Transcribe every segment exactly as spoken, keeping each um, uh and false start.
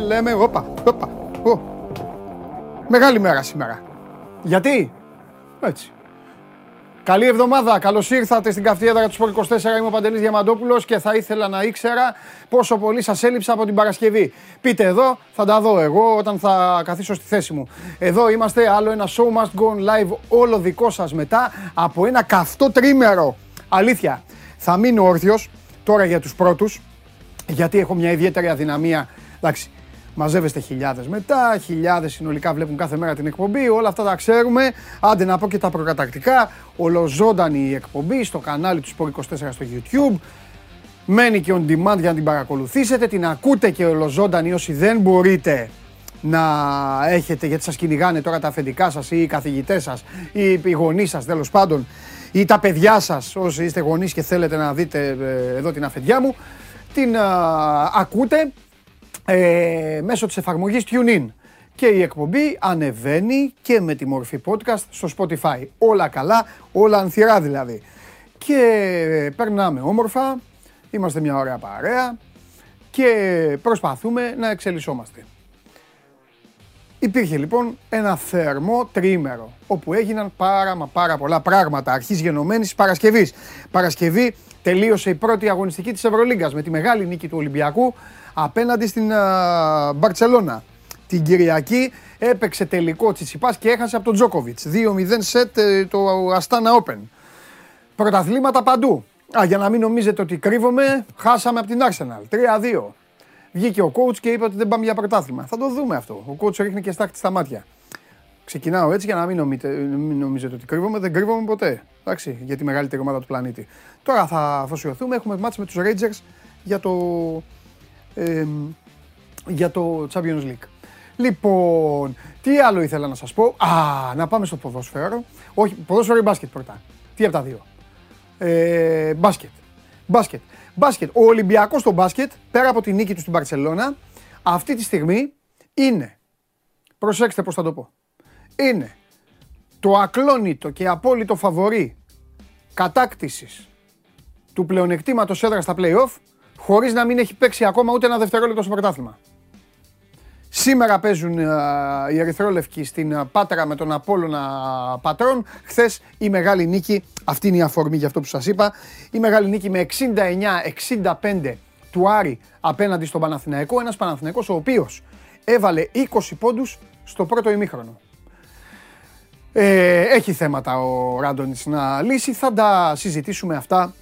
κοιτάμε, λέμε, όπα, όπα, ω. Μεγάλη μέρα σήμερα. Γιατί? Έτσι. Καλή εβδομάδα. Καλώς ήρθατε στην καυτή έδρα του σπορτ είκοσι τέσσερα. Είμαι ο Παντελής Διαμαντόπουλος και θα ήθελα να ήξερα πόσο πολύ σας έλειψα από την Παρασκευή. Πείτε εδώ, θα τα δω εγώ όταν θα καθίσω στη θέση μου. Εδώ είμαστε, άλλο ένα show must go on live, όλο δικό σας μετά από ένα καυτό τρίμερο. Αλήθεια, θα μείνω όρθιος τώρα για τους πρώτους, γιατί έχω μια ιδιαίτερη αδυναμία. Εντάξει, μαζεύεστε χιλιάδες μετά, χιλιάδες συνολικά βλέπουν κάθε μέρα την εκπομπή, όλα αυτά τα ξέρουμε. Άντε να πω και τα προκατακτικά, ολοζώντανη η εκπομπή στο κανάλι του Sport είκοσι τέσσερα στο YouTube. Μένει και on demand για να την παρακολουθήσετε, την ακούτε και ολοζώντανη όσοι δεν μπορείτε να έχετε, γιατί σας κυνηγάνε τώρα τα αφεντικά σας ή οι καθηγητές σας ή οι γονείς σας, τέλος πάντων, ή τα παιδιά σας, όσοι είστε γονείς και θέλετε να δείτε εδώ την αφεντιά μου. Την α, ακούτε ε, μέσω της εφαρμογής TuneIn και η εκπομπή ανεβαίνει και με τη μορφή podcast στο Spotify. Όλα καλά, όλα ανθυρά δηλαδή. Και περνάμε όμορφα, είμαστε μια ωραία παρέα και προσπαθούμε να εξελισσόμαστε. Υπήρχε λοιπόν ένα θερμό τριήμερο, όπου έγιναν πάρα μα πάρα πολλά πράγματα αρχής γενομένης Παρασκευής. Παρασκευή τελείωσε η πρώτη αγωνιστική της Ευρωλίγκας με τη μεγάλη νίκη του Ολυμπιακού απέναντι στην uh, Μπαρσελόνα. Την Κυριακή έπαιξε τελικό Τσιτσιπάς και έχασε από τον Τζόκοβιτς. δύο μηδέν σετ το Αστάνα Open. Πρωταθλήματα παντού. Α, για να μην νομίζετε ότι κρύβομαι, χάσαμε από την Arsenal. τρία δύο. Βγήκε ο coach και είπε ότι δεν πάμε για πρωτάθλημα. Θα το δούμε αυτό. Ο coach ρίχνει και στάχτη στα μάτια. Ξεκινάω έτσι για να μην, νομίτε, μην νομίζετε ότι κρύβομαι. Δεν κρύβομαι ποτέ. Εντάξει, για τη μεγαλύτερη ομάδα του πλανήτη. Τώρα θα αφοσιωθούμε. Έχουμε μάτς με τους Rangers για το, ε, για το Champions League. Λοιπόν, τι άλλο ήθελα να σας πω. Α, να πάμε στο ποδόσφαιρο. Όχι, ποδόσφαιρο ή μπάσκετ πρώτα. Τι από τα δύο. Ε, μπάσκετ. Μπάσκετ. Μπάσκετ. Ο Ολυμπιακός στο μπάσκετ, πέρα από τη νίκη του στην Μπαρσελόνα, αυτή τη στιγμή είναι, προσέξτε πώς θα το πω, είναι το ακλόνητο και απόλυτο φαβορί κατάκτησης του πλεονεκτήματος έδρας στα play-off, χωρίς να μην έχει παίξει ακόμα ούτε ένα δευτερόλεπτο στο πρωτάθλημα. Σήμερα παίζουν α, οι ερυθρόλευκοι στην α, Πάτρα με τον Απόλλωνα Πατρών. Χθες η μεγάλη νίκη, αυτή είναι η αφορμή για αυτό που σας είπα, η μεγάλη νίκη με εξήντα εννιά εξήντα πέντε του Άρη απέναντι στον Παναθηναϊκό. Ένας Παναθηναϊκός ο οποίος έβαλε είκοσι πόντους στο πρώτο ημίχρονο. Ε, έχει θέματα ο Ράντονιτς να λύσει, θα τα συζητήσουμε αυτά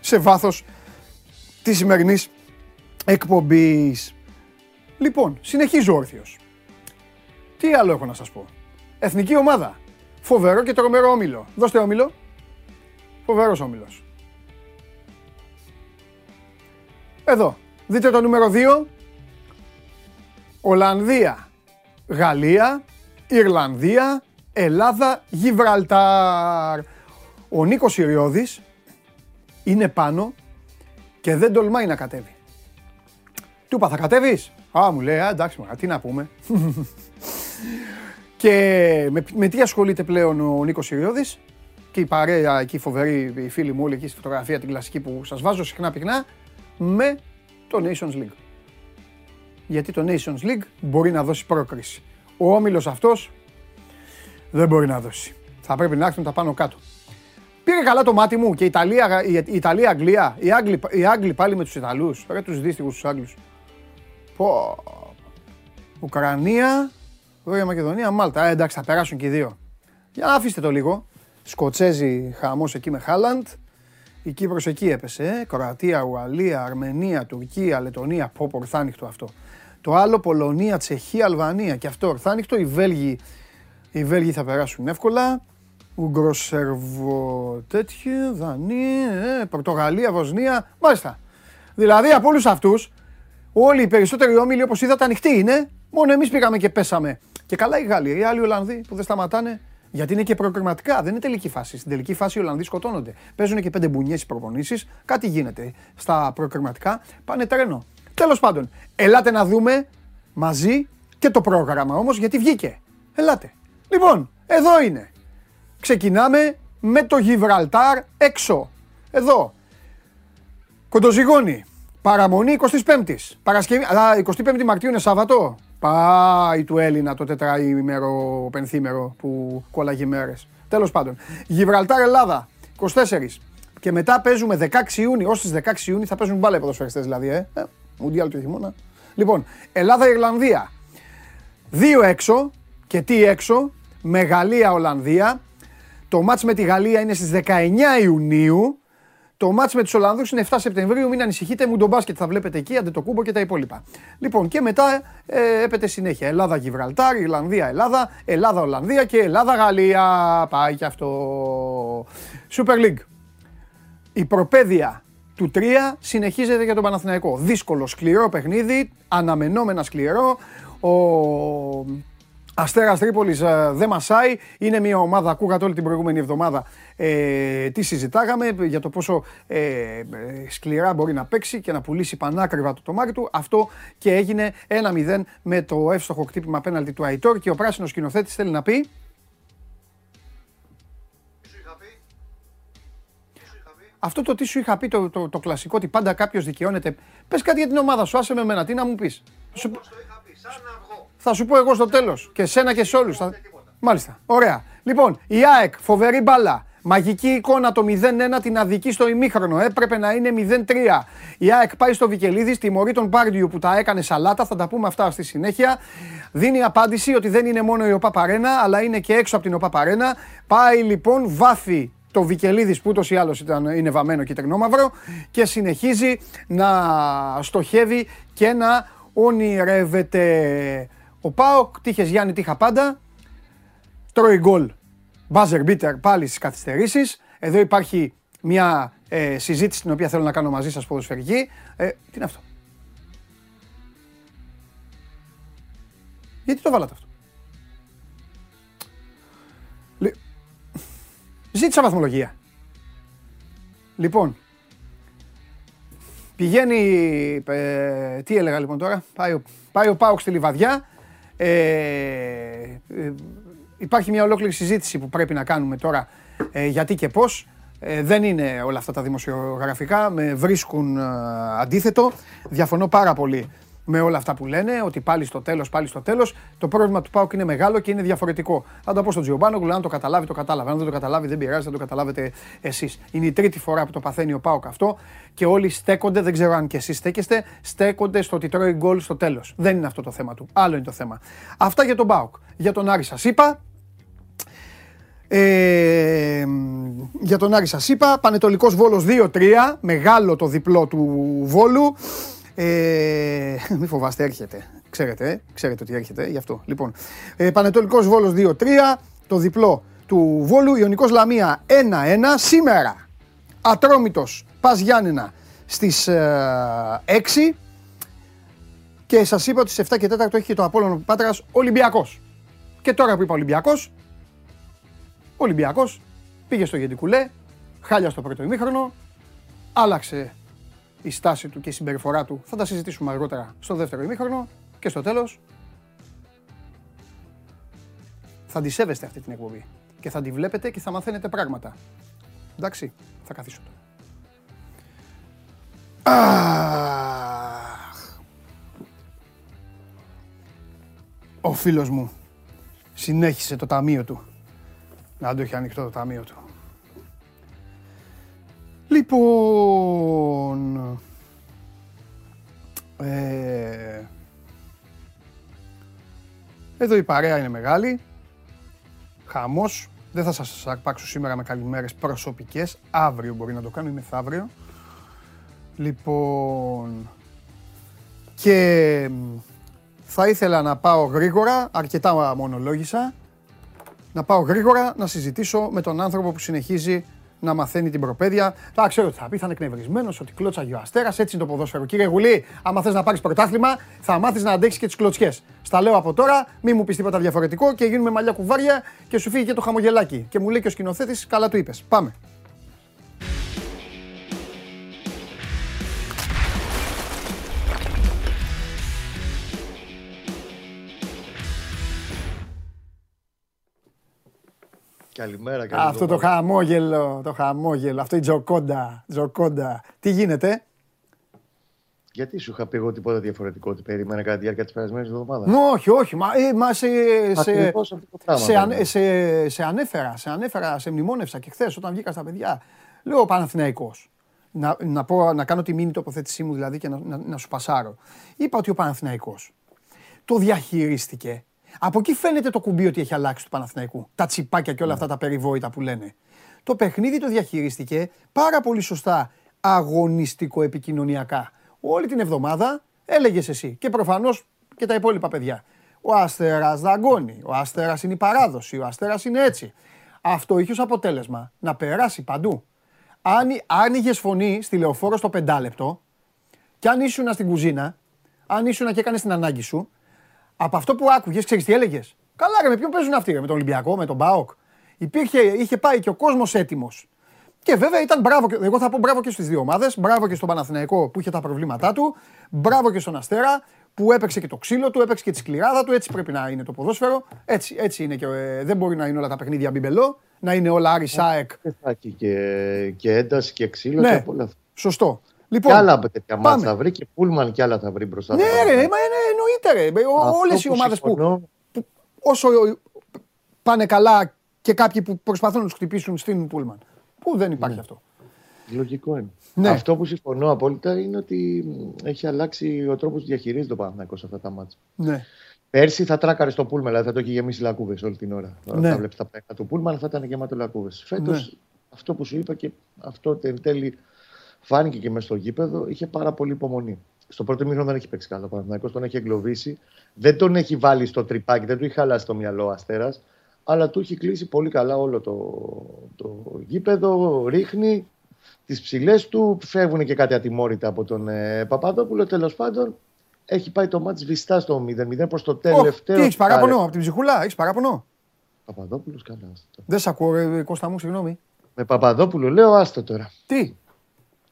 σε βάθος της σημερινής εκπομπής. Λοιπόν, συνεχίζω όρθιος. Τι άλλο έχω να σας πω. Εθνική ομάδα. Φοβερό και τρομερό όμιλο. Δώστε όμιλο. Φοβερός όμιλος. Εδώ. Δείτε το νούμερο δύο. Ολλανδία, Γαλλία, Ιρλανδία, Ελλάδα, Γιβραλτάρ. Ο Νίκος Ιριώδης είναι πάνω και δεν τολμάει να κατέβει. Του είπα, θα κατέβεις. Α, μου λέει, α, εντάξει, μα, τι να πούμε. Και με, με τι ασχολείται πλέον ο Νίκος Ιριώδης και η παρέα εκεί, φοβερή, οι φίλοι μου όλοι εκεί στη φωτογραφία την κλασική που σας βάζω συχνά πυκνά, με το Nations League. Γιατί το Nations League μπορεί να δώσει πρόκριση. Ο όμιλος αυτός δεν μπορεί να δώσει. Θα πρέπει να έρθουν τα πάνω κάτω. Πήρε καλά το μάτι μου και η Ιταλία, η, η Ιταλία, Αγγλία, οι Άγγλοι, οι Άγγλοι πάλι με τους Ιταλούς, ρε τους δύστιχους τους Άγγλους. Πω, Ουκρανία, Βόρεια Μακεδονία, Μάλτα. Ε, εντάξει, θα περάσουν και οι δύο. Για να αφήστε το λίγο. Σκοτσέζοι χαμός εκεί με Χάλαντ. Η Κύπρος εκεί έπεσε. Ε. Κροατία, Ουαλία, Αρμενία, Τουρκία, Λετωνία. Πω, πω, ορθάνυχτο αυτό. Το άλλο, Πολωνία, Τσεχία, Αλβανία. Και αυτό ορθάνυχτο. Οι Βέλγοι, οι Βέλγοι θα περάσουν εύκολα. Ουγγροσερβο, τέτοιο, Δανία, ε, Πορτογαλία, Βοσνία. Μάλιστα. Δηλαδή από όλους αυτούς. Όλοι οι περισσότεροι όμιλοι, όπως είδατε, ανοιχτοί είναι. Μόνο εμείς πήγαμε και πέσαμε. Και καλά οι Γάλλοι, οι άλλοι Ολλανδοί που δεν σταματάνε. Γιατί είναι και προκριματικά, δεν είναι τελική φάση. Στην τελική φάση οι Ολλανδοί σκοτώνονται. Παίζουν και πέντε μπουνιές οι προπονήσεις. Κάτι γίνεται στα προκριματικά. Πάνε τρένο. Τέλος πάντων, ελάτε να δούμε μαζί και το πρόγραμμα όμως, γιατί βγήκε. Ελάτε. Λοιπόν, εδώ είναι. Ξεκινάμε με το Γιβραλτάρ έξω. Εδώ. Κοντοζυγόνι. Παραμονή εικοστή πέμπτη. Παρασκευή. Αλλά εικοστή πέμπτη Μαρτίου είναι Σάββατο. Πάει του Έλληνα το τετραήμερο, πενθήμερο που κόλλαγε μέρες. Τέλος πάντων. Γιβραλτάρ Ελλάδα εικοστή τέταρτη. Και μετά παίζουμε δεκαέξι Ιουνίου. Ως τις δεκαέξι Ιουνίου θα παίζουν μπάλα οι ποδοσφαιριστές δηλαδή. Ε. Ε, Μουντιάλ του χειμώνα. Λοιπόν, Ελλάδα-Ιρλανδία. Δύο έξω και τι έξω. Με Γαλλία-Ολλανδία. Το μάτς με τη Γαλλία είναι στις δεκαεννέα Ιουνίου. Το μάτς με τους Ολλανδούς είναι εφτά Σεπτεμβρίου. Μην ανησυχείτε, μου τον μπάσκετ θα βλέπετε εκεί, Αντετοκούμπο και τα υπόλοιπα. Λοιπόν, και μετά ε, έπεται συνέχεια. Ελλάδα-Γιβραλτάρ, Ιρλανδία-Ελλάδα, Ελλάδα-Ολλανδία και Ελλάδα-Γαλλία. Πάει και αυτό. Super League. Η προπαίδεια του τρία συνεχίζεται για τον Παναθηναϊκό. Δύσκολο, σκληρό παιχνίδι, αναμενόμενα σκληρό. Ο Αστέρας Τρίπολης δεν μασάει, είναι μια ομάδα, ακούγατε όλη την προηγούμενη εβδομάδα ε, τι συζητάγαμε για το πόσο ε, σκληρά μπορεί να παίξει και να πουλήσει πανάκριβα το τομάρι του. Αυτό και έγινε ένα μηδέν με το εύστοχο κτύπημα πέναλτι του Αϊτόρ και ο πράσινος σκηνοθέτης θέλει να πει. Αυτό το τι σου είχα πει, το, το, το κλασικό, ότι πάντα κάποιος δικαιώνεται. Πες κάτι για την ομάδα σου, άσε με εμένα, τι να μου πεις. Σου... το είχα πει, σαν αυγό. Θα σου πω εγώ στο τέλος, και σένα και σε όλους. Θα... Μάλιστα, ωραία. Λοιπόν, η ΑΕΚ, φοβερή μπάλα. Μαγική εικόνα το μηδέν ένα την αδική στο ημίχρονο. Έπρεπε να είναι μηδέν τρία. Η ΑΕΚ πάει στο Βικελίδη, τιμωρεί τον Πάρντιου που τα έκανε σαλάτα. Θα τα πούμε αυτά στη συνέχεια. Δίνει απάντηση ότι δεν είναι μόνο η ΟΠΑΠ Αρένα, αλλά είναι και έξω από την ΟΠΑΠ Αρένα. Πάει λοιπόν βάθη. Το Βικελίδης που ούτως ή άλλως ήταν, είναι βαμμένο κυτρινόμαυρο και συνεχίζει να στοχεύει και να ονειρεύεται. Ο ΠΑΟΚ, τύχες Γιάννη, τύχα πάντα, τρώει γκολ, buzzer beater πάλι στις καθυστερήσεις. Εδώ υπάρχει μια ε, συζήτηση την οποία θέλω να κάνω μαζί σας ποδοσφαιρική. Ε, τι είναι αυτό? Γιατί το βάλατε αυτό? Ζήτησα βαθμολογία. Λοιπόν, πηγαίνει, ε, τι έλεγα λοιπόν τώρα, πάει ο, πάει ο ΠΑΟΚ στη Λιβαδιά. Ε, ε, υπάρχει μια ολόκληρη συζήτηση που πρέπει να κάνουμε τώρα ε, γιατί και πώς. Ε, δεν είναι όλα αυτά τα δημοσιογραφικά, με βρίσκουν ε, αντίθετο. Διαφωνώ πάρα πολύ με όλα αυτά που λένε, ότι πάλι στο τέλος, πάλι στο τέλος. Το πρόβλημα του ΠΑΟΚ είναι μεγάλο και είναι διαφορετικό. Θα τα πω στον Τζιομπάνογλου, αν το καταλάβει, το κατάλαβε. Αν δεν το καταλάβει, δεν πειράζει, θα το καταλάβετε εσείς. Είναι η τρίτη φορά που το παθαίνει ο ΠΑΟΚ αυτό και όλοι στέκονται, δεν ξέρω αν και εσείς στέκεστε, στέκονται στο ότι τρώει γκολ στο τέλος. Δεν είναι αυτό το θέμα του. Άλλο είναι το θέμα. Αυτά για τον ΠΑΟΚ. Για τον Άρη σας είπα. Ε, για τον Άρη σας είπα. Πανετολικός Βόλος δύο τρία. Μεγάλο το διπλό του Βόλου. Ε, μη φοβάστε, έρχεται. Ξέρετε, ε, ξέρετε ότι έρχεται, γι' αυτό. Λοιπόν, ε, Πανετολικός Βόλος δύο τρία, το διπλό του Βόλου, Ιωνικός Λαμία ένα ένα. Σήμερα, Ατρόμητος, Πας Γιάννινα στις ε, έξι και σας είπα ότι στις επτά και τέταρτο έχει και το Απόλλων Πάτρας Ολυμπιακός. Και τώρα που είπα Ολυμπιακός, Ολυμπιακός πήγε στο Γεντικουλέ, χάλια στο πρώτο ημίχρονο, άλλαξε η στάση του και η συμπεριφορά του. Θα τα συζητήσουμε αργότερα στο δεύτερο ημίχρονο και στο τέλος θα τη σέβεστε αυτή την εκπομπή και θα τη βλέπετε και θα μαθαίνετε πράγματα. Εντάξει, θα καθίσω τώρα. Ο φίλος μου συνέχισε το ταμείο του. Να το έχει ανοιχτό το ταμείο του. Λοιπόν, ε, εδώ η παρέα είναι μεγάλη, χαμός, δεν θα σας αρπάξω σήμερα με καλημέρες προσωπικές, αύριο μπορεί να το κάνω ή μεθαύριο. Λοιπόν, και θα ήθελα να πάω γρήγορα, αρκετά μονολόγησα, να πάω γρήγορα να συζητήσω με τον άνθρωπο που συνεχίζει να μαθαίνει την προπαίδεια. Θα ξέρω ότι θα πει, θα είναι εκνευρισμένος, ότι κλώτσαγε ο Αστέρας, έτσι είναι το ποδόσφαιρο. Κύριε Γουλή, άμα θες να πάρεις πρωτάθλημα, θα μάθεις να αντέξεις και τις κλωτσιές. Στα λέω από τώρα, μη μου πεις τίποτα διαφορετικό και γίνουμε μαλλιά κουβάρια και σου φύγει και το χαμογελάκι. Και μου λέει και ο σκηνοθέτης, καλά του είπες. Πάμε. Καλημέρα, καλημέρα. Αυτό το χαμόγελο, το χαμόγελο, αυτό η τζοκόντα, τζοκόντα. Τι γίνεται? Γιατί σου είχα πει εγώ τίποτα διαφορετικό, ότι περίμενα κατά τη διάρκεια της περασμένης εβδομάδας. Όχι, όχι. Μα, ε, μα σε, σε, πράγμα, σε, αν, σε, σε ανέφερα, σε ανέφερα, σε μνημόνευσα και χθες όταν βγήκα στα παιδιά. Λέω ο Παναθηναϊκός. Να, να, πω, να κάνω τη μήνυ τοποθέτησή μου δηλαδή και να, να, να σου πασάρω. Είπα ότι ο Παναθηναϊκός το διαχειρίστηκε. Από εκεί φαίνεται το κουμπί ότι έχει αλλάξει του Παναθηναϊκού. Τα τσιπάκια και όλα αυτά τα περιβόητα που λένε. Το παιχνίδι το διαχειρίστηκε πάρα πολύ σωστά αγωνιστικο-επικοινωνιακά. Όλη την εβδομάδα έλεγες εσύ και προφανώς και τα υπόλοιπα παιδιά. Ο Αστέρας δαγκώνει, ο Αστέρας είναι η παράδοση, ο Αστέρας είναι έτσι. Αυτό είχε ως αποτέλεσμα να περάσει παντού. Αν άνοιγες φωνή στη Λεωφόρο στο πεντάλεπτο και αν ήσουνα στην κουζίνα, αν ήσουνα και έκανες την ανάγκη σου, από αυτό που άκουγες, ξέρεις τι έλεγες. Καλά ρε, με ποιον παίζουν αυτοί ρε, με τον Ολυμπιακό, με τον ΠΑΟΚ. Υπήρχε, είχε πάει και ο κόσμος έτοιμος. Και βέβαια ήταν μπράβο, εγώ θα πω μπράβο και στις δύο ομάδες, μπράβο και στον Παναθηναϊκό που είχε τα προβλήματά του, μπράβο και στον Αστέρα που έπαιξε και το ξύλο του, έπαιξε και τη σκληράδα του, έτσι πρέπει να είναι το ποδόσφαιρο, έτσι, έτσι είναι και ε, δεν μπορεί να είναι όλα τα παιχνίδια μπιμπελό, να είναι όλα Άρης ΑΕΚ. Και, και ένταση και ξύλο, ναι, και από όλα αυτά. Σωστό. Λοιπόν, και άλλα τέτοια μάτς θα βρει και Πούλμαν και άλλα θα βρει μπροστά. Ναι, ρε, ναι, εννοείται ρε, όλες οι ομάδες συμφωνώ... που, που όσο πάνε καλά και κάποιοι που προσπαθούν να τους χτυπήσουν στην Πούλμαν. Πού δεν υπάρχει, ναι, αυτό. Λογικό είναι. Ναι. Αυτό που συμφωνώ απόλυτα είναι ότι έχει αλλάξει ο τρόπος που διαχειρίζεται το Παναθηναϊκός αυτά τα μάτσα. Ναι. Πέρσι θα τράκαρε στο Πούλμαν, αλλά θα το έχει γεμίσει λακκούβες όλη την ώρα. Τώρα, ναι, θα βλέπει τα πέκνα του Πούλμαν, θα ήταν γεμάτο λακκούβες. Φέτος, ναι, αυτό που σου είπα και αυτό εν τέλει φάνηκε και μέσα στο γήπεδο, είχε πάρα πολύ υπομονή. Στο πρώτο μήχρονο δεν έχει παίξει καλά. Ο Παναθηναϊκός τον έχει εγκλωβίσει. Δεν τον έχει βάλει στο τρυπάκι, δεν του είχε χαλάσει το μυαλό ο Αστέρας. Αλλά του έχει κλείσει πολύ καλά όλο το, το γήπεδο, ρίχνει τις ψηλές του, φεύγουν και κάτι ατιμόρυτα από τον ε, Παπαδόπουλο. Τέλος πάντων, έχει πάει το μάτς βιστά στο μηδέν μηδέν προς το τελευταίο. Oh, τι έχεις παράπονο, από την ψυχούλα, έχεις παράπονο. Παπαδόπουλος, καλά. Δεν σ' ακούω, ρε, Κώστα μου, συγγνώμη. Με Παπαδόπουλο, λέω, άστο τώρα. Τι.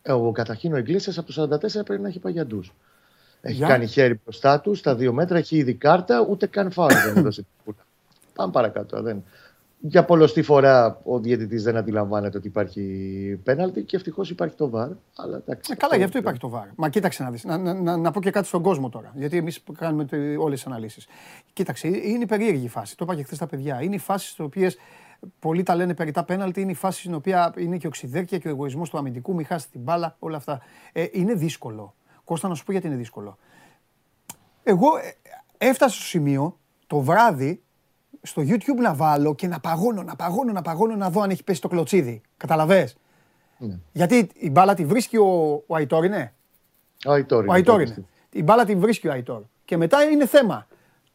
Ο καταρχήν ο Εγκλήσιας από το σαράντα τέσσερα πρέπει να έχει πάει για ντους. Έχει yeah. κάνει χέρι μπροστά του, στα δύο μέτρα, έχει ήδη κάρτα, ούτε καν φάουλ δεν έδωσε την κούλα. Πάμε παρακάτω. Δεν... Για πολλωστή φορά ο διαιτητής δεν αντιλαμβάνεται ότι υπάρχει πέναλτι και ευτυχώς υπάρχει το βαρ. Αλλά τάξη, ε, καλά, γι' αυτό υπάρχει το βαρ. Μα κοίταξε να δεις. Να, να, να, να πω και κάτι στον κόσμο τώρα. Γιατί εμείς κάνουμε όλες τις αναλύσεις. Κοίταξε, είναι περίεργη η φάση. Το είπα και χθες τα παιδιά. Είναι οι φάσεις στις οποίες πολλοί τα λένε περί τα πέναλτι. Είναι η φάση στην οποία είναι και οξυδέρκεια και ο εγωισμός του αμυντικού. Μη χάσει την μπάλα, όλα αυτά. Ε, είναι δύσκολο. Κώστα, να σου πω γιατί είναι δύσκολο. Εγώ έφτασα στο σημείο το βράδυ. Στο YouTube να βάλω και να παγώνω, να παγώνω, να παγώνω να δω αν έχει πέσει το κλωτσίδι. Καταλαβες. Ναι. Γιατί η μπάλα τη βρίσκει ο, ο Αϊτόρ, είναι. Ο Αϊτόρ είναι. Ο Αϊτόρ είναι. Η μπάλα τη βρίσκει ο Αϊτόρ. Και μετά είναι θέμα.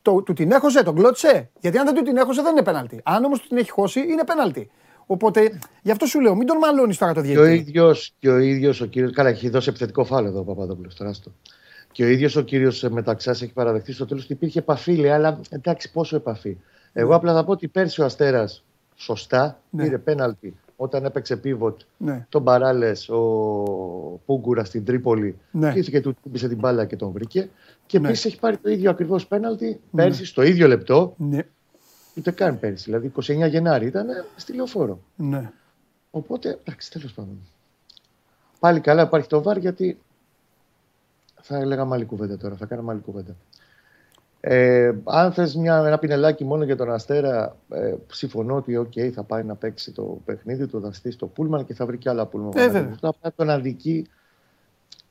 Το, του την έχωσε, τον κλώτσε. Γιατί αν δεν του την έχωσε δεν είναι πέναλτι. Αν όμως του την έχει χώσει είναι πέναλτι. Οπότε γι' αυτό σου λέω, μην τον μαλώνεις τώρα το διαιτητή. Και ο ίδιος ο, ο κύριος. Καλά, έχει δώσει επιθετικό φάουλ εδώ ο Παπαδόπουλος. Τεράστιο. Και ο ίδιος ο κύριος Μεταξάς έχει παραδεχτεί στο τέλος ότι υπήρχε επαφή, αλλά εντάξει, πόσο επαφή. Εγώ απλά θα πω ότι πέρσι ο Αστέρας σωστά πήρε, ναι, πέναλτι όταν έπαιξε πίβοτ, ναι, τον Μπαράλες ο Πούγκουρα στην Τρίπολη, ναι, και του τύπησε την μπάλα και τον βρήκε. Και ναι, επίσης έχει πάρει το ίδιο ακριβώς πέναλτι πέρσι, ναι, στο ίδιο λεπτό, ναι, ούτε καν πέρσι, δηλαδή είκοσι εννέα Γενάρη ήταν στη Λεωφόρο. Ναι. Οπότε, εντάξει, τέλος πάντων. Πάλι καλά υπάρχει το βαρ, γιατί θα έλεγα άλλη κουβέντα τώρα, θα κάναμε άλλη κουβέντα. Ε, αν θες μια, ένα πινελάκι μόνο για τον Αστέρα, ε, συμφωνώ ότι okay, θα πάει να παίξει το παιχνίδι του, θα στήσει το Πούλμαν και θα βρει και άλλα Πούλμαν. Βέβαια. Αυτό απλά τον αδικεί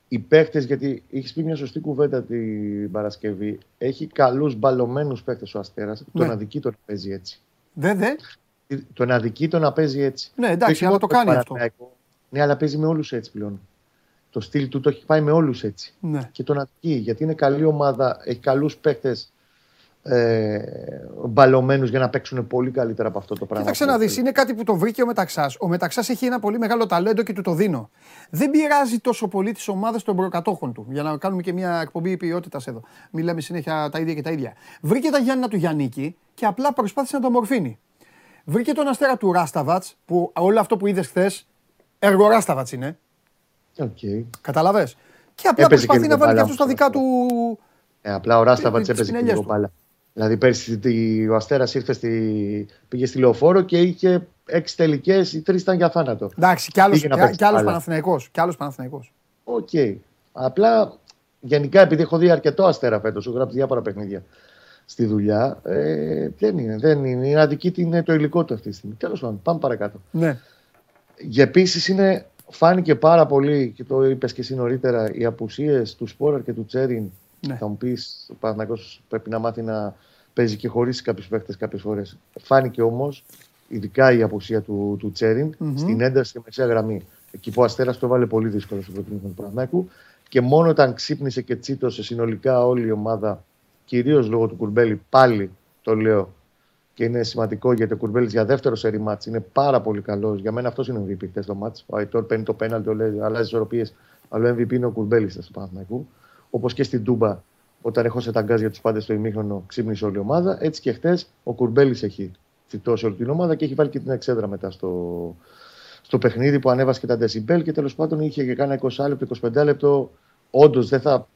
οι παίχτες, γιατί είχε πει μια σωστή κουβέντα την Παρασκευή. Έχει καλούς μπαλωμένους παίχτες ο Αστέρας. Ναι. Τον αδικεί το να παίζει έτσι. Δεν, δε. Τον αδικεί το να παίζει έτσι. Ναι, εντάξει, αλλά το κάνει αυτό. Ναι, αλλά παίζει με όλους έτσι πλέον. Το στυλ του το έχει πάει με όλους έτσι. Ναι. Και τον αδικεί, γιατί είναι καλή ομάδα, έχει καλούς παίκτες ε, μπαλωμένους για να παίξουν πολύ καλύτερα από αυτό το πράγμα. Κοίταξε να δεις, είναι κάτι που το βρήκε ο Μεταξάς. Ο Μεταξάς έχει ένα πολύ μεγάλο ταλέντο και του το δίνω. Δεν πειράζει τόσο πολύ τις ομάδες των προκατόχων του. Για να κάνουμε και μια εκπομπή ποιότητας εδώ. Μιλάμε συνέχεια τα ίδια και τα ίδια. Βρήκε τα Γιάννινα του Γιαννίκη και απλά προσπάθησε να το μορφύνει. Βρήκε τον Αστέρα του Ράσταβατς, που όλο αυτό που είδες χθες, έργο Ράσταβατς είναι. Okay. Καταλαβες. Και απλά έπαιζε προσπαθεί και να βάλει και αυτούς τα δικά του. Ε, απλά ο Ράσταβατς έπαιζε και λίγο μπάλα. Δηλαδή πέρσι ο Αστέρας ήρθε στη... πήγε στη Λεωφόρο και είχε έξι τελικές, οι τρεις ήταν για θάνατο. Εντάξει, κι άλλος Παναθηναϊκός. Κι άλλος Παναθηναϊκός. Οκ. Okay. Απλά γενικά επειδή έχω δει αρκετό Αστέρα φέτος, έχω γράψει διάφορα παιχνίδια στη δουλειά, ε, δεν είναι, δεν είναι. Η αδική είναι το υλικό του αυτή τη στιγμή. Τέλος πάντων, πάμε παρακάτω. Ναι. Επίσης είναι, φάνηκε πάρα πολύ, και το είπες και εσύ νωρίτερα, οι απουσίες του Σπόραρ και του Τσέριν. Ναι. Θα μου πεις, ο Παναθηναϊκός πρέπει να μάθει να παίζει και χωρίς κάποιους παίκτες κάποιες φορές. Φάνηκε όμως, ειδικά η απουσία του, του Τσέριν, mm-hmm. στην ένταση στη μεσαία γραμμή. Εκεί που ο Αστέρας το έβαλε πολύ δύσκολο στο προκείμενο του Παναθηναϊκού. Και μόνο όταν ξύπνησε και τσίτωσε συνολικά όλη η ομάδα, κυρίως λόγω του Κουρμπέλη, πάλι το λέω και είναι σημαντικό γιατί ο Κουρμπέλης για δεύτερο σερί μάτς είναι πάρα πολύ καλός. Για μένα αυτό είναι ο εμ βι πι χτες το μάτς. Ο Αϊτόρ παίρνει το πέναλτι, αλλάζει ισορροπίες, αλλά ο εμ βι πι είναι ο Κουρμπέλης του Παναθηναϊκού. Όπως και στην Τούμπα, όταν έχω σε ταγκάζ για τους πάντες στο ημίχρονο, ξύπνησε όλη η ομάδα. Έτσι και χτες ο Κουρμπέλης έχει θυτώσει όλη την ομάδα και έχει βάλει και την εξέδρα μετά στο, στο παιχνίδι που ανέβασε και τα δεσιμπέλ και τέλος πάντων είχε και κάνα είκοσι λεπτό, είκοσι πέντε λεπτό. Όντως δεν θα.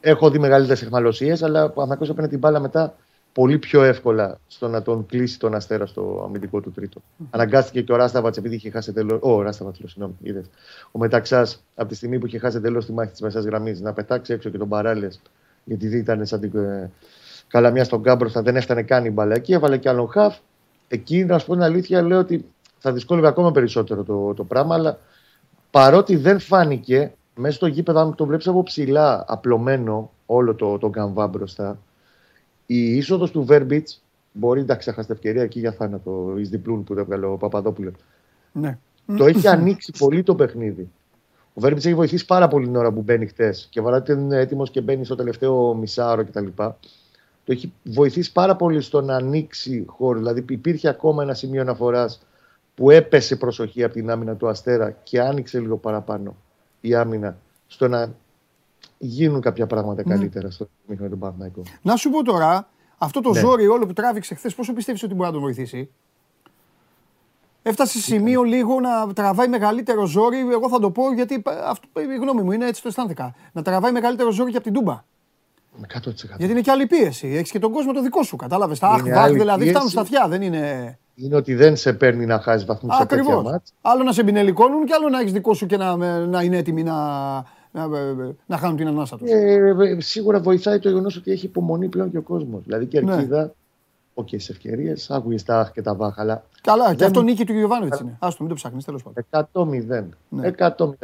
Έχω δει μεγαλύτερες εχμαλωσίες, αλλά ο Παναθηναϊκός έπαιρνε την μπάλα μετά πολύ πιο εύκολα στο να τον κλείσει τον Αστέρα στο αμυντικό του τρίτο. Mm-hmm. Αναγκάστηκε και ο Ράσταβατς επειδή είχε χάσει τελώς. Ο Ράσταβατς, συγγνώμη, είδες. Ο Μεταξάς από τη στιγμή που είχε χάσει τελώς τη μάχη της μεσαίας γραμμής να πετάξει έξω και τον Παράλληλες, γιατί δεν ήταν σαν την ε, καλαμιά στον κάμπροστα, δεν έφτανε καν η μπάλα εκεί. Έβαλε και άλλον χαφ. Εκεί, να σου πω την αλήθεια, λέω ότι θα δυσκόλευε ακόμα περισσότερο το, το πράγμα, αλλά παρότι δεν φάνηκε. Μέσα στο γήπεδο, αν το βλέπεις από ψηλά, απλωμένο όλο το, το γκαμβά μπροστά, η είσοδος του Βέρμπιτς μπορεί να ξεχάσει ευκαιρία εκεί για θάνατο, εις διπλούν που το έβγαλε ο Παπαδόπουλος. Ναι. Το έχει ανοίξει πολύ το παιχνίδι. Ο Βέρμπιτς έχει βοηθήσει πάρα πολύ την ώρα που μπαίνει χτες και βαράτε είναι έτοιμος και μπαίνει στο τελευταίο μισάωρο κτλ. Το έχει βοηθήσει πάρα πολύ στο να ανοίξει χώρο. Δηλαδή, υπήρχε ακόμα ένα σημείο αναφοράς που έπεσε προσοχή από την άμυνα του Αστέρα και άνοιξε λίγο παραπάνω η άμυνα στο να γίνουν κάποια πράγματα mm. καλύτερα στο μήχανο του Παναθηναϊκού. Να σου πω τώρα, αυτό το ναι. ζόρι όλο που τράβηξε χθες, πόσο πιστεύεις ότι μπορεί να τον βοηθήσει? Έφτασε σημείο ναι. λίγο να τραβάει μεγαλύτερο ζόρι, εγώ θα το πω γιατί αυτό, η γνώμη μου είναι έτσι το αισθάνθηκα, να τραβάει μεγαλύτερο ζόρι και από την Τούμπα. Με εκατό τοις εκατό. Γιατί είναι και άλλη πίεση, έχεις και τον κόσμο το δικό σου, κατάλαβες, τα αχ, δηλαδή φτάνουν στα αυτιά, δεν είναι... Είναι ότι δεν σε παίρνει να χάσεις βαθμούς σε τέτοια μάτς. Άλλο να σε μπινελικώνουν και άλλο να έχεις δικό σου και να, να είναι έτοιμοι να, να, να χάνουν την ανάσα τους. Ε, σίγουρα βοηθάει το γεγονός ότι έχει υπομονή πλέον και ο κόσμος. Δηλαδή και κερκίδα, οκ, ναι. okay, σε ευκαιρίες, άκουγες τα αχ και τα βάχα. Αλλά καλά, δεν... και αυτό νίκη του Γιωβάνοβιτς είναι. Άστο, μην το ψάχνεις, τέλος πάντων. εκατό μηδέν.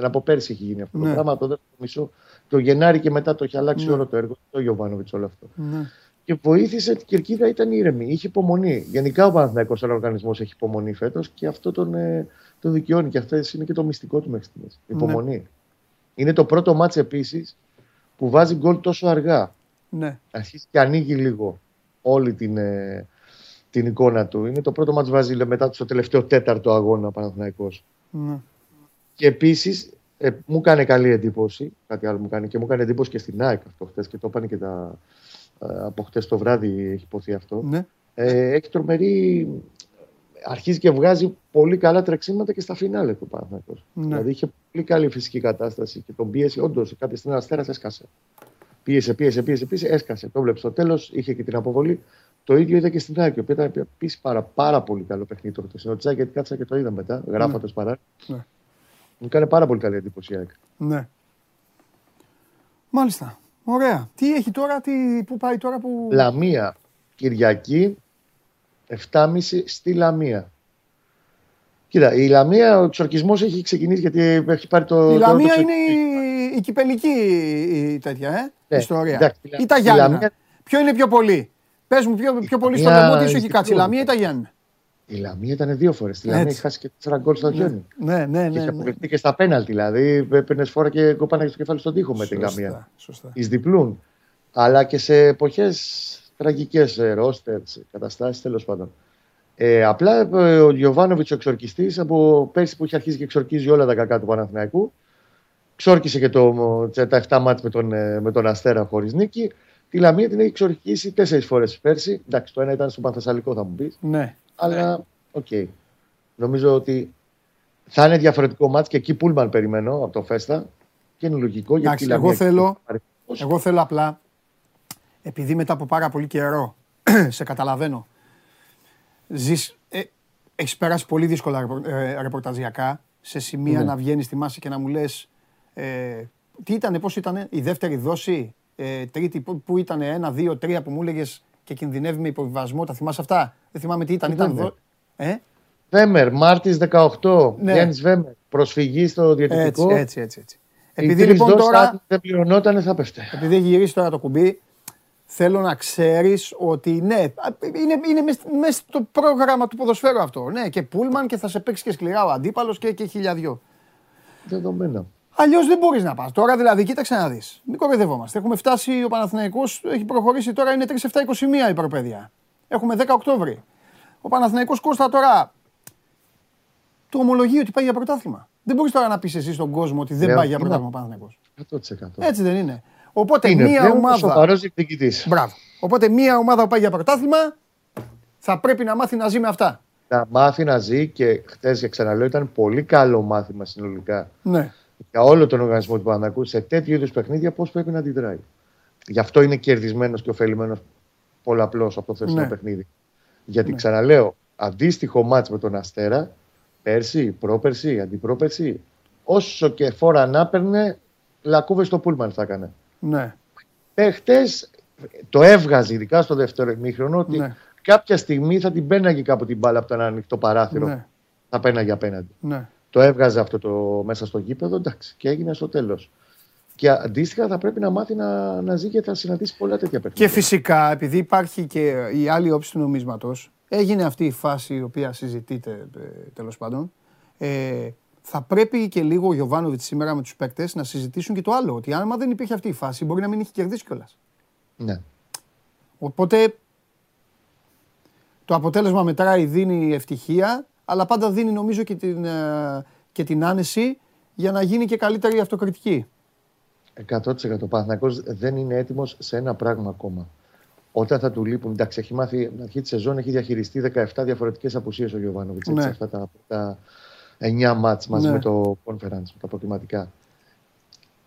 Από πέρσι έχει γίνει αυτό ναι. το πράγμα. Το δεύτερο μισό, το Γενάρη και μετά το έχει αλλάξει ναι. όλο το έργο του Γιωβάνοβιτς όλο αυτό. Ναι. Και βοήθησε την κερκίδα, ήταν ήρεμη, είχε υπομονή. Γενικά ο Παναθηναϊκός, ο οργανισμός έχει υπομονή φέτος και αυτό τον, ε, τον δικαιώνει. Και αυτό είναι και το μυστικό του μέχρι στιγμής. Υπομονή. Ναι. Είναι το πρώτο μάτς επίσης που βάζει γκολ τόσο αργά. Ναι. Αρχίζει και ανοίγει λίγο όλη την, ε, την εικόνα του. Είναι το πρώτο μάτς που βάζει μετά στο τελευταίο τέταρτο αγώνα ο Παναθηναϊκός. Ναι. Και επίσης ε, μου κάνει καλή εντύπωση, κάτι άλλο μου κάνει και μου κάνει εντύπωση και στην ΑΕΚ αυτό χθες και το είπαν και τα. Από χτες το βράδυ έχει υποθεί αυτό. Ναι. Ε, έχει τρομερή. Αρχίζει και βγάζει πολύ καλά τρεξίματα και στα φινάλε του Παναθηναϊκός. Ναι. Δηλαδή είχε πολύ καλή φυσική κατάσταση και τον πίεση. Όντως, κάποια στιγμή ο Αστέρας έσκασε. Πίεσε, πίεσε, πίεσε, πίεσε, έσκασε. Το βλέπει στο τέλος, είχε και την αποβολή. Το ίδιο είδα και στην Άκη, ο οποίος ήταν επίσης πάρα, πάρα πολύ καλό παιχνίδι το χτεσινό τσάκι, γιατί κάτσα και το είδα μετά, γράφοντας ναι. παρά. Ναι. Μου κάνει πάρα πολύ καλή εντύπωση. Ναι. Μάλιστα. Ωραία. Τι έχει τώρα, τι, που πάει τώρα που... Λαμία, Κυριακή, εφτά και μισή στη Λαμία. Κοίτα, η Λαμία, ο εξορκισμός έχει ξεκινήσει γιατί έχει πάρει το... Η Λαμία το... είναι η, η κυπελλική η τέτοια, ε, ναι. ιστορία. Εντάξει, ή τα Γιάννινα. Λαμία... Ποιο είναι πιο πολύ? Πες μου, πιο, πιο πολύ στο κομμάτι σου έχει κάτσει η Λαμία ή τα Γιάννινα? Η Λαμία ήταν δύο φορές. Τη Λαμία έχει χάσει και τέσσερα γκολ στο χέρι. Ναι, ναι, ναι. Και έχει αποκλειστεί ναι. και στα πέναλτι. Δηλαδή, έπαιρνε φορά και κόπαναγε στο κεφάλι στον τοίχο με την Λαμία. Σωστά. Εις διπλούν. Αλλά και σε εποχές τραγικές, ρόστερς, καταστάσεις, τέλος πάντων. Ε, απλά ο Γιωβάνοβιτς, ο εξορκιστής, από πέρσι που είχε αρχίσει και εξορκίζει όλα τα κακά του Παναθηναϊκού, ξόρκισε και το, τα εφτά μάτς με τον, με τον Αστέρα χωρίς νίκη. Τη Λαμία την έχει εξορκίσει τέσσερις φορές πέρσι. Εντάξει, το ένα ήταν στον Πανθεσσαλικό, θα μου πει. Ναι. Αλλά, οκ. Okay. Νομίζω ότι θα είναι διαφορετικό μάτς και εκεί Πούλμαν περιμένω από το Φέστα. Και είναι λογικό γιατί. Εντάξει, εγώ θέλω, εγώ θέλω απλά, επειδή μετά από πάρα πολύ καιρό σε καταλαβαίνω, ζεις, ε, έχεις περάσει πολύ δύσκολα ρεπορταζιακά σε σημεία ναι. να βγαίνεις στη μάση και να μου λες ε, Τι ήτανε, πώς ήτανε, η δεύτερη δόση, ε, τρίτη, που ήτανε, ένα, δύο, τρία που μου έλεγες και κινδυνεύει με υποβιβασμό, τα θυμάσαι αυτά? Δεν θυμάμαι τι ήταν, ήταν δο... ε? Βέμερ, Μάρτης δεκαοκτώ, ναι. Γιάννης Βέμερ, προσφυγή στο διαιτητικό. Έτσι, έτσι, έτσι. έτσι. Επειδή λοιπόν τώρα δεν πληρωνότανε, θα πέφτε. Επειδή γυρίσει τώρα το κουμπί, θέλω να ξέρεις ότι ναι, είναι, είναι μέσα στο πρόγραμμα του ποδοσφαίρου αυτό. Ναι, και πούλμαν και θα σε παίξει και σκληρά ο αντίπαλος και, και χιλιαδιό. Δεδομένα. Αλλιώς δεν μπορείς να πας. Τώρα δηλαδή, κοίταξε να δεις. Μην κοροϊδευόμαστε. Έχουμε φτάσει, ο Παναθηναϊκός έχει προχωρήσει τώρα, είναι τρεις εφτά είκοσι ένα η προπαίδεια. Έχουμε δέκα Οκτώβρη. Ο Παναθηναϊκός Κώστα τώρα του ομολογεί ότι πάει για πρωτάθλημα. Δεν μπορείς τώρα να πεις εσύ στον κόσμο ότι δεν yeah, πάει για πρωτάθλημα ο Παναθηναϊκός. εκατό τοις εκατό. Έτσι δεν είναι? Οπότε είναι, μία ομάδα. Μπράβο. Οπότε μία ομάδα που πάει για πρωτάθλημα θα πρέπει να μάθει να ζει με αυτά. Να μάθει να ζει και χτες, για ξαναλέω, ήταν πολύ καλό μάθημα συνολικά. Ναι. Για όλο τον οργανισμό του Παναθηναϊκού σε τέτοιου είδους παιχνίδια πώς πρέπει να αντιδράει. Γι' αυτό είναι κερδισμένος και ωφελημένος πολλαπλώς από το θεσμό ναι. παιχνίδι. Γιατί ναι. ξαναλέω, αντίστοιχο μάτς με τον Αστέρα, πέρσι, πρόπερσι, αντιπρόπερσι, όσο και φόρα να έπαιρνε, λακκούβες στο πούλμαν θα έκανε. Ναι. Χτες το έβγαζε, ειδικά στο δεύτερο ημίχρονο, ότι ναι. κάποια στιγμή θα την πέναγε κάπου την μπάλα από το ένα ανοιχτό παράθυρο. Ναι. Θα πέναγε απέναντι. Ναι. Το έβγαζε αυτό το μέσα στο γήπεδο, εντάξει, και έγινε στο τέλος. Και αντίστοιχα θα πρέπει να μάθει να, να ζει και θα συναντήσει πολλά τέτοια παιχνίδια. Και φυσικά, επειδή υπάρχει και η άλλη όψη του νομίσματος, έγινε αυτή η φάση η οποία συζητείται τέλος πάντων. Ε, θα πρέπει και λίγο ο Γιοβάνοβιτς σήμερα με τους παίκτες να συζητήσουν και το άλλο. Ότι άμα δεν υπήρχε αυτή η φάση, μπορεί να μην είχε κερδίσει κιόλας. Ναι. Οπότε το αποτέλεσμα μετράει, δίνει ευτυχία, αλλά πάντα δίνει νομίζω και την, και την άνεση για να γίνει και καλύτερη η αυτοκριτική. εκατό τοις εκατό. Ο Παναθηναϊκός δεν είναι έτοιμος σε ένα πράγμα ακόμα. Όταν θα του λείπουν, εντάξει, έχει μάθει την αρχή τη σεζόν, έχει διαχειριστεί δεκαεπτά διαφορετικές απουσίες ο Γιοβάνοβιτς. Ναι. Αυτά τα, τα εννιά μάτς μαζί ναι. με το conference, με τα προκριματικά.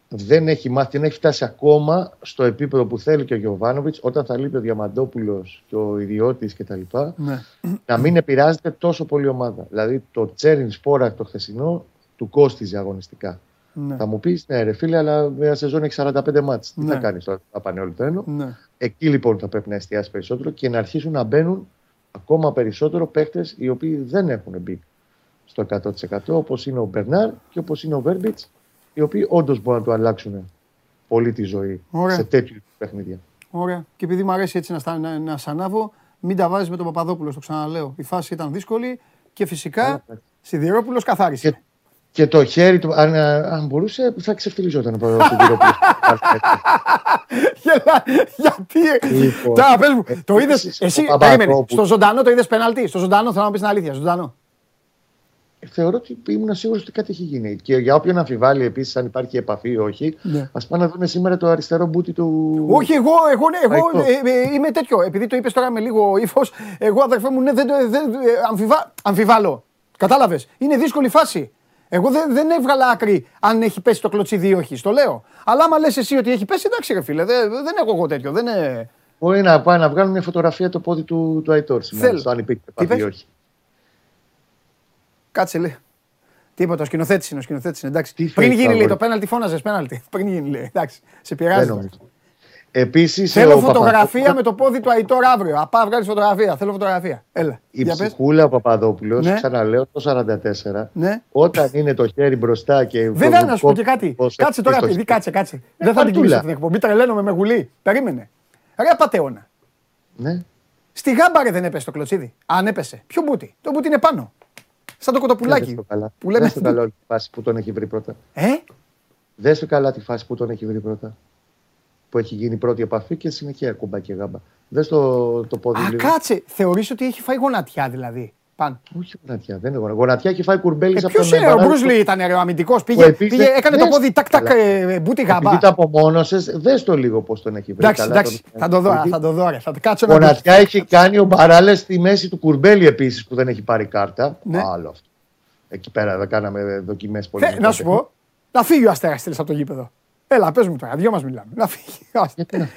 Δεν έχει μάθει, δεν έχει φτάσει ακόμα στο επίπεδο που θέλει και ο Γιοβάνοβιτς, όταν θα λείπει ο Διαμαντόπουλος και ο Ιριώδης κτλ. Ναι. Να μην επηρεάζεται τόσο πολύ η ομάδα. Δηλαδή το τσέριν σπόρα το χθεσινό του κόστιζε αγωνιστικά. Ναι. Θα μου πεις, ναι, ρε φίλε, αλλά μια σεζόν έχει σαράντα πέντε μάτς. Τι ναι. θα κάνεις τώρα, θα πάνε όλο το ένο. Ναι. Εκεί λοιπόν θα πρέπει να εστιάσει περισσότερο και να αρχίσουν να μπαίνουν ακόμα περισσότερο παίχτες οι οποίοι δεν έχουν μπει στο εκατό τοις εκατό, όπως είναι ο Μπερνάρ και όπως είναι ο Βέρμπιτς, οι οποίοι όντως μπορούν να του αλλάξουν πολύ τη ζωή. Ωραία. Σε τέτοιου παιχνίδια. Ωραία. Και επειδή μου αρέσει έτσι να, στα, να, να σ' ανάβω, μην τα βάζεις με τον Παπαδόπουλο, το ξαναλέω. Η φάση ήταν δύσκολη και φυσικά Σιδηρόπουλος καθάρισε. Και... Και το χέρι του, αν, αν μπορούσε, θα ξεφτυλιζόταν από τον Σιδηρόπουλο. Γιατί. Λοιπόν, τα, πες μου, το είδες, εσύ, περίμενε, στο ζωντανό το είδες πεναλτί, στο ζωντανό θέλω να πεις την αλήθεια, στο ζωντανό. Θεωρώ ότι ήμουν σίγουρος ότι κάτι έχει γίνει. Και για όποιον αμφιβάλλει επίσης αν υπάρχει επαφή ή όχι, ναι. ας πάμε να δούμε σήμερα το αριστερό μπούτι του. Όχι, εγώ, εγώ, ναι, εγώ ε, ε, είμαι τέτοιο. Επειδή το είπες τώρα με λίγο ύφος, εγώ αδερφέ μου, ναι, δεν, δεν, αμφιβα, αμφιβάλλω. Κατάλαβες. Είναι δύσκολη φάση. Εγώ δεν, δεν έβγαλα άκρη αν έχει πέσει το κλωτσίδι ή όχι. Στο λέω. Αλλά άμα λες εσύ ότι έχει πέσει, εντάξει, ρε φίλε, δεν, δεν έχω εγώ τέτοιο. Δεν είναι... Μπορεί να πάει να βγάλουν μια φωτογραφία το πόδι του, του Αϊτόρ σήμερα, αν υπήρχε επαφή ή όχι. Κάτσε λέει. Τίποτα, ο σκηνοθέτης είναι, ο σκηνοθέτης είναι, εντάξει. Τι πριν γίνει λέει, το πέναλτι φώναζες, πέναλτι. Πριν γίνει λέει, εντάξει, σε πειράζει. Επίσης, θέλω φωτογραφία Παπα... με το πόδι του Αϊτόρ αύριο. Απά βγάλεις φωτογραφία, θέλω φωτογραφία. Έλα. Η ψυχούλα ο Παπαδόπουλος, ναι. ξαναλέω, το σαράντα τέσσερα, ναι. όταν είναι το χέρι μπροστά και... Βέβαια, να σου πω και κάτι. Κάτσε τώρα, παιδί, κάτσε, κάτσε. Ε, Δεν θα την κλείσω την εκπομπή, τρελαίνομαι με γουλή. Περίμενε. Ρε απατεώνα. Ναι. Στη γάμπαρε δεν έπεσε το κλωτσίδι. Αν έπεσε. Ποιο μπούτι. Το μπούτι είναι πάνω. Σαν το κοτοπουλάκι. Που λέμε. Δες το καλά τη φάση που τον έχει βρει πρώτα. Ε? Δες το καλά τη φάση που τον έχει βρει πρώτα. Που έχει γίνει πρώτη επαφή και συνεχεία κουμπά και γάμπα. Δες το, το πόδι. Α, λίγο. Κάτσε. Θεωρείς ότι έχει φάει γονατιά δηλαδή. Πάνω. Όχι γονατιά, δεν είναι γονατιά. Γονατιά έχει φάει κουρμπέλι από τον Μπαρσελόνα. Ποιος είναι ο Μπρούσλι, ήταν ο αμυντικός. Πήγε, πήγε, έκανε δες, το πόδι τακ τακ μπούτι γάμπα. Επειδή τα απομόνωσες, δες το λίγο πώς τον έχει βρει. Εντάξει, καλά, εντάξει. Τον... Θα το δω, θα το δω. Θα κάτσω να δω. Γονατιά έχει κάνει ο Μπαράλες στη μέση του κουρμπέλι επίσης που δεν έχει πάρει κάρτα. Ναι. Άλλο αυτό. Εκεί πέρα δεν κάναμε δοκιμές πολύ. Να σου πω, να φύγει ο Αστέρας Τρίπολης από το γήπεδο. Έλα, πες μου τώρα, δυο μας μιλάμε. Να φύγει,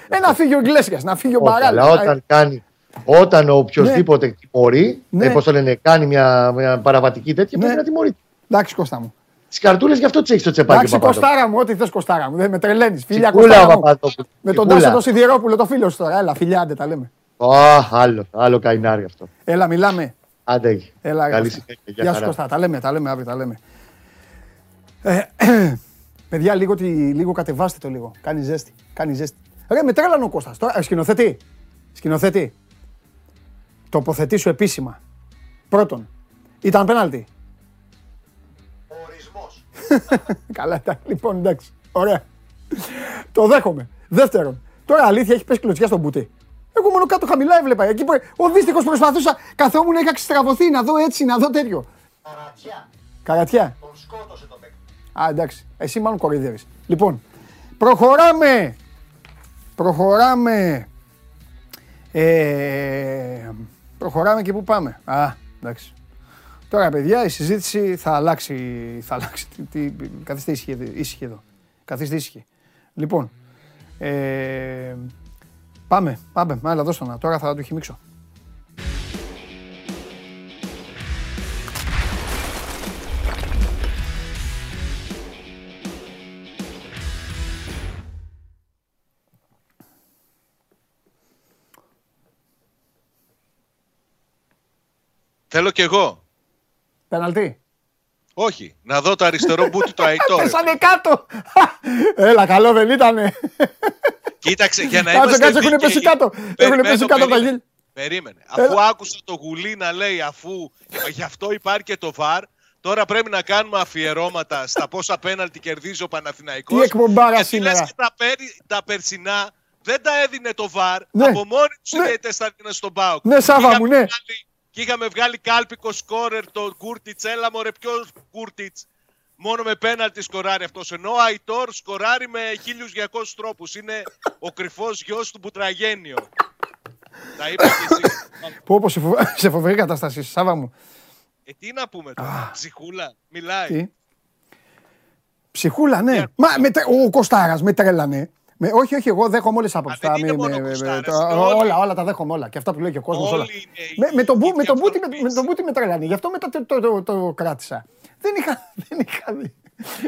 ε, να φύγει ο Γκλέσιας, να φύγει ο Μπαράλης. Αλλά όταν κάνει, όταν ο οποιοσδήποτε ναι. τιμωρεί, ναι. ε, πώς το λένε, κάνει μια, μια παραβατική τέτοια, ναι. πρέπει να τιμωρεί. Εντάξει, Κώστα μου. Τις καρτούλες γι' αυτό τις έχεις στο τσεπάκι. Εντάξει, Κοστάρα μου, ό,τι θες Κοστάρα μου. Δεν με τρελαίνεις. Φίλια Κοστάρα μου. Με τον Τάσο τον Σιδηρόπουλο, το φίλο σου τώρα. Έλα, φιλιάντε τα λέμε. Αχ, άλλο, άλλο καϊνάρι αυτό. Έλα, μιλάμε. Άντε, έλα, καλή συνέχεια. Γεια σου Κοστάρα. Τα λέμε, τα λέμε αύριο, τα λέμε. Παιδιά, λίγο, λίγο κατεβάστε το λίγο. Κάνει ζέστη. Κάνει ζέστη. Ρε, με τρέλανε ο Κώστας. Τώρα, σκηνοθετή. Σκηνοθετή. Τοποθετήσου επίσημα. Πρώτον, ήταν πέναλτι. Ορισμός. Καλά ήταν. Λοιπόν, εντάξει. Ωραία. Το δέχομαι. Δεύτερον, τώρα αλήθεια έχει πέσει κλωτσιά στον μπουτί. Εγώ μόνο κάτω χαμηλά έβλεπα. Εκεί που ο δύστιχος προσπαθούσα, καθόμουν, είχα ξεστραβωθεί να δω έτσι, να δω τέτοιο. Καρατιά. Καρατιά. Τον σκότωσε το παίκτη. Α, εντάξει. Εσύ μάλλον κοροϊδεύεις. Λοιπόν, προχωράμε. Προχωράμε. Ε, προχωράμε και πού πάμε. Α, εντάξει. Τώρα, παιδιά, η συζήτηση θα αλλάξει. Θα αλλάξει. Καθίστε ήσυχοι εδώ. Καθίστε ήσυχοι. Λοιπόν, ε, πάμε. Πάμε. Μάλλα, δώστε να. Τώρα θα το χυμίξω. Θέλω κι εγώ. Πέναλτι. Όχι. Να δω το αριστερό μπούτι του Αϊτό. Πέσανε κάτω. Έλα, καλό δεν ήτανε. Κοίταξε, για να είμαστε δίκαιοι. Έχουν πέσει κάτω. Έχουν πέσει κάτω. Περίμενε. Αφού άκουσα το γουλί να λέει, αφού γι' αυτό υπάρχει και το βαρ, τώρα πρέπει να κάνουμε αφιερώματα στα πόσα πέναλτι κερδίζει ο Παναθηναϊκός. Τι εκπομπάρα σήμερα. Τα περσινά δεν τα έδινε το βαρ. Από μόνοι τους ιδέητες θα δίνε στον ΠΑΟΚ. Ναι, Σάβα μου, ναι. Και είχαμε βγάλει κάλπικο σκόρερ τον Κούρτιτς. Έλα μωρέ, ποιος Κούρτιτς. Μόνο με πέναλτι σκοράρει αυτός. Ενώ ο Αϊτόρ σκοράρει με χίλιους διακόσιους τρόπους. Είναι ο κρυφός γιος του Μπουτραγένιο. Τα είπα και εσύ. Πω πω, σε φοβερή κατάσταση, Σάβα μου. Ε, τι να πούμε τώρα. Ψυχούλα, μιλάει. Τι? Ψυχούλα, ναι. Μα, με, ο Κοστάρας με τρέλανε. Με, όχι, όχι, εγώ δέχομαι όλες τις απόψεις. Όλα, όλα τα δέχομαι όλα. Και αυτά που λέει και ο κόσμος. Όλα. Με, με τον μπούτι με τρελάνει. Γι' αυτό μετά το, το, το, το κράτησα. Δεν είχα, δεν είχα δει.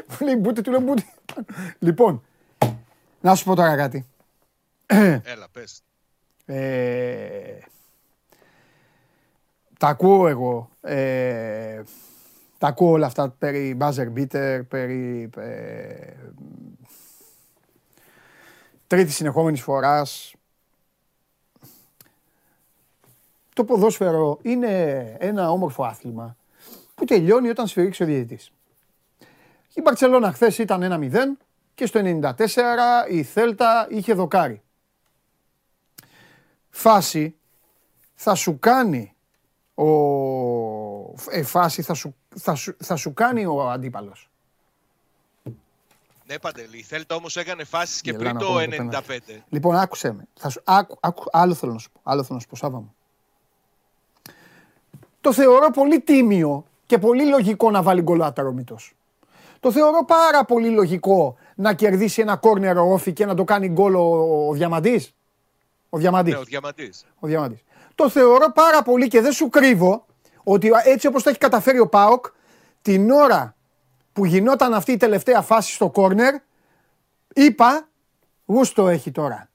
Μου λέει μπούτι, του λέω μπούτι. Λοιπόν, να σου πω τώρα κάτι. Έλα, πες. Ε, τα ακούω εγώ. Ε, τα ακούω όλα αυτά περί buzzer beater, περί... Ε, τρίτη συνεχόμενη φορά. Το ποδόσφαιρο είναι ένα όμορφο άθλημα που τελειώνει όταν σφυρίξει ο διαιτητής. Η Μπαρσελόνα χθες ήταν ένα μηδέν και στο ενενήντα τέσσερα η Θέλτα είχε δοκάρι. Φάση θα σου κάνει ο ε, φάση θα σου, θα, σου, θα σου κάνει ο αντίπαλος. Ναι, Παντελή, η Θέλτα όμως έκανε φάσεις και πριν το ενενήντα πέντε. Λοιπόν, άκουσέ με. Θα σου, άκου, άκου, άλλο θέλω να σου πω, άλλο θέλω να σου πω, Σάβα μου. Το θεωρώ πολύ τίμιο και πολύ λογικό να βάλει γκολ ο Ατρόμητος. Το θεωρώ πάρα πολύ λογικό να κερδίσει ένα κόρνερ ο Όφη και να το κάνει γκολ ο Διαμαντής. Ο Διαμαντής. Ναι, ο Διαμαντής. Ο Διαμαντής. Το θεωρώ πάρα πολύ και δεν σου κρύβω ότι έτσι όπως το έχει καταφέρει ο ΠΑΟΚ, την ώρα που γινόταν αυτή η τελευταία φάση στο κόρνερ, είπα, γούστο έχει τώρα.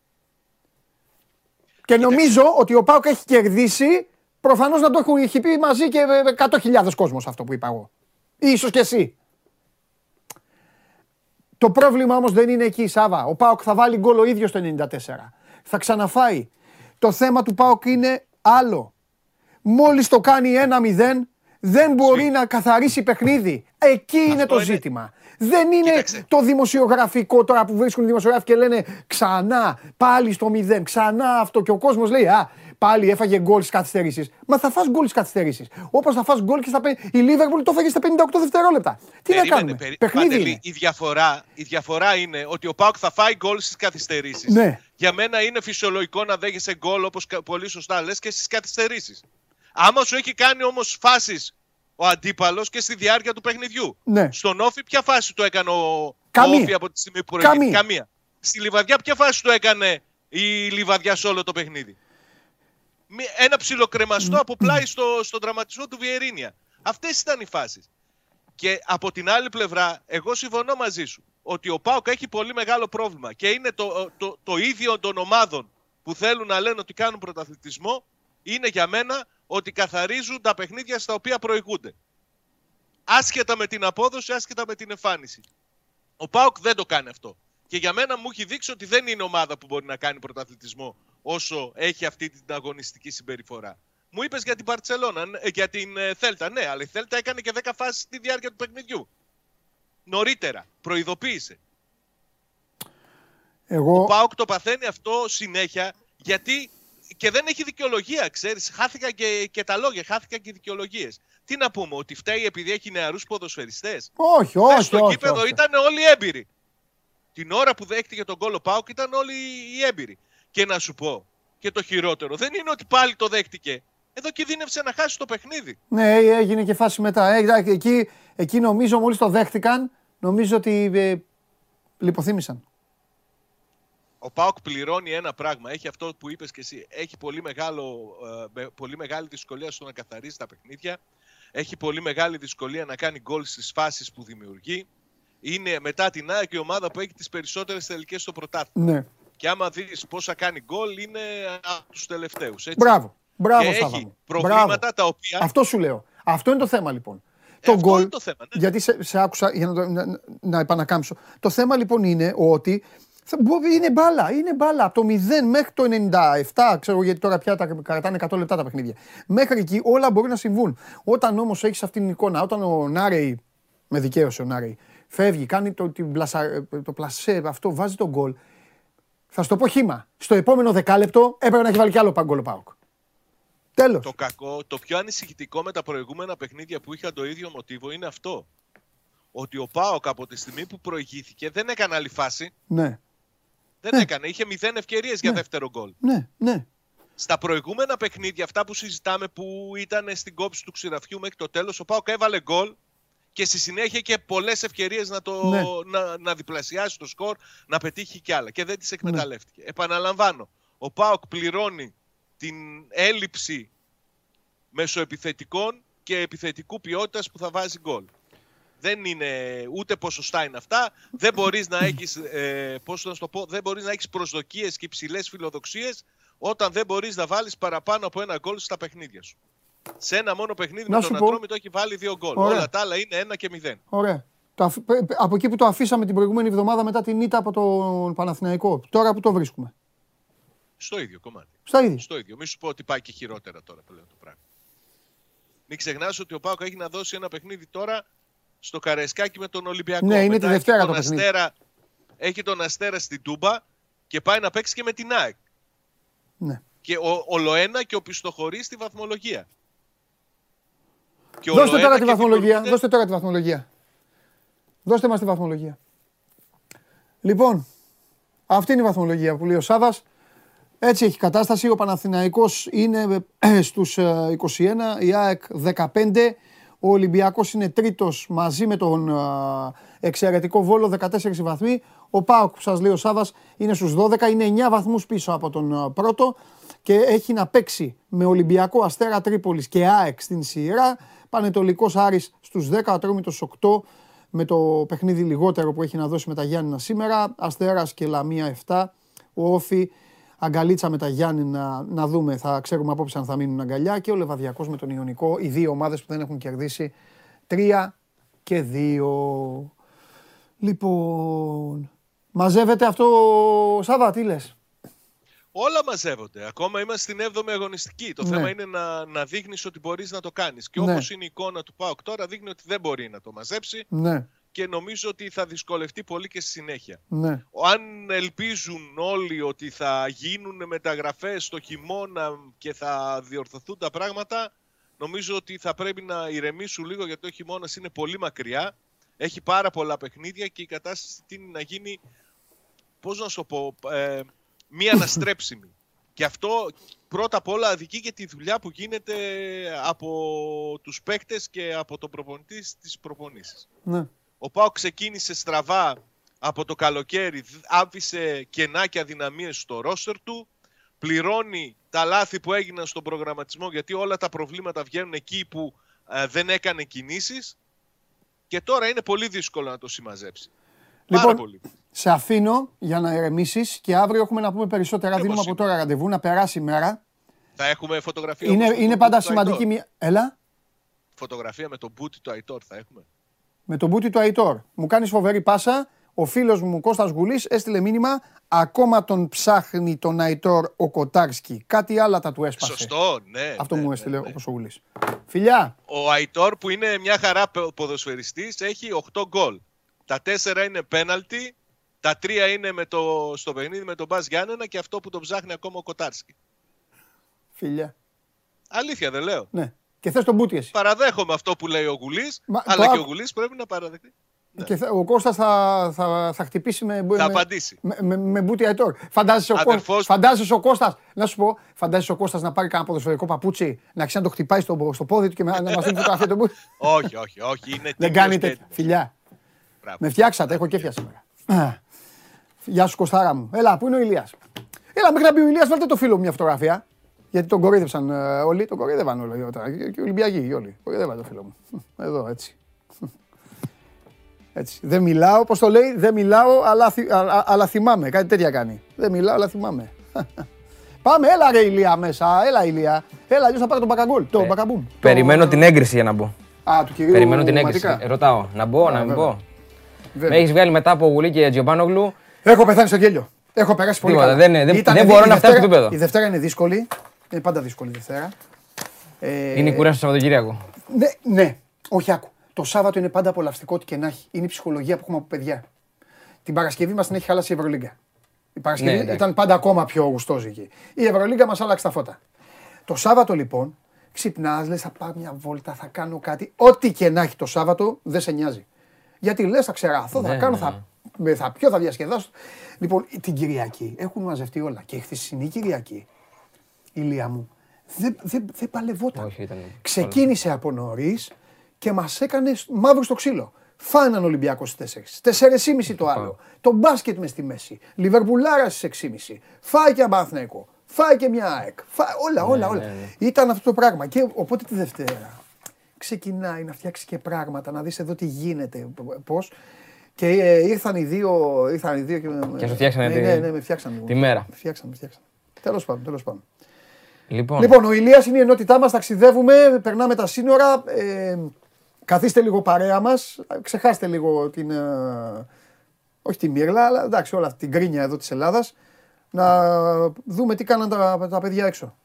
Και νομίζω ότι ο ΠΑΟΚ έχει κερδίσει, προφανώς να το έχουν έχει πει μαζί και εκατό χιλιάδες κόσμος αυτό που είπα εγώ. Ίσως και εσύ. Το πρόβλημα όμως δεν είναι εκεί, Σάβα. Ο ΠΑΟΚ θα βάλει γκολ ο ίδιος το ενενήντα τέσσερα. Θα ξαναφάει. Το θέμα του ΠΑΟΚ είναι άλλο. Μόλις το κάνει ένα μηδέν, δεν μπορεί Συ. να καθαρίσει παιχνίδι. Εκεί αυτό είναι το είναι. ζήτημα. Δεν είναι Κοίταξε. το δημοσιογραφικό τώρα που βρίσκουν οι δημοσιογράφοι και λένε ξανά, πάλι στο μηδέν, ξανά αυτό. Και ο κόσμος λέει, α, πάλι έφαγε γκολ στις καθυστερήσεις. Μα θα φας γκολ στις καθυστερήσεις. Όπως θα φας γκολ και στα πεν... η Λίβερπουλ το έφαγε στα πενήντα οκτώ δευτερόλεπτα. Τι Περίμενε, να κάνουμε, περί... παιχνίδι Παντελή, είναι. Η διαφορά, η διαφορά είναι ότι ο ΠΑΟΚ θα φάει γκολ στις καθυστερήσεις. Ναι. Για μένα είναι φυσιολογικό να δέχεσαι γκολ, όπως πολύ σωστά λες, και στις καθυστερήσεις. Άμα σου έχει κάνει όμως φάσεις ο αντίπαλος και στη διάρκεια του παιχνιδιού. Ναι. Στον Όφη ποια φάση το έκανε ο, Καμία. ο Όφη από τη στιγμή που προηγήθηκε. Καμία. Στη Λιβαδιά ποια φάση το έκανε η Λιβαδιά σε όλο το παιχνίδι. Ένα ψιλοκρεμαστό από πλάι στο, στον τραυματισμό του Βιερίνια. Αυτές ήταν οι φάσεις. Και από την άλλη πλευρά, εγώ συμφωνώ μαζί σου ότι ο ΠΑΟΚ έχει πολύ μεγάλο πρόβλημα και είναι το, το, το ίδιο των ομάδων που θέλουν να λένε ότι κάνουν πρωταθλητισμό, είναι για μένα ότι καθαρίζουν τα παιχνίδια στα οποία προηγούνται. Άσχετα με την απόδοση, άσχετα με την εμφάνιση. Ο ΠΑΟΚ δεν το κάνει αυτό. Και για μένα μου έχει δείξει ότι δεν είναι ομάδα που μπορεί να κάνει πρωταθλητισμό όσο έχει αυτή την αγωνιστική συμπεριφορά. Μου είπες για την Μπαρσελόνα, για την Θέλτα. Ναι, αλλά η Θέλτα έκανε και δέκα φάσεις στη διάρκεια του παιχνιδιού. Νωρίτερα. Προειδοποίησε. Εγώ... Ο ΠΑΟΚ το παθαίνει αυτό συνέχεια, γιατί και δεν έχει δικαιολογία, ξέρεις. Χάθηκαν και, και τα λόγια, χάθηκαν και οι δικαιολογίες. Τι να πούμε, ότι φταίει επειδή έχει νεαρούς ποδοσφαιριστές? Όχι, όχι. Μες στο όχι, κήπεδο όχι. Ήταν όλοι έμπειροι. Την ώρα που δέχτηκε τον γκολ ο ΠΑΟΚ ήταν όλοι οι έμπειροι. Και να σου πω, και το χειρότερο δεν είναι ότι πάλι το δέχτηκε. Εδώ κινδύνευσε να χάσει το παιχνίδι. Ναι, έγινε και φάση μετά. Ε, εκεί, εκεί νομίζω μόλις το δέχτηκαν, νομίζω ότι ε, λιποθύμησαν. Ο ΠΑΟΚ πληρώνει ένα πράγμα. Έχει αυτό που είπες και εσύ. Έχει πολύ, μεγάλο, ε, πολύ μεγάλη δυσκολία στο να καθαρίζει τα παιχνίδια. Έχει πολύ μεγάλη δυσκολία να κάνει γκολ στις φάσεις που δημιουργεί. Είναι μετά την ΑΕΚ η ομάδα που έχει τις περισσότερες τελικές στο πρωτάθλημα. Ναι. Και άμα δεις πόσα κάνει γκολ, είναι από τους τελευταίους. Έτσι. Μπράβο. Μπράβο, και έχει προβλήματα μπράβο. Τα οποία... Αυτό σου λέω. Αυτό είναι το θέμα λοιπόν. Ε, το goal, το θέμα, ναι. Γιατί σε, σε άκουσα για να, το, να, να επανακάμψω. Το θέμα λοιπόν είναι ότι θα, είναι μπάλα. Είναι μπάλα. Από το μηδέν μέχρι το ενενήντα επτά, ξέρω γιατί τώρα πια τα κρατάνε εκατό λεπτά τα παιχνίδια. Μέχρι εκεί όλα μπορεί να συμβούν. Όταν όμως έχεις αυτήν την εικόνα, όταν ο Νάρεϊ, με δικαίωσε ο Νάρεϊ, φεύγει, κάνει το, πλασα, το πλασέ, αυτό βάζει τον γκολ. Θα στο πω χήμα. Στο επόμενο δεκάλεπτο έπρεπε να έχει βάλει κι άλλο γκολ ο ΠΑΟΚ. Τέλος. Το κακό, το πιο ανησυχητικό με τα προηγούμενα παιχνίδια που είχαν το ίδιο μοτίβο είναι αυτό. Ότι ο ΠΑΟΚ από τη στιγμή που προηγήθηκε δεν έκανε άλλη φάση. Ναι. Δεν ναι. έκανε. Είχε μηδέν ευκαιρίες ναι. για δεύτερο γκολ. Ναι, ναι. Στα προηγούμενα παιχνίδια, αυτά που συζητάμε που ήταν στην κόψη του ξηραφιού μέχρι το τέλος, ο ΠΑΟΚ έβαλε γκολ και στη συνέχεια και πολλές ευκαιρίες να, το, ναι. να, να διπλασιάσει το σκορ, να πετύχει κι άλλα. Και δεν τις εκμεταλλεύτηκε. Ναι. Επαναλαμβάνω, ο ΠΑΟΚ πληρώνει την έλλειψη μεσοεπιθετικών και επιθετικού ποιότητας που θα βάζει γκολ. Δεν είναι ούτε ποσοστά είναι αυτά, δεν μπορείς να έχεις, ε, πώς να το πω, δεν μπορείς να έχεις προσδοκίες και υψηλές φιλοδοξίες όταν δεν μπορείς να βάλεις παραπάνω από ένα γκολ στα παιχνίδια σου. Σε ένα μόνο παιχνίδι να με τον Ατρόμητο έχει βάλει δύο γκολ. Όλα τα άλλα είναι ένα και μηδέν. Ωραία. Από εκεί που το αφήσαμε την προηγούμενη εβδομάδα μετά την ήττα από τον Παναθηναϊκό, τώρα που το βρίσκουμε? Στο ίδιο κομμάτι. Στα ίδια. Στο ίδιο. Μη σου πω ότι πάει και χειρότερα τώρα πλέον το πράγμα. Μην ξεχνάς ότι ο ΠΑΟΚ έχει να δώσει ένα παιχνίδι τώρα στο Καραϊσκάκι με τον Ολυμπιακό. Ναι, είναι μετά τη Δευτέρα το παιχνίδι. Αστέρα, έχει τον Αστέρα στην Τούμπα και πάει να παίξει και με την ΑΕΚ. Ναι. Και ολοένα και οπισθοχωρεί στη βαθμολογία. Και δώστε τώρα τη βαθμολογία. Και... Δώστε τώρα τη βαθμολογία. Δώστε μας τη βαθμολογία. Λοιπόν, αυτή είναι η βαθμολογία που λέει ο Σάβας. Έτσι έχει κατάσταση, ο Παναθηναϊκός είναι στους είκοσι ένα, η ΑΕΚ δεκαπέντε, ο Ολυμπιακός είναι τρίτος μαζί με τον εξαιρετικό Βόλο δεκατέσσερις βαθμοί, ο ΠΑΟΚ που σας λέει ο Σάββας είναι στους δώδεκα, είναι εννιά βαθμούς πίσω από τον πρώτο και έχει να παίξει με Ολυμπιακό, Αστέρα Τρίπολης και ΑΕΚ στην σειρά, Πανετολικός Άρης στους δέκα, Ατρόμητος οκτώ με το παιχνίδι λιγότερο που έχει να δώσει με τα Γιάννινα σήμερα, Αστέρας και Λαμία επτά, ο Όφη αγκαλίτσα με τα Γιάννινα, να δούμε, θα ξέρουμε απόψε αν θα μείνουν αγκαλιά και ο Λιβαδιακός με τον Ιωνικό, οι δύο ομάδες που δεν έχουν κερδίσει τρία και δύο. Λοιπόν, μαζεύεται αυτό Σάβα, τι λες? Όλα μαζεύονται, ακόμα είμαστε στην έβδομη αγωνιστική, το ναι. θέμα είναι να, να δείχνεις ότι μπορείς να το κάνεις και όπως ναι. είναι η εικόνα του ΠΑΟΚ τώρα δείχνει ότι δεν μπορεί να το μαζέψει. Ναι. Και νομίζω ότι θα δυσκολευτεί πολύ και στη συνέχεια. Ναι. Αν ελπίζουν όλοι ότι θα γίνουν μεταγραφές το χειμώνα και θα διορθωθούν τα πράγματα, νομίζω ότι θα πρέπει να ηρεμήσουν λίγο γιατί ο χειμώνας είναι πολύ μακριά. Έχει πάρα πολλά παιχνίδια και η κατάσταση τείνει να γίνει, πώς να σου πω, ε, μία αναστρέψιμη. Και αυτό πρώτα απ' όλα αδικεί για τη δουλειά που γίνεται από τους παίκτες και από τον προπονητή στις προπονήσεις. Ναι. Ο ΠΑΟΚ ξεκίνησε στραβά από το καλοκαίρι, άφησε κενά και αδυναμίες στο ρόστερ του, πληρώνει τα λάθη που έγιναν στον προγραμματισμό γιατί όλα τα προβλήματα βγαίνουν εκεί που ε, δεν έκανε κινήσεις και τώρα είναι πολύ δύσκολο να το συμμαζέψει. Λοιπόν, σε αφήνω για να ηρεμήσεις και αύριο έχουμε να πούμε περισσότερα. Δίνουμε από τώρα ραντεβού, να περάσει η μέρα. Θα έχουμε φωτογραφία. Είναι, είναι το πάντα το σημαντική μία. Έλα. Φωτογραφία με τον μπούτι του Αϊτόρ θα έχουμε. Με τον μπούτι του Αϊτόρ. Μου κάνεις φοβερή πάσα. Ο φίλος μου Κώστας Γουλής έστειλε μήνυμα. Ακόμα τον ψάχνει τον Αϊτόρ ο Κοτάρσκι. Κάτι άλλο τα του έσπασε. Σωστό, ναι. Αυτό ναι, μου έστειλε ναι, ναι. ο Γουλής. Φιλιά. Ο Αϊτόρ που είναι μια χαρά ποδοσφαιριστής έχει οκτώ γκολ. Τα τέσσερα είναι πέναλτι. Τα τρία είναι με το, στο παιχνίδι με τον Μπας Γιάννινα και αυτό που τον ψάχνει ακόμα ο Κοτάρσκι. Φιλιά. Αλήθεια δεν λέω. Ναι. Και θες τον μπούτι εσύ. Παραδέχομαι αυτό που λέει ο Γουλής, Μα, αλλά το... και ο Γουλής πρέπει να παραδεχτεί. Και ναι. Ο Κώστας θα, θα, θα χτυπήσει με, θα με, με, με μπούτι Αϊτόρ. Φαντάζεσαι ο, Αδερφός... ο Κώστας, να σου πω, φαντάζεσαι ο Κώστας να πάρει κανένα ποδοσφαιρικό παπούτσι, να ξέρει να το χτυπάει στο, στο πόδι του και να μας δίνει φωτογραφία τον μπούτι. Όχι, όχι, όχι. Είναι δεν κάνετε. Φιλιά. Μπράβο. Με φτιάξατε, έχω κέφια σήμερα. Γεια σου Κωστάρα μου. Έλα, πού είναι ο Ηλίας. Έλα, μέχρι να μπει ο Ηλίας, βάλτε το φίλο μου μια φωτογραφία. Γιατί τον κορίδεψαν όλοι, τον κορίδευαν όλοι. Και οι Ολυμπιακοί όλοι. Κορίδευαν το φίλο μου. Εδώ, έτσι. Έτσι. Δεν μιλάω, όπως το λέει, δεν μιλάω, αλλά, θυ, α, αλλά θυμάμαι. Κάτι τέτοια κάνει. Δεν μιλάω, αλλά θυμάμαι. Πάμε, έλα ρε Ηλία μέσα, έλα Ηλία. Έλα, αλλιώς θα πάρει τον μπακαγκόλ. Το μπακαμπούμ. Περιμένω την έγκριση για να μπω. Α, του κυρίου Περιμένω την έγκριση. Ρωτάω, να μπω, να μην μπω. Με έχεις βγάλει μετά από Γουλή και Τζιομπάνογλου. Έχω πεθάνει στο γέλιο. Έχω περάσει πολύ καλά. Δεν, δεν, δεν μπορώ να φτάσω στο επίπεδο. Η Δευτέρα είναι δύσκολη. Είναι πάντα δύσκολη η Δευτέρα. Ε, είναι η κουράση του Σαββατοκύριακου. Ναι, ναι, όχι άκου. Το Σάββατο είναι πάντα απολαυστικό ό,τι και να έχει. Είναι η ψυχολογία που έχουμε από παιδιά. Την Παρασκευή μας την έχει χαλάσει η Ευρωλίγκα. Η Παρασκευή ναι, ήταν πάντα ακόμα πιο γουστόζικη. Η Ευρωλίγκα μας άλλαξε τα φώτα. Το Σάββατο λοιπόν ξυπνάς, λες θα πάω μια βόλτα, θα κάνω κάτι. Ό,τι και να έχει το Σάββατο δεν σε νοιάζει. Γιατί λες θα ξεραθώ, ναι, θα κάνω, ναι. θα, θα πιω, θα διασκεδάσω. Λοιπόν, την Κυριακή έχουν μαζευτεί όλα. Και η χθεσινή Κυριακή. Ηλία μου, δεν δε, δε παλευόταν. Όχι, ήταν... Ξεκίνησε από νωρίς και μας έκανε μαύρο στο ξύλο. Φάναν Ολυμπιακός στις τέσσερις, τέσσερις και μισή το άλλο. Το μπάσκετ μες στη μέση. Λιβερπουλάρα στις έξι και μισή. Φάει και Παναθηναϊκό. Φάει και μια ΑΕΚ. Φάει... Όλα, όλα, ναι, όλα. Ναι, ναι. Ήταν αυτό το πράγμα. Και οπότε τη Δευτέρα ξεκινάει να φτιάξει και πράγματα, να δεις εδώ τι γίνεται, πώς. Και ε, ήρθαν οι δύο. Ήρθαν οι δύο και με, και φτιάξανε ναι, ναι, ναι, ναι, με φτιάξανε τη μέρα. Με φτιάξανε, με φτιάξανε. Τέλος πάντων, τέλος πάντων. Λοιπόν. λοιπόν, ο Ηλίας είναι η ενότητά μας, ταξιδεύουμε, περνάμε τα σύνορα, ε, καθίστε λίγο παρέα μας, ξεχάστε λίγο την, ε, όχι τη μύρλα, αλλά εντάξει όλα αυτή την γκρίνια εδώ της Ελλάδας, να δούμε τι κάναν τα, τα παιδιά έξω.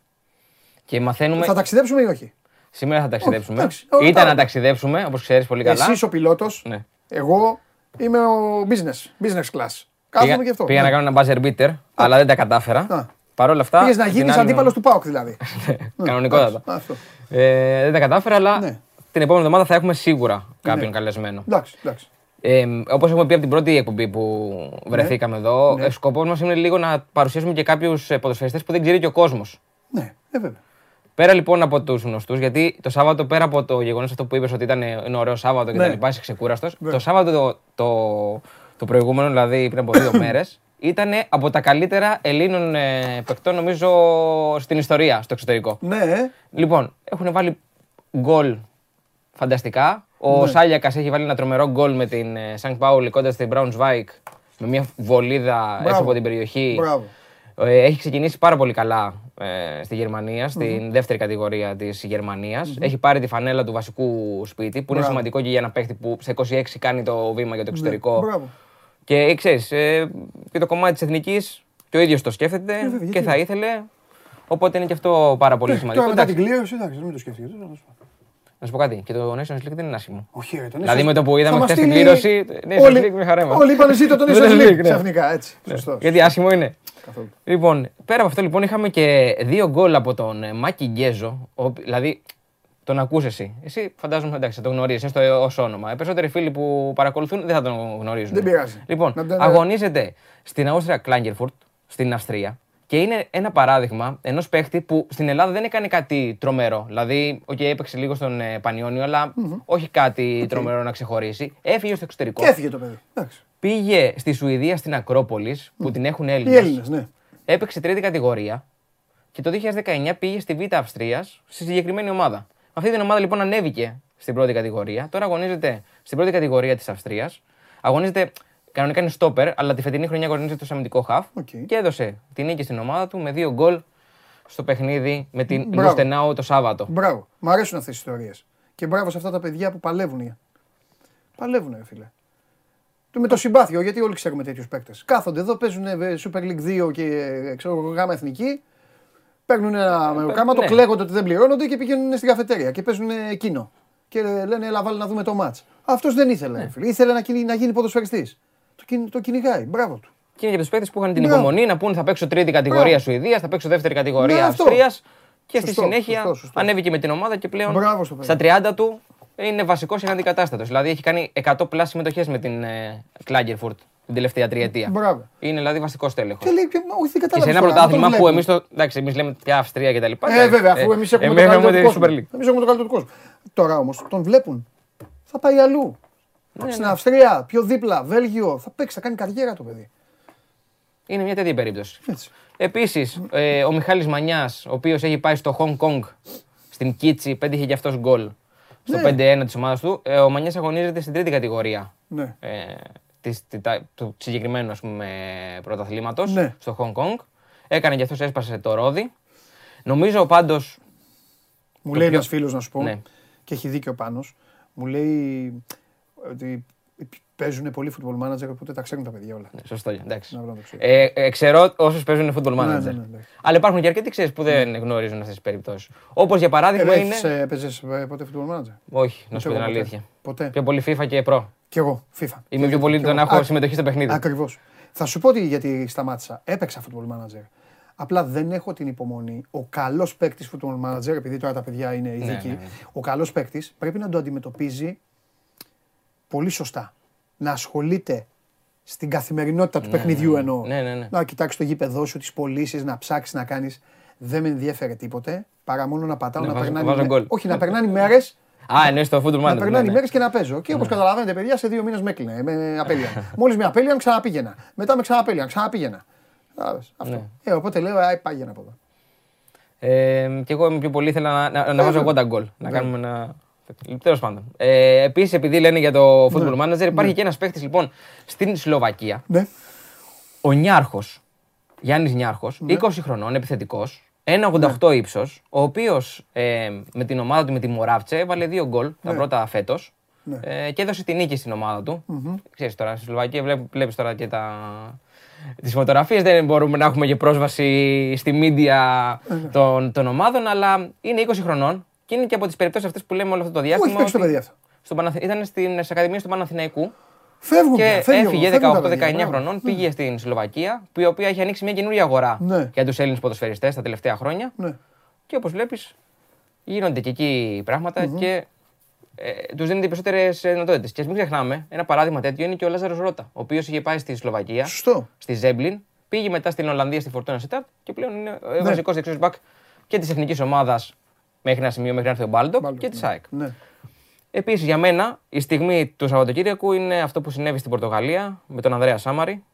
Και μαθαίνουμε... Θα ταξιδέψουμε ή όχι? Σήμερα θα ταξιδέψουμε. Oh, εντάξει, όλα, Ήταν τα... να ταξιδέψουμε, όπως ξέρεις πολύ καλά. Εσύ ο πιλότος, ναι. Εγώ είμαι ο business, business class. Κάθομαι πήγα, και αυτό. Πήγα ναι. να κάνω ένα buzzer beater, αλλά δεν τα κατάφερα. Α. Παρ' όλα αυτά. Πήγες να γίνεις άλλη... αντίπαλος του ΠΑΟΚ δηλαδή. ναι, κανονικότατα. Αυτό. Ε, δεν τα κατάφερα, αλλά ναι. την επόμενη εβδομάδα θα έχουμε σίγουρα κάποιον ναι. καλεσμένο. Εντάξει, εντάξει. Ε, όπως έχουμε πει από την πρώτη εκπομπή που βρεθήκαμε ναι. εδώ, ναι. σκοπός μας είναι λίγο να παρουσιάσουμε και κάποιους ποδοσφαιριστές που δεν ξέρει και ο κόσμος. Ναι, ε, βέβαια. Πέρα λοιπόν από τους γνωστούς, γιατί το Σάββατο, πέρα από το γεγονός αυτό που είπες ότι ήταν ένα ωραίο Σάββατο και ναι. τα λοιπά, είσαι ξεκούραστος, ναι. το Σάββατο το, το, το προηγούμενο, δηλαδή πριν από δύο μέρες. Ήταν από τα καλύτερα Ελλήνων ε, παικτών, νομίζω, στην ιστορία, στο εξωτερικό. Ναι. Λοιπόν, έχουν βάλει γκολ φανταστικά. Ο ναι. Σάλιακας έχει βάλει ένα τρομερό γκολ με την ε, Σανκ Πάουλη κόντρα στην Braunschweig, με μια βολίδα Μπράβο. Έξω από την περιοχή. Μπράβο. Ε, έχει ξεκινήσει πάρα πολύ καλά ε, στη Γερμανία, στην mm-hmm. δεύτερη κατηγορία της Γερμανίας. Mm-hmm. Έχει πάρει τη φανέλα του βασικού σπίτι, που Μπράβο. Είναι σημαντικό και για ένα παίκτη που σε είκοσι έξι κάνει το βήμα για το εξωτερικό. Μπράβο. Και ξέρεις, ε, και το κομμάτι της εθνικής και ο ίδιος το σκέφτεται ε, βέβαια, και θα ήθελε. Οπότε είναι και αυτό πάρα πολύ σημαντικό. Τώρα μετά την κλήρωση, εντάξει, μην το σκέφτεται. Να σου πω κάτι, και το Nations League δεν είναι άσχημο. Όχι, ρε, το Nations League. Δηλαδή με το που είδαμε χθες την κλήρωση, Nations League με χαρά μας. Όλοι είπαν εσύ το Nations League ξαφνικά, έτσι. Γιατί άσχημο είναι. Λοιπόν, πέρα από αυτό λοιπόν είχαμε και δύο γκολ από τον Μάκη Γκέζο, δηλαδή... Τον ακούς εσύ. Εσύ φαντάζομαι εντάξει, θα τον γνωρίζεις, είναι στο ως όνομα. Οι περισσότεροι φίλοι που παρακολουθούν δεν θα τον γνωρίζουν. Δεν πειράζει. Λοιπόν, να, ναι, ναι. αγωνίζεται στην Αούστρια Κλάνκερφουρτ, στην Αυστρία και είναι ένα παράδειγμα ενός παίχτη που στην Ελλάδα δεν έκανε κάτι τρομερό. Δηλαδή, okay, έπαιξε λίγο στον ε, Πανιόνιο, αλλά mm-hmm. όχι κάτι okay. τρομερό να ξεχωρίσει. Έφυγε στο εξωτερικό. Έφυγε το παιδί. Εντάξει. Πήγε στη Σουηδία, στην Ακρόπολη, που mm. την έχουν Έλληνες. Οι Έλληνες, ναι. Έπαιξε τρίτη κατηγορία και το δύο χιλιάδες δεκαεννιά πήγε στη Β' Αυστρίας στη συγκεκριμένη ομάδα. Αυτή την ομάδα λοιπόν ανέβηκε στην πρώτη κατηγορία. Τώρα αγωνίζεται στην πρώτη κατηγορία της Αυστρίας. Αγωνίζεται, κανονικά είναι στόπερ, αλλά τη φετινή χρονιά αγωνίζεται ως αμυντικό χαφ. Okay. Και έδωσε την νίκη στην ομάδα του με δύο γκολ στο παιχνίδι με την Λουστενάου το Σάββατο. Μπράβο. Μ' αρέσουν αυτές τις ιστορίες. Και μπράβο σε αυτά τα παιδιά που παλεύουν. Παλεύουν, ρε φίλε. Με το συμπάθειο, γιατί όλοι ξέρουμε τέτοιους παίκτες. Κάθονται εδώ, παίζουν Super League δύο και γάμα εθνική. Παίρνουν ένα μεροκάματο, κλαίγονται ότι δεν πληρώνονται και πηγαίνουν στην καφετέρια και παίζουν εκείνο. Και λένε, έλα βάλε να δούμε το μάτς. Αυτός δεν ήθελε. Ήθελε να γίνει ποδοσφαιριστής. Το κυνηγάει. Μπράβο του. Και είναι για τους παίκτες που είχαν την υπομονή να πούνε θα παίξω τρίτη κατηγορία Σουηδίας, θα παίξω δεύτερη κατηγορία Αυστρίας. Και στη συνέχεια ανέβηκε με την ομάδα και πλέον στα τριάντα του. Είναι βασικός και αντικατάστατος. Δηλαδή έχει κάνει εκατό πλας συμμετοχές με την Klagenfurt την τελευταία τριετία. Μπράβο. Είναι δηλαδή βασικός τέλεχος. Και λέει, όχι δεν κατάλαβα. Σε ένα πρωτάθλημα που εμείς το. Εντάξει, εμείς λέμε πια Αυστρία κτλ. Ε, βέβαια, αφού εμείς έχουμε το καλύτερο Super League. Εμείς έχουμε το καλύτερο του κόσμου. Τώρα όμως τον βλέπουν. Θα πάει αλλού. Στην Αυστρία, πιο δίπλα, Βέλγιο. Θα παίξει, θα κάνει καριέρα το παιδί. Είναι μια τέτοια περίπτωση. Επίσης, ο Μιχάλης Μανιάς, ο οποίος έχει πάει στο Hong Kong στην Κίτσι, πέτυχε και αυτός γκολ. Στο πέντε ένα της ομάδας του, ο Μανιάς αγωνίζεται στην τρίτη κατηγορία του συγκεκριμένου πρωταθλήματος στο Χονγκ Κονγκ. Έκανε και αυτός, έσπασε το ρόδι. Νομίζω πάντως. Μου λέει ένας φίλος να σου πω, και έχει δίκιο Πάνος, μου λέει ότι παίζουν πολλοί football manager, οπότε τα ξέρουν τα παιδιά όλα. Σωστό, εντάξει. Ξέρω όσους παίζουν football manager. Αλλά υπάρχουν και αρκετοί ξέρεις που δεν γνωρίζουν αυτές τις περιπτώσεις. Όπως για παράδειγμα είναι. Παίζεις ποτέ football manager? Όχι, να σου πω την αλήθεια. Ποτέ. Πιο πολύ FIFA και Pro. Κι εγώ, FIFA. Είμαι πιο πολύ το να έχω συμμετοχή στο παιχνίδι. Ακριβώς. Θα σου πω γιατί σταμάτησα. Έπαιξα football manager. Απλά δεν έχω την υπομονή. Ο καλός παίκτης football manager, επειδή τώρα τα παιδιά είναι ειδικοί, ο καλός παίκτης πρέπει να το αντιμετωπίζει πολύ σωστά. Να ασχολείται στην καθημερινότητα του ναι, παιχνιδιού ναι, εννοώ. Ναι, ναι, ναι. Να κοιτάξει το γήπεδό σου, τις πωλήσεις, να ψάξει να κάνει. Δεν με ενδιαφέρει τίποτε παρά μόνο να πατάω ναι, να, βάζω, περνάνε βάζω με... Όχι, να περνάνε μέρες. Α, εννοείς το football manager. Να περνάνε ναι, μέρες και να παίζω. Και όπως ναι. καταλαβαίνετε, παιδιά, σε δύο μήνες με έκλεινε. Με απέλυαν. Μόλις με απέλυαν, ξαναπήγαινα. Μετά με ξαναπέλυαν, ξαναπήγαινα. Αυτό. Ναι. Ε, οπότε λέω, α, πάει από εδώ. Ε, και εγώ είμαι πιο πολύ ήθελα να, να βάζω εγώ τα γκολ. Να κάνουμε ένα. Τέλος πάντων. Ε, επίσης, επειδή λένε για το football ναι, manager, υπάρχει ναι. και ένας παίκτης λοιπόν στην Σλοβακία. Ναι. Ο Νιάρχος, Γιάννης Νιάρχος, ναι. είκοσι χρονών, επιθετικός, ένα ογδόντα οκτώ ναι. ύψος, ο οποίος ε, με την ομάδα του, με τη Μοράβτσε, έβαλε δύο γκολ ναι. τα πρώτα φέτος ναι. ε, και έδωσε τη νίκη στην ομάδα του. Mm-hmm. Ξέρεις τώρα, στη Σλοβακία βλέπ, βλέπεις τώρα και τα. Τις φωτογραφίες δεν μπορούμε να έχουμε και πρόσβαση στη media των, των ομάδων, αλλά είναι είκοσι χρονών. Και είναι και από τις περιπτώσεις αυτές που λέμε όλο αυτό το διάστημα. Όχι, παίξτε παιδιά. Ήταν στις ακαδημίες του Παναθηναϊκού. Φεύγουν, και έφυγε δεκαοκτώ δεκαεννιά χρονών, πήγε στην Σλοβακία, η οποία έχει ανοίξει μια καινούργια αγορά για τους Έλληνες ποδοσφαιριστές τα τελευταία χρόνια. Και όπως βλέπεις, γίνονται και εκεί πράγματα και τους δίνονται περισσότερες δυνατότητες. Και ας μην ξεχνάμε, ένα παράδειγμα τέτοιο είναι και ο Λάζαρος Ρώτα, ο οποίος είχε πάει στη Σλοβακία, στη Ζέμπλιν, πήγε μετά στην Ολλανδία στη Φορτούνα Σιτάρ και πλέον είναι βασικός δεξιός μπακ και της εθνικής ομάδας. Μέχρι ένα σημείο, μέχρι να έρθει ο Μπάλντοκ και τη ΑΕΚ. Ναι. Επίσης, για μένα, η στιγμή του Σαββατοκύριακου είναι αυτό που συνέβη στην Πορτογαλία με τον Ανδρέα Σάμαρη.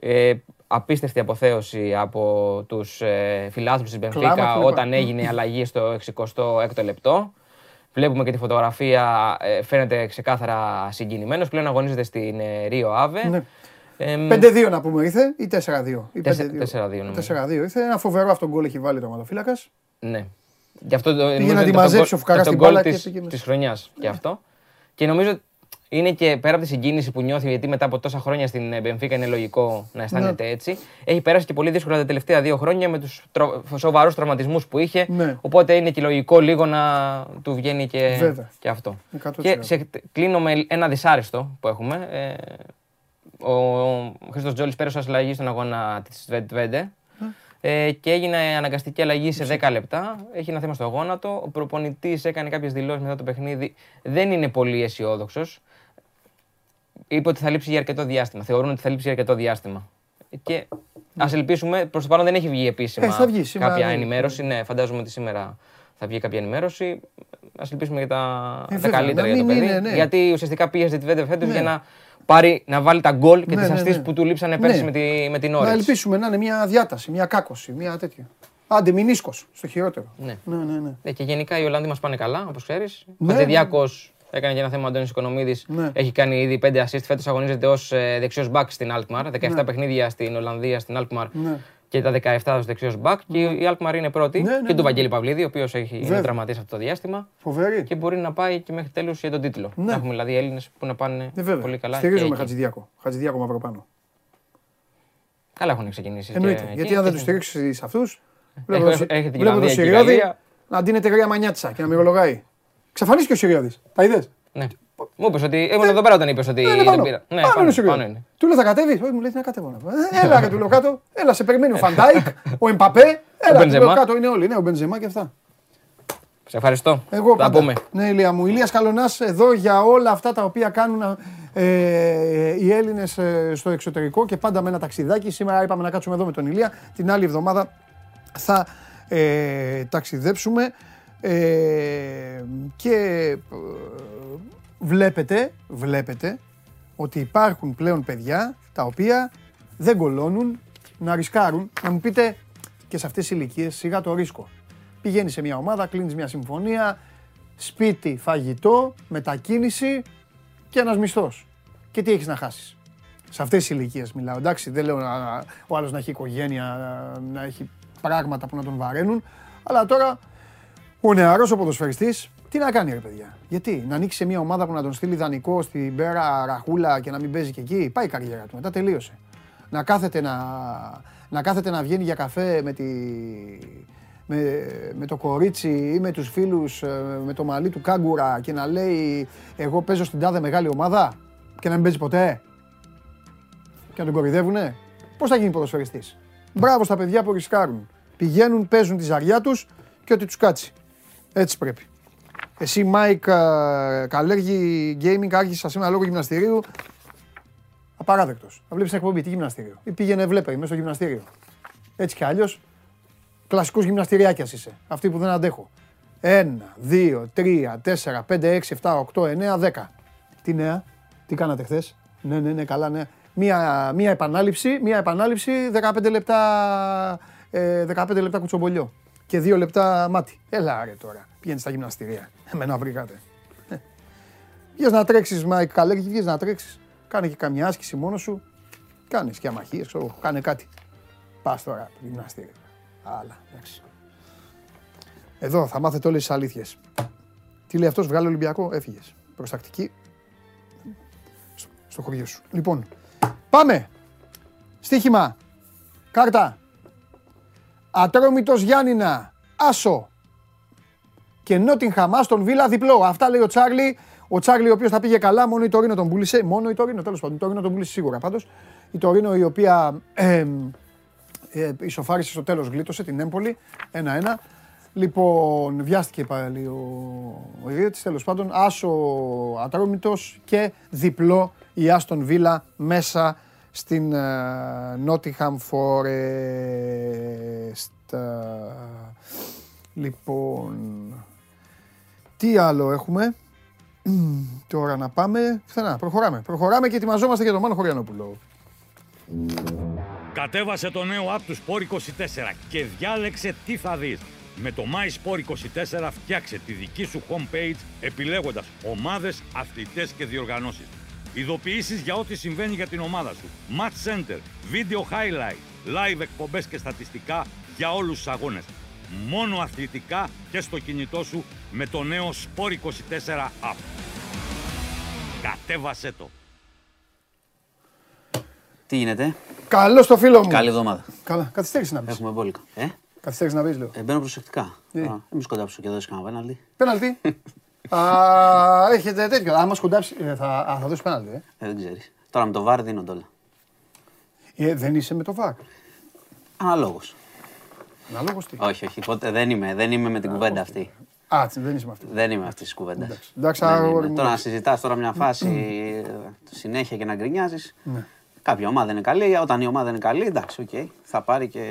Ε, απίστευτη αποθέωση από τους ε, φιλάθλους της Μπενφίκα όταν έγινε αλλαγή στο εξηκοστό έκτο λεπτό. Βλέπουμε και τη φωτογραφία, ε, φαίνεται ξεκάθαρα συγκινημένος. Πλέον αγωνίζεται στην ε, Ρίο Άβε. Ναι. πέντε δύο να πούμε ήρθε ή τέσσερα δύο. Ή τέσσερα δύο ήρθε. Ένα φοβερό αυτόν γκολ έχει βάλει το ματοφύλακας. Ναι. Γι' αυτό το γκολ της χρονιάς και αυτό. Και νομίζω είναι και πέρα από τη συγκίνηση που νιώθει, γιατί μετά από τόσα χρόνια στην Μπενφίκα είναι λογικό να αισθάνεται έτσι. Έχει περάσει και πολύ δύσκολα τα τελευταία δύο χρόνια με τους σοβαρούς τραυματισμούς που είχε. Οπότε είναι και λογικό λίγο να του βγαίνει και αυτό. Και κλείνω με ένα δυσάρεστο που έχουμε. Ο Χρήστος Τζόλης πέρασε αλλαγή στον αγώνα της Βεντβέντε. Ε, και έγινε αναγκαστική αλλαγή σε δέκα λεπτά. Έχει ένα θέμα στο γόνατο. Ο προπονητής έκανε κάποιες δηλώσεις μετά το παιχνίδι. Δεν είναι πολύ αισιόδοξος. Είπε ότι θα λείψει για αρκετό διάστημα. Θεωρούν ότι θα λείψει για αρκετό διάστημα. Και ας ελπίσουμε, προς το παρόν δεν έχει βγει επίσημα ε, θα βγει, σήμερα, κάποια ενημέρωση. Ναι, φαντάζομαι ότι σήμερα θα βγει κάποια ενημέρωση. Ας ελπίσουμε για τα, ε, τα βέβαια, καλύτερα για το παιδί. Είναι, ναι. Γιατί ουσιαστικά πήγε τη Βέντε φέτος ναι. για να. Πάρει να βάλει τα γκολ και ναι, τις αστείς ναι, ναι. που του λείψανε πέρσι ναι. με, τη, με την ώρα. Να ελπίσουμε να είναι μια διάταση, μια κάκωση, μια τέτοια. Άντε, μηνίσκος, στο χειρότερο. Ναι. Ναι, ναι, ναι. Ε, και γενικά οι Ολλανδοί μας πάνε καλά, όπως ξέρεις. Ναι, ο Παντελιακός έκανε και ένα θέμα ο Αντώνης Οικονομίδης. Ναι. Έχει κάνει ήδη πέντε assist. Φέτος αγωνίζεται ως ε, δεξιός μπακ στην Alkmaar. δεκαεπτά ναι. παιχνίδια στην Ολλανδία, στην Alkmaar. Ναι. Και τα δεκαεπτά ως δεξιός μπακ. Ναι. Και η Alkmaar είναι πρώτη. Ναι, ναι, ναι. Και του Βαγγέλη Παυλίδη, ο οποίος είναι τραυματίας αυτό το διάστημα. Φοβερή. Και μπορεί να πάει και μέχρι τέλους για τον τίτλο. Ναι. Να έχουμε δηλαδή Έλληνες που να πάνε ναι, πολύ καλά. Στηρίζουμε Χατζηδιάκο. Χατζηδιάκο Μαυροπάνο. Καλά έχουν ξεκινήσει. Εννοείται. Και... γιατί αν δεν τους στηρίξεις αυτούς. Βλέπω τον Συριώδη να ντύνεται γραία μανιάτσα και να μυρολογάει. Ξαφανίστηκε ο Ιριώδης. Τα είδες; Ναι. Μου είπες ότι ήμουν εδώ πέρα όταν είπες ότι δεν πήρα. Ναι, πάνω είναι. Του λέω θα κατέβεις; Όχι, μου λέει να κατέβω. Έλα, του λέω κάτω. Έλα, σε περιμένει ο Φαντάικ, ο Εμπαπέ. Έλα, κάτω είναι όλοι. Ναι, ο Μπενζεμά και αυτά. Σε ευχαριστώ. Τα πούμε. Ναι, Ηλία μου. Ηλίας Καλονάς εδώ για όλα αυτά τα οποία κάνουν οι Έλληνες στο εξωτερικό και πάντα με ένα ταξιδάκι. Σήμερα είπαμε να κάτσουμε εδώ με τον Ηλία. Την άλλη εβδομάδα θα ταξιδέψουμε. Ε, και ε, βλέπετε, βλέπετε ότι υπάρχουν πλέον παιδιά τα οποία δεν κολώνουν να ρισκάρουν. Να μου πείτε και σε αυτές τις ηλικίες σιγά το ρίσκο. Πηγαίνεις σε μια ομάδα, κλείνεις μια συμφωνία, σπίτι, φαγητό, μετακίνηση και ένας μισθός. Και τι έχεις να χάσεις. Σε αυτές τις ηλικίες μιλάω, εντάξει, δεν λέω να, ο άλλος να έχει οικογένεια, να έχει πράγματα που να τον βαραίνουν, αλλά τώρα... ο νεαρός ο ποδοσφαιριστής, τι να κάνει ρε παιδιά; Γιατί να ανοίξει σε μια ομάδα που να τον στείλει δανεικό στην πέρα ραχούλα και να μην παίζει και εκεί; Πάει η καριέρα του, μετά τελείωσε. Να κάθεται να, να, κάθεται να βγαίνει για καφέ με, τη, με, με το κορίτσι ή με τους φίλους με το μαλλί του κάγκουρα και να λέει εγώ παίζω στην τάδε μεγάλη ομάδα και να μην παίζει ποτέ. Και να τον κορυδεύουνε. Πώς θα γίνει ποδοσφαιριστής; Μπράβο στα παιδιά που ρισκάρουν. Πηγαίνουν, παίζουν τη ζαριά τους και ό,τι τους κάτσει. Έτσι πρέπει. Εσύ, Μάικ, Καλέργη Gaming, άρχισα σήμερα λόγω γυμναστηρίου. Απαράδεκτος. Θα βλέπεις την εκπομπή, τι γυμναστήριο. Ή πήγαινε, βλέπε, μέσα στο γυμναστήριο. Έτσι κι αλλιώς, κλασικούς γυμναστηριάκιας είσαι. Αυτοί που δεν αντέχω. Ένα, δύο, τρία, τέσσερα, πέντε, έξι, εφτά, οκτώ, εννέα, δέκα. Τι νέα, τι κάνατε χθες; Ναι, ναι, ναι, καλά, ναι. Μία, μία επανάληψη, μία επανάληψη, δεκαπέντε λεπτά, ε, δεκαπέντε λεπτά κουτσομπολιό. Και δύο λεπτά μάτι. Έλα ρε τώρα, πηγαίνεις στα γυμναστήρια. Εμένα βρήκατε. Βγες να τρέξεις, Μάικ Καλέκη, βγες να τρέξεις. Κάνε και καμιά άσκηση μόνος σου. Κάνεις και αμαχίες, ξέρω, κάνε κάτι. Πας τώρα, γυμναστήρια. Αλλά, εντάξει. Εδώ θα μάθετε όλες τις αλήθειες. Τι λέει αυτός, βγάλε Ολυμπιακό, έφυγες. Προστακτική. Στο, στο χωριό σου. Λοιπόν, πάμε. Στοίχημα. Κάρτα. Ατρόμητος Γιάννινα, άσο και Νότιγχαμ στον Βίλα διπλό. Αυτά λέει ο Τσάρλι, ο Τσάρλι ο οποίος θα πήγε καλά, μόνο η Τωρίνο τον πούλησε, μόνο η Τωρίνο, τέλος πάντων, η Τωρίνο τον πούλησε σίγουρα πάντως. Η Τωρίνο η οποία ε, ε, ισοφάρισε στο τέλος, γλίτωσε την Έμπολη, ένα ένα. Λοιπόν, βιάστηκε πάλι ο, ο Ιρίτης, τέλος πάντων, άσο Ατρόμητος και διπλό η Άστον Βίλα μέσα στην Νότιγχαμ Φόρεστ. Λοιπόν, τι άλλο έχουμε; Τώρα να πάμε, ξανά, προχωράμε. Προχωράμε και ετοιμαζόμαστε για τον Μάνο Χωριανόπουλο. Κατέβασε το νέο app του Σπορτ είκοσι τέσσερα και διάλεξε τι θα δεις. Με το MySport είκοσι τέσσερα φτιάξε τη δική σου homepage επιλέγοντας ομάδες, αθλητές και διοργανώσεις. Ειδοποιήσεις για ό,τι συμβαίνει για την ομάδα σου. Match Center, Video Highlight, Live εκπομπές και στατιστικά για όλους τους αγώνες. Μόνο αθλητικά και στο κινητό σου με το νέο Σπορτ είκοσι τέσσερα App. Κατέβασέ το. Τι γίνεται; Καλό στο φίλο μου. Καλή εβδομάδα. Καλά. Καθυστέρησε να μπεις. Έχουμε μπόλικα. Ε? Καθυστέρησε να μπεις, λέω. Ε, μπαίνω προσεκτικά. Ε. Α, μην σκοντάψω και εδώ κανένα πέναλτι. Πέναλτι. Α, έχετε τέτοιο. Άμα σκοντάψει, θα, θα δώσει πέναλτι. Ε. Ε, δεν ξέρεις. Τώρα με το βαρ δίνονται όλα. Ε, δεν είσαι με το βαρ. Αναλόγως. Αναλόγως τι. Όχι, όχι. Ποτέ, δεν, είμαι, δεν είμαι με την κουβέντα αυτή. Α, δεν είσαι με αυτή. Δεν είμαι αυτή τη κουβέντα. Τώρα να συζητάς τώρα μια φάση συνέχεια και να γκρινιάζεις. Κάποια ομάδα είναι καλή. Όταν η ομάδα είναι καλή, εντάξει, οκ. Θα πάρει και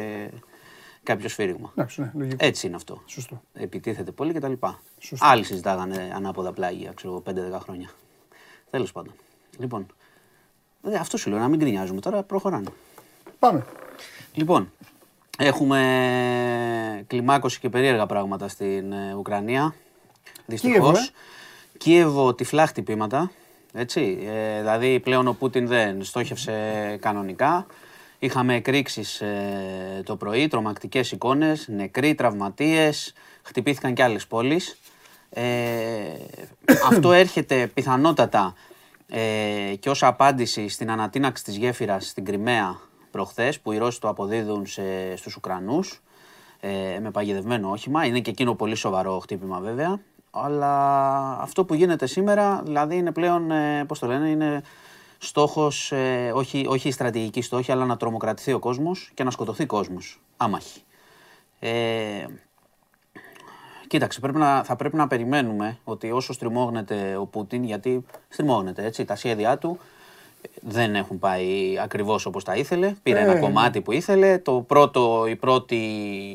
κάποιο σφύριγμα. Έτσι είναι αυτό. Σωστό. Επιτίθεται πολύ κτλ. Άλλοι συζητάγανε ανάποδα πλάγια, ξέρω εγώ, πέντε δέκα χρόνια. Τέλος πάντων. Λοιπόν, αυτό σου λέω, να μην γκρινιάζουμε τώρα, προχωράμε. Πάμε. Λοιπόν, έχουμε κλιμάκωση και περίεργα πράγματα στην Ουκρανία. Δυστυχώς. Κίεβο τυφλά χτυπήματα, έτσι, ε, δηλαδή πλέον ο Πούτιν δεν στόχευσε κανονικά. Είχαμε εκρήξεις ε, το πρωί, τρομακτικές εικόνες, νεκροί, τραυματίες, χτυπήθηκαν και άλλες πόλεις. Ε, αυτό έρχεται πιθανότατα ε, και ως απάντηση στην ανατείναξη της γέφυρας στην Κριμαία προχθές, που οι Ρώσοι το αποδίδουν σε, στους Ουκρανούς ε, με παγιδευμένο όχημα. Είναι και εκείνο πολύ σοβαρό χτύπημα βέβαια. Αλλά αυτό που γίνεται σήμερα, δηλαδή είναι πλέον, ε, πώς το λένε, είναι στόχος, ε, όχι, όχι η στρατηγική στόχη, αλλά να τρομοκρατηθεί ο κόσμος και να σκοτωθεί κόσμος, άμαχη. Ε, κοίταξε, πρέπει να, θα πρέπει να περιμένουμε ότι όσο στριμώγνεται ο Πούτιν, γιατί στριμώγνεται, έτσι, τα σχέδιά του δεν έχουν πάει ακριβώς όπως τα ήθελε, πήρε ένα κομμάτι που ήθελε, το πρώτο, η πρώτη,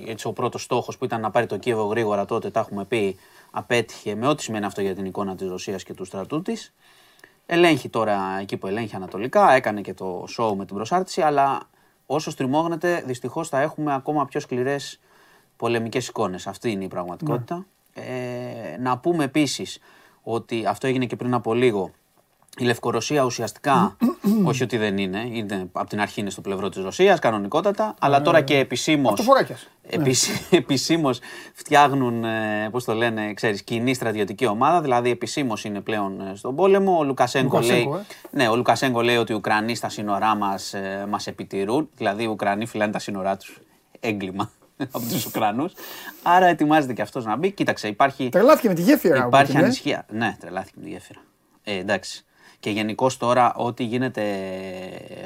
έτσι, ο πρώτος στόχος που ήταν να πάρει το Κίεβο γρήγορα τότε, τα έχουμε πει, απέτυχε με ό,τι σημαίνει αυτό για την εικόνα της Ρωσίας και του στρατού της. Ελέγχει τώρα εκεί που ελέγχει ανατολικά, έκανε και το show με την προσάρτηση, αλλά όσο στριμώγνεται δυστυχώς θα έχουμε ακόμα πιο σκληρές πολεμικές εικόνες. Αυτή είναι η πραγματικότητα. Ναι. Ε, να πούμε επίσης ότι αυτό έγινε και πριν από λίγο. Η Λευκορωσία ουσιαστικά, όχι ότι δεν είναι, είναι από την αρχή είναι στο πλευρό της Ρωσίας, κανονικότατα, αλλά τώρα και επισήμως, επισήμως φτιάχνουν, πώς το λένε, ξέρεις, κοινή στρατιωτική ομάδα, δηλαδή επισήμως είναι πλέον στον πόλεμο. Ο Λουκασέγκο λέει, ναι, ο Λουκασέγκο λέει ότι οι Ουκρανοί στα σύνορά μας μας επιτηρούν, δηλαδή οι Ουκρανοί φυλάνε τα σύνορά τους, έγκλημα από τους Ουκρανούς. Άρα ετοιμάζεται και αυτός να μπει. Κοίταξε, υπάρχει... Τρελάθηκε με τη γέφυρα. Υπάρχει ανησυχία. Ναι, τρελάθηκε με τη γέφυρα. Εντάξει. Και γενικώς τώρα ό,τι γίνεται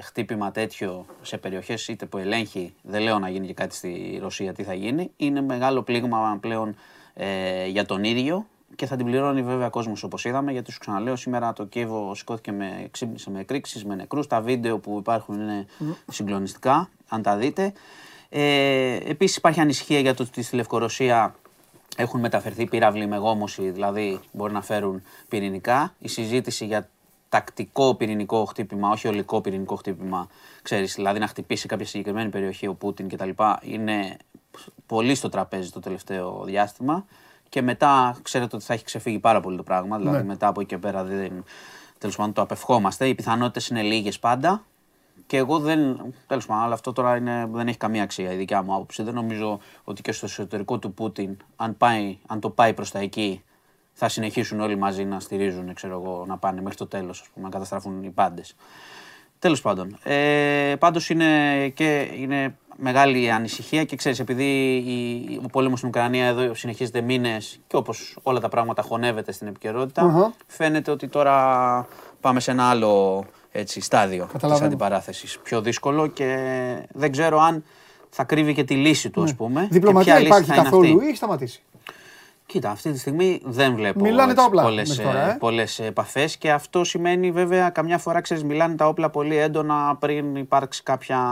χτύπημα τέτοιο σε περιοχές είτε που ελέγχει, δεν λέω να γίνει και κάτι στη Ρωσία, τι θα γίνει, είναι μεγάλο πλήγμα πλέον ε, για τον ίδιο και θα την πληρώνει βέβαια κόσμος όπως είδαμε, γιατί σου ξαναλέω σήμερα το Κίεβο σηκώθηκε με, ξύπνησε με εκρήξεις, με νεκρούς, τα βίντεο που υπάρχουν είναι συγκλονιστικά, αν τα δείτε. Ε, επίσης υπάρχει ανησυχία για το ότι στη Λευκορωσία έχουν μεταφερθεί πύραυλοι με γόμωση, δηλαδή μπορεί να φέρουν πυρηνικά. Η συζήτηση για τακτικό πυρηνικό χτύπημα, όχι ολικό πυρηνικό χτύπημα, ξέρεις, δηλαδή να χτυπήσει κάποια συγκεκριμένη περιοχή ο Πούτιν κτλ. Είναι πολύ στο τραπέζι το τελευταίο διάστημα και μετά ξέρετε ότι θα έχει ξεφύγει πάρα πολύ το πράγμα, δηλαδή ναι. Μετά από εκεί και πέρα δεν, τέλος πάντων το απευχόμαστε, οι πιθανότητες είναι λίγες πάντα και εγώ δεν, τέλος πάντων, αλλά αυτό τώρα είναι, δεν έχει καμία αξία η δικιά μου άποψη, δεν νομίζω ότι και στο εσωτερικό του Πούτιν, αν, πάει, αν το πάει προς τα εκεί, θα συνεχίσουν όλοι μαζί να στηρίζουν, ξέρω εγώ, να πάνε μέχρι το τέλος, ας πούμε, να καταστραφούν οι πάντες. Τέλος πάντων, ε, πάντως είναι, και, είναι μεγάλη ανησυχία και ξέρεις, επειδή η, ο πόλεμος στην Ουκρανία εδώ συνεχίζεται μήνες και όπως όλα τα πράγματα χωνεύεται στην επικαιρότητα, uh-huh. φαίνεται ότι τώρα πάμε σε ένα άλλο έτσι, στάδιο της αντιπαράθεσης. Πιο δύσκολο και δεν ξέρω αν θα κρύβει και τη λύση του, ναι. ας πούμε. Διπλωματία υπάρχει καθόλου ή έχει σταματήσει? Κοίτα, αυτή τη στιγμή δεν βλέπω πολλές, τώρα, ε? πολλές επαφές και αυτό σημαίνει βέβαια καμιά φορά, ξέρεις, μιλάνε τα όπλα πολύ έντονα πριν υπάρξει κάποια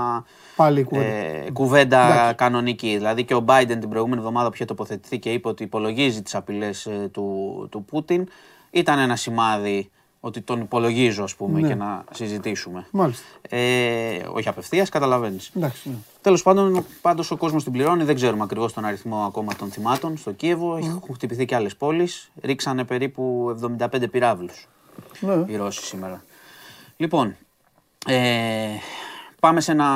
πάλι, ε, κουβέντα Ντάκη. κανονική. Δηλαδή και ο Biden την προηγούμενη εβδομάδα που είχε τοποθετηθεί και είπε ότι υπολογίζει τις απειλές ε, του, του Πούτιν, ήταν ένα σημάδι ότι τον υπολογίζω, ας πούμε, ναι. και να συζητήσουμε. Μάλιστα. Ε, όχι απευθείας, καταλαβαίνεις. Εντάξει, ναι. Τέλος πάντων, πάντως ο κόσμος την πληρώνει. Δεν ξέρουμε ακριβώς τον αριθμό ακόμα των θυμάτων στο Κίεβο. Mm. Έχουν χτυπηθεί και άλλες πόλεις. Ρίξανε περίπου εβδομήντα πέντε πυράβλους ναι. οι Ρώσοι σήμερα. Λοιπόν, ε, πάμε σε ένα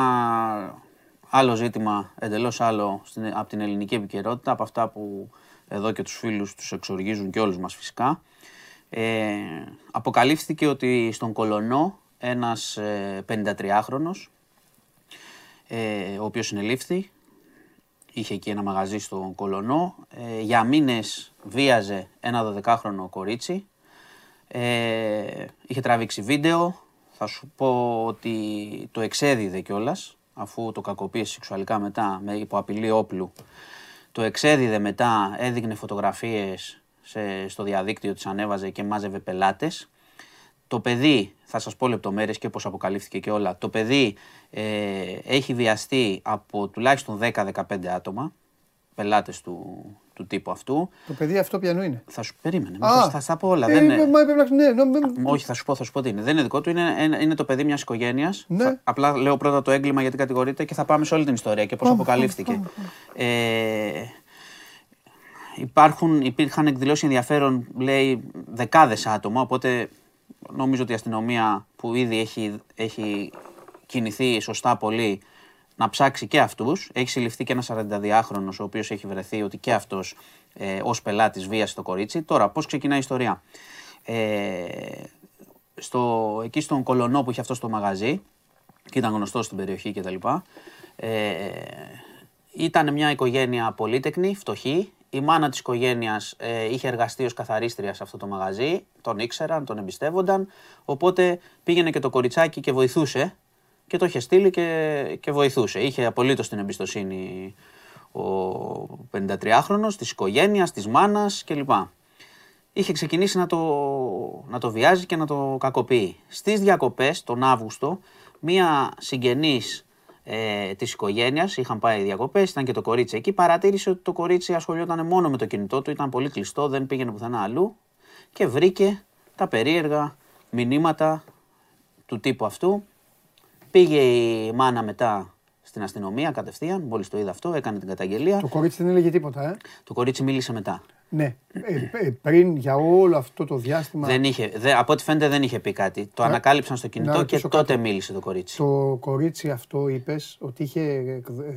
άλλο ζήτημα, εντελώς άλλο, από την ελληνική επικαιρότητα, από αυτά που εδώ και τους φίλους τους εξοργίζουν και όλους μας φυσικά. Ε, αποκαλύφθηκε ότι στον Κολονό ένας ε, πενηντατριάχρονος, ε, ο οποίος συνελήφθη, είχε εκεί ένα μαγαζί στον Κολονό, ε, για μήνες βίαζε ένα δωδεκάχρονο κορίτσι, ε, είχε τραβήξει βίντεο, θα σου πω ότι το εξέδιδε κιόλας, αφού το κακοποίησε σεξουαλικά μετά με υποαπειλή όπλου, το εξέδιδε μετά, έδειχνε φωτογραφίες σε, στο διαδίκτυο, τις ανέβαζε και μάζευε πελάτες. Το παιδί, θα σας πω λεπτομέρειες και πώς αποκαλύφθηκε και όλα, το παιδί ε, έχει βιαστεί από τουλάχιστον δέκα με δεκαπέντε άτομα, πελάτες του, του τύπου αυτού. Το παιδί αυτό ποιανού είναι? Θα σου περίμενε, Α, θα στα πω όλα. Ε, δεν είναι, μα, ναι, ναι, ναι. Όχι, θα σου πω, θα σου πω τι είναι. Δεν είναι δικό του, είναι, είναι το παιδί μιας οικογένειας. Ναι. Θα, απλά λέω πρώτα το έγκλημα γιατί κατηγορείται και θα πάμε σε όλη την ιστορία και πώς αποκαλύφθηκε. Ε, Υπάρχουν, υπήρχαν εκδηλώσεις ενδιαφέρον, λέει, δεκάδες άτομα, οπότε νομίζω ότι η αστυνομία που ήδη έχει, έχει κινηθεί σωστά πολύ να ψάξει και αυτούς. Έχει συλληφθεί και ένας σαρανταδυάχρονος, ο οποίος έχει βρεθεί ότι και αυτός ε, ως πελάτης βίασε το κορίτσι. Τώρα, πώς ξεκινάει η ιστορία. Ε, στο, εκεί στον Κολονό που είχε αυτό στο μαγαζί, και ήταν γνωστός στην περιοχή κτλ. Ε, ήταν μια οικογένεια πολύτεκνη, φτωχή. Η μάνα της οικογένειας ε, είχε εργαστεί ως καθαρίστρια σε αυτό το μαγαζί, τον ήξεραν, τον εμπιστεύονταν, οπότε πήγαινε και το κοριτσάκι και βοηθούσε και το είχε στείλει και, και βοηθούσε. Είχε απολύτως την εμπιστοσύνη ο πενηντατριάχρονος, της οικογένειας, της μάνας κλπ. Είχε ξεκινήσει να το, να το βιάζει και να το κακοποιεί. Στις διακοπές, τον Αύγουστο, μία συγγενής Ε, της οικογένειας, είχαν πάει διακοπές, ήταν και το κορίτσι εκεί. Παρατήρησε ότι το κορίτσι ασχολιόταν μόνο με το κινητό του, ήταν πολύ κλειστό, δεν πήγαινε πουθενά αλλού και βρήκε τα περίεργα μηνύματα του τύπου αυτού. Πήγε η μάνα μετά στην αστυνομία κατευθείαν, μόλις το είδε αυτό, έκανε την καταγγελία. Το κορίτσι δεν έλεγε τίποτα, ε. Το κορίτσι μίλησε μετά. Ναι, ε, πριν για όλο αυτό το διάστημα. Δεν είχε, δε, από ό,τι φαίνεται δεν είχε πει κάτι. Το ε, ανακάλυψαν στο κινητό και τότε κάτι. Μίλησε το κορίτσι. Το κορίτσι αυτό είπες ότι είχε